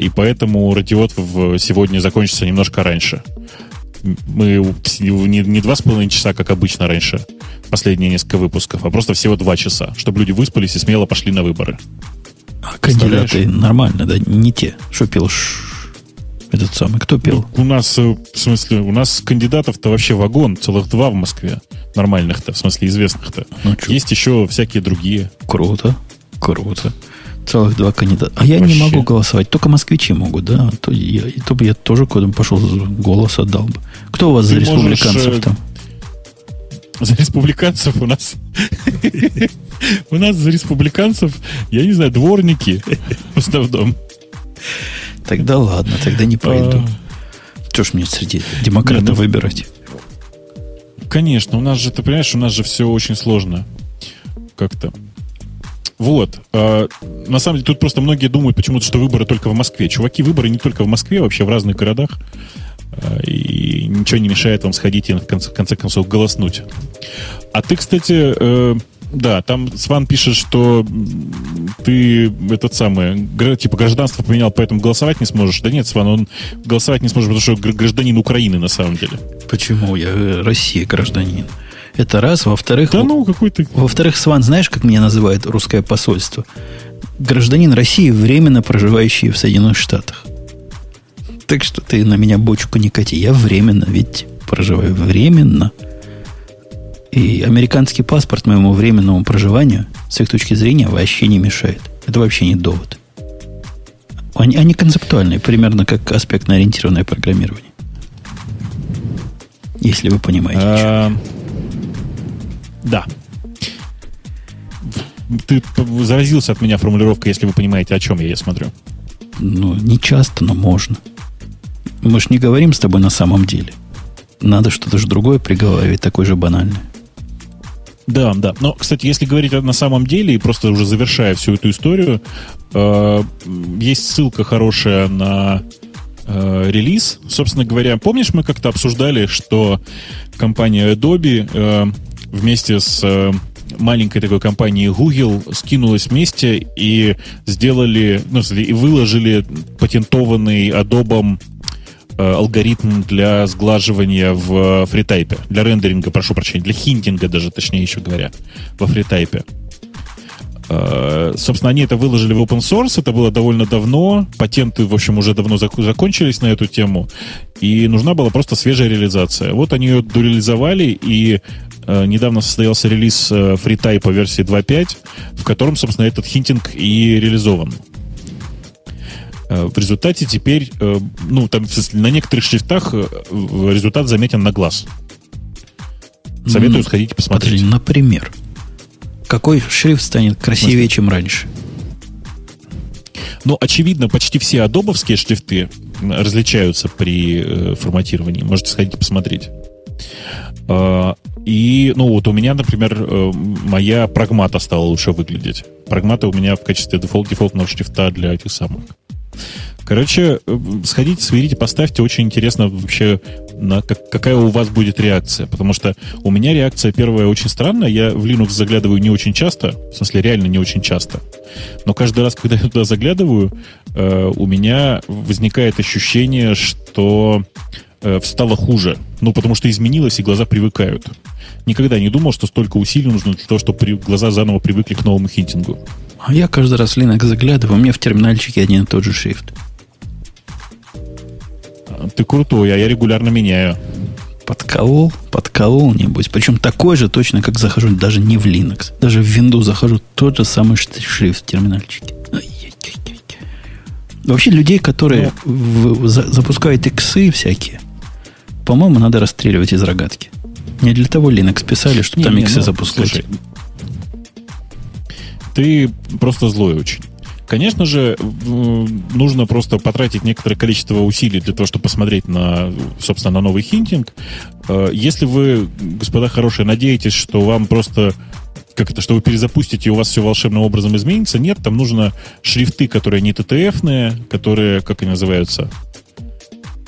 И поэтому Радиот сегодня закончится немножко раньше. Мы не 2,5 часа, как обычно раньше, последние несколько выпусков, а просто всего 2 часа, чтобы люди выспались и смело пошли на выборы. А кандидаты нормально, да? Не те. Что пел этот самый? Кто пел? Ну, у нас, в смысле, у нас кандидатов-то вообще вагон, целых 2 в Москве. Нормальных-то, в смысле, известных-то. Ну, есть еще всякие другие. Круто. Целых 2 кандидата. А я вообще не могу голосовать. Только москвичи могут, да? То я тоже куда-то пошел, голос отдал бы. Кто у вас за республиканцев там? За республиканцев у нас... У нас за республиканцев, я не знаю, дворники в основном. Тогда ладно, тогда не пойду. Что ж мне среди демократов выбирать? Конечно, у нас же, ты понимаешь, у нас же все очень сложно. Как-то... Вот. На самом деле, тут просто многие думают почему-то, что выборы только в Москве. Чуваки, выборы не только в Москве, вообще в разных городах. И ничего не мешает вам сходить и, в конце концов, голоснуть. А ты, кстати, да, там Сван пишет, что ты этот самый, типа, гражданство поменял, поэтому голосовать не сможешь. Да нет, Сван, он голосовать не сможет, потому что гражданин Украины на самом деле. Почему? Я Россия гражданин. Это раз. Во-вторых, да ну, какой-то... Во-вторых, Сван, знаешь, как меня называет русское посольство? Гражданин России, временно проживающий в Соединенных Штатах. Так что ты на меня бочку не кати. Я временно, ведь проживаю временно. И американский паспорт моему временному проживанию, с их точки зрения, вообще не мешает. Это вообще не довод. Они концептуальные, примерно как аспектно-ориентированное программирование. Если вы понимаете, о чем я. Да. Ты заразился от меня формулировкой, если вы понимаете, о чем я смотрю. Ну, не часто, но можно. Мы ж не говорим с тобой на самом деле. Надо что-то же другое приговаривать, такое же банальное. Да, да. Но, кстати, если говорить на самом деле, и просто уже завершая всю эту историю, есть ссылка хорошая на релиз. Собственно говоря, помнишь, мы как-то обсуждали, что компания Adobe вместе с маленькой такой компанией Google скинулась вместе и сделали, ну, и выложили патентованный Adobe алгоритм для сглаживания в фритайпе. Для рендеринга, прошу прощения, для хинтинга даже, точнее еще говоря, во фритайпе. Собственно, они это выложили в open source, это было довольно давно, патенты, в общем, уже давно закончились на эту тему, и нужна была просто свежая реализация. Вот они ее дореализовали, и недавно состоялся релиз фритайпа версии 2.5, в котором, собственно, этот хинтинг и реализован. В результате теперь, ну, там на некоторых шрифтах результат заметен на глаз. Советую сходить и посмотреть. Смотри, например, какой шрифт станет красивее, чем раньше? Ну, очевидно, почти все адобовские шрифты различаются при форматировании. Можете сходить и посмотреть. И, ну, вот у меня, например, моя прагмата стала лучше выглядеть. Прагмата у меня в качестве дефолтного шрифта для этих самых. Короче, сходите, сверите, поставьте. Очень интересно вообще, какая у вас будет реакция. Потому что у меня реакция первая очень странная. Я в Linux заглядываю не очень часто. В смысле, реально не очень часто. Но каждый раз, когда я туда заглядываю, у меня возникает ощущение, что стало хуже. Ну, потому что изменилось, и глаза привыкают. Никогда не думал, что столько усилий нужно для того, чтобы глаза заново привыкли к новому хинтингу. А я каждый раз в Linux заглядываю, у меня в терминальчике один и тот же шрифт. Ты крутой, а я регулярно меняю. Подколол, небось. Причем такой же точно, как захожу даже не в Linux. Даже в Windows захожу, тот же самый шрифт в терминальчике. Вообще людей, которые запускают иксы всякие, по-моему, надо расстреливать из рогатки. Не для того Linux писали, чтобы там иксы запускать. Слушай, ты просто злой очень. Конечно же, нужно просто потратить некоторое количество усилий для того, чтобы посмотреть на, собственно, на новый хинтинг. Если вы, господа хорошие, надеетесь, что вам просто как-то, что вы перезапустите, и у вас все волшебным образом изменится, нет, там нужно шрифты, которые не ТТФные, которые, как они называются?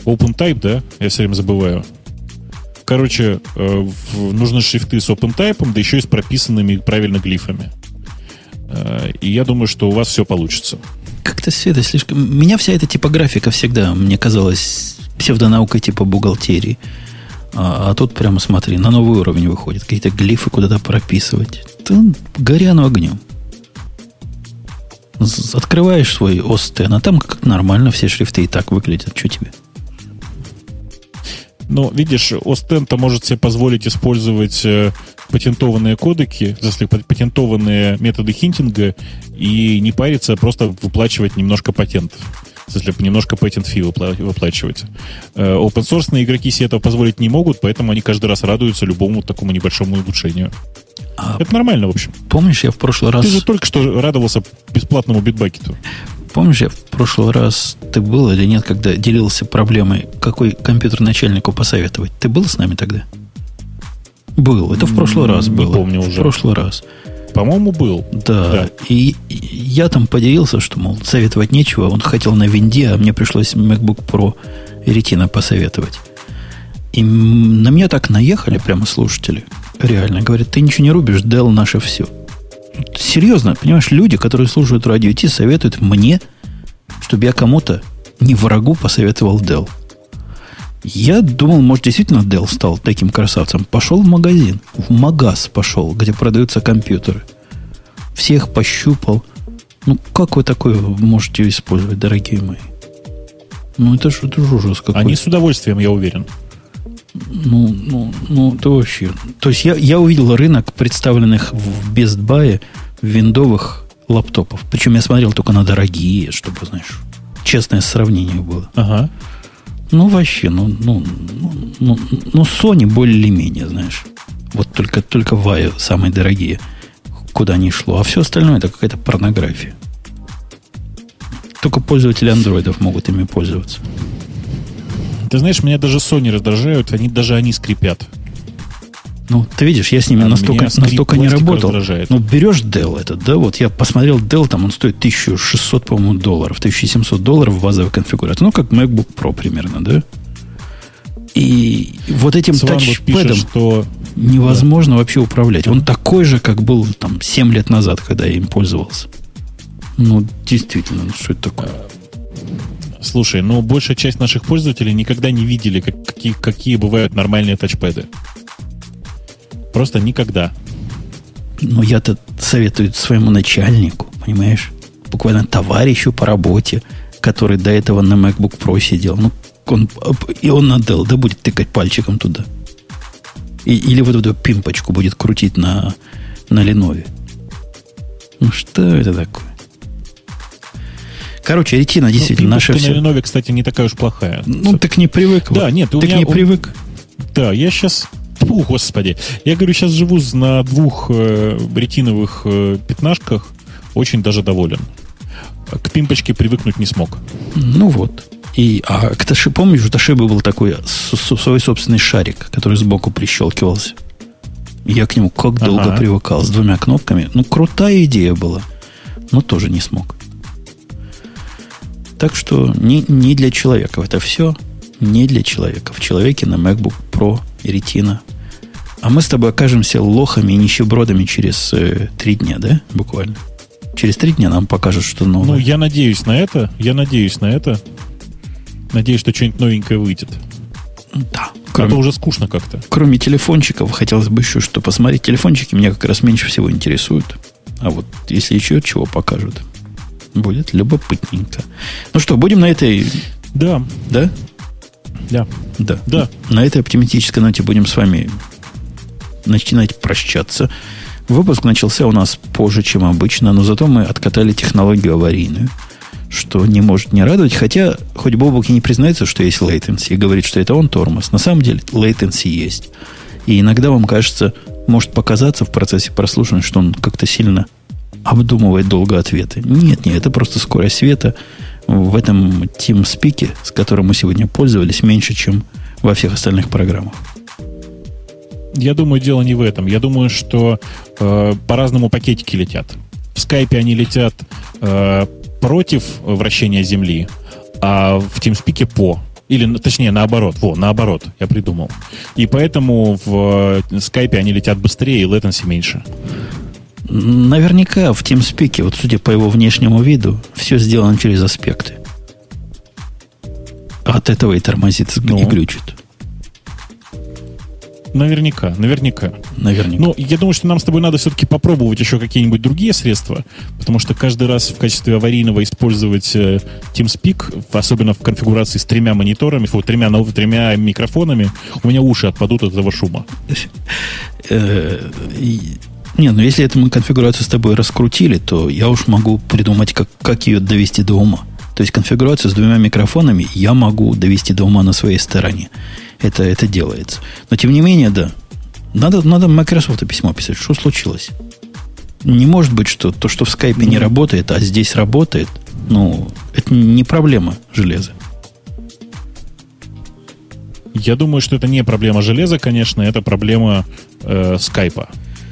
OpenType, да? Я все время забываю. Короче, нужны шрифты с OpenType, да еще и с прописанными правильно глифами. И я думаю, что у вас все получится. Как-то все это слишком... Меня вся эта типографика всегда, мне казалось, псевдонаукой типа бухгалтерии. А тут прямо смотри, на новый уровень выходит. Какие-то глифы куда-то прописывать. Ты горяну огнем. Открываешь свой Остен, а там как нормально все шрифты и так выглядят. Что тебе? Но, видишь, Остен-то может себе позволить использовать патентованные кодеки, патентованные методы хинтинга и не париться, а просто выплачивать немножко патентов. Если бы немножко патент-фи выплачивать. Open-source игроки себе этого позволить не могут, поэтому они каждый раз радуются любому такому небольшому улучшению. А это нормально, в общем. Помнишь, я в прошлый раз... Ты же только что радовался бесплатному битбакету. Помнишь, я в прошлый раз, ты был или нет, когда делился проблемой, какой компьютер начальнику посоветовать? Ты был с нами тогда? Был. Это в прошлый раз было. Не помню уже. В прошлый раз. По-моему, был. Да. И я там поделился, что, мол, советовать нечего. Он хотел на винде, а мне пришлось MacBook Pro Retina посоветовать. И на меня так наехали прямо слушатели. Реально. Говорят, ты ничего не рубишь, Dell наше все. Серьезно, понимаешь, люди, которые слушают радио Ти, советуют мне, чтобы я кому-то, не врагу, посоветовал Dell. Я думал, может, действительно Dell стал таким красавцем. Пошел в магазин, в магаз пошел, где продаются компьютеры. Всех пощупал. Ну, как вы такое можете использовать, дорогие мои? Ну, это же ужас какой-то. Они с удовольствием, я уверен. Ну, это вообще... То есть я увидел рынок представленных в Best Buy виндовых лаптопов. Причем я смотрел только на дорогие, чтобы, знаешь, честное сравнение было. Ага. Ну, вообще, Sony более-менее, знаешь. Вот только Vaio самые дорогие, куда ни шло. А все остальное это какая-то порнография. Только пользователи андроидов могут ими пользоваться. Ты знаешь, меня даже Sony раздражают, они скрипят. Ну, ты видишь, я с ними настолько не работал. Раздражает. Ну, берешь Dell этот, да, вот я посмотрел Dell, там он стоит $1600, по-моему, долларов, $1700 в базовой конфигурации. Ну, как MacBook Pro примерно, да? И вот этим Сван тачпэдом пишет, что... невозможно вообще управлять. Он такой же, как был там 7 лет назад, когда я им пользовался. Ну, действительно, ну что это такое? Слушай, ну, большая часть наших пользователей никогда не видели, какие бывают нормальные тачпэды. Просто никогда. Ну, я-то советую своему начальнику, понимаешь? Буквально товарищу по работе, который до этого на MacBook Pro сидел. Ну, он на Dell, да, будет тыкать пальчиком туда. Или вот эту пимпочку будет крутить на Lenovo. Ну, что это такое? Короче, ретина действительно наша все. На Lenovo, кстати, не такая уж плохая. Ну, так не привык. Да, нет, у меня... не привык. Да, я сейчас... Фу, господи. Я говорю, сейчас живу на двух ретиновых пятнашках. Очень даже доволен. К пимпочке привыкнуть не смог. Ну вот. А к Ташибе, помнишь, у Ташибы был такой свой собственный шарик, который сбоку прищелкивался. Я к нему как долго привыкал. С двумя кнопками. Ну, крутая идея была. Но тоже не смог. Так что не для человека. Это все не для человека. В человеке на MacBook Pro и Retina. А мы с тобой окажемся лохами и нищебродами через 3 дня, да? Буквально. Через 3 дня нам покажут, что новое. Ну, я надеюсь на это. Надеюсь, что что-нибудь новенькое выйдет. Да. Это уже скучно как-то. Кроме телефончиков, хотелось бы еще что посмотреть. Телефончики меня как раз меньше всего интересуют. А вот если еще чего покажут, будет любопытненько. Ну что, будем на этой... Да. Да? Да. Да. Да. На этой оптимистической ноте будем с вами начинать прощаться. Выпуск начался у нас позже, чем обычно, но зато мы откатали технологию аварийную, что не может не радовать. Хотя, хоть Бобок и не признается, что есть latency, и говорит, что это он тормоз. На самом деле latency есть. И иногда вам кажется, может показаться в процессе прослушивания, что он как-то сильно обдумывает долго ответы. Нет, это просто скорость света. В этом TeamSpeak, с которым мы сегодня пользовались, меньше, чем во всех остальных программах. Я думаю, дело не в этом. Я думаю, что по-разному пакетики летят. В Skype они летят против вращения Земли, а в TeamSpeak по. Или, точнее, наоборот. Наоборот, я придумал. И поэтому в Skype они летят быстрее, и latency меньше. Наверняка в TeamSpeak, вот судя по его внешнему виду, все сделано через аспекты. От этого и тормозит, и глючит. Наверняка. Но я думаю, что нам с тобой надо все-таки попробовать еще какие-нибудь другие средства, потому что каждый раз в качестве аварийного использовать TeamSpeak, особенно в конфигурации с 3 мониторами, тремя микрофонами, у меня уши отпадут от этого шума. Не, ну если эту мы конфигурацию с тобой раскрутили, то я уж могу придумать, как ее довести до ума. То есть конфигурацию с 2 микрофонами я могу довести до ума на своей стороне. Это делается. Но тем не менее, да. Надо Microsoft письмо писать. Что случилось? Не может быть, что то, что в Skype не работает, а здесь работает, ну, это не проблема железа. Я думаю, что это не проблема железа, конечно, это проблема Skype.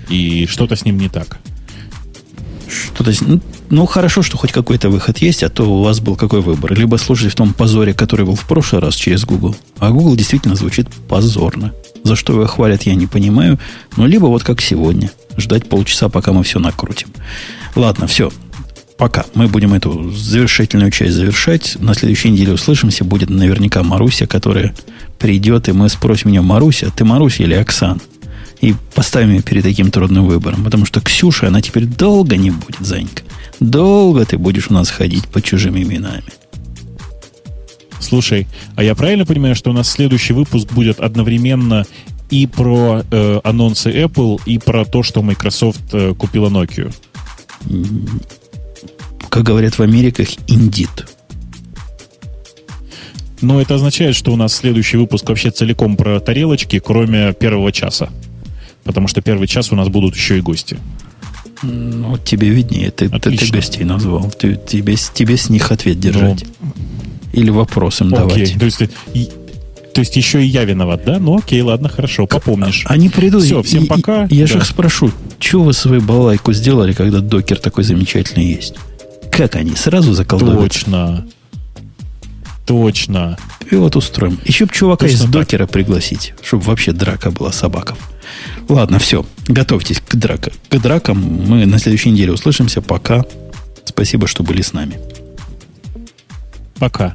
И что-то с ним не так. Ну, хорошо, что хоть какой-то выход есть, а то у вас был какой выбор. Либо слушать в том позоре, который был в прошлый раз через Google. А Google действительно звучит позорно. За что его хвалят, я не понимаю. Ну, либо вот как сегодня. Ждать полчаса, пока мы все накрутим. Ладно, все. Пока. Мы будем эту завершительную часть завершать. На следующей неделе услышимся. Будет наверняка Маруся, которая придет, и мы спросим ее: Маруся, ты Маруся или Оксан? И поставим ее перед таким трудным выбором. Потому что Ксюша, она теперь долго не будет, Занька. Долго ты будешь у нас ходить под чужими именами. Слушай, а я правильно понимаю, что у нас следующий выпуск будет одновременно и про анонсы Apple, и про то, что Microsoft купила Nokia? Как говорят в Америках, indeed. Но это означает, что у нас следующий выпуск вообще целиком про тарелочки, кроме первого часа. Потому что первый час у нас будут еще и гости. Ну, тебе виднее. Ты гостей назвал. Тебе с них ответ держать. Или вопросом давать. То есть, То есть еще и я виноват, да? Ну окей, ладно, хорошо, попомнишь. Они придут. Все, всем пока. Я же их спрошу, что вы свою балайку сделали, когда докер такой замечательный есть? Как они сразу заколдуют? Точно. И вот устроим. Еще бы чувака из докера пригласить, чтобы вообще драка была собаков. Ладно, все. Готовьтесь к дракам. К дракам мы на следующей неделе услышимся. Пока. Спасибо, что были с нами. Пока.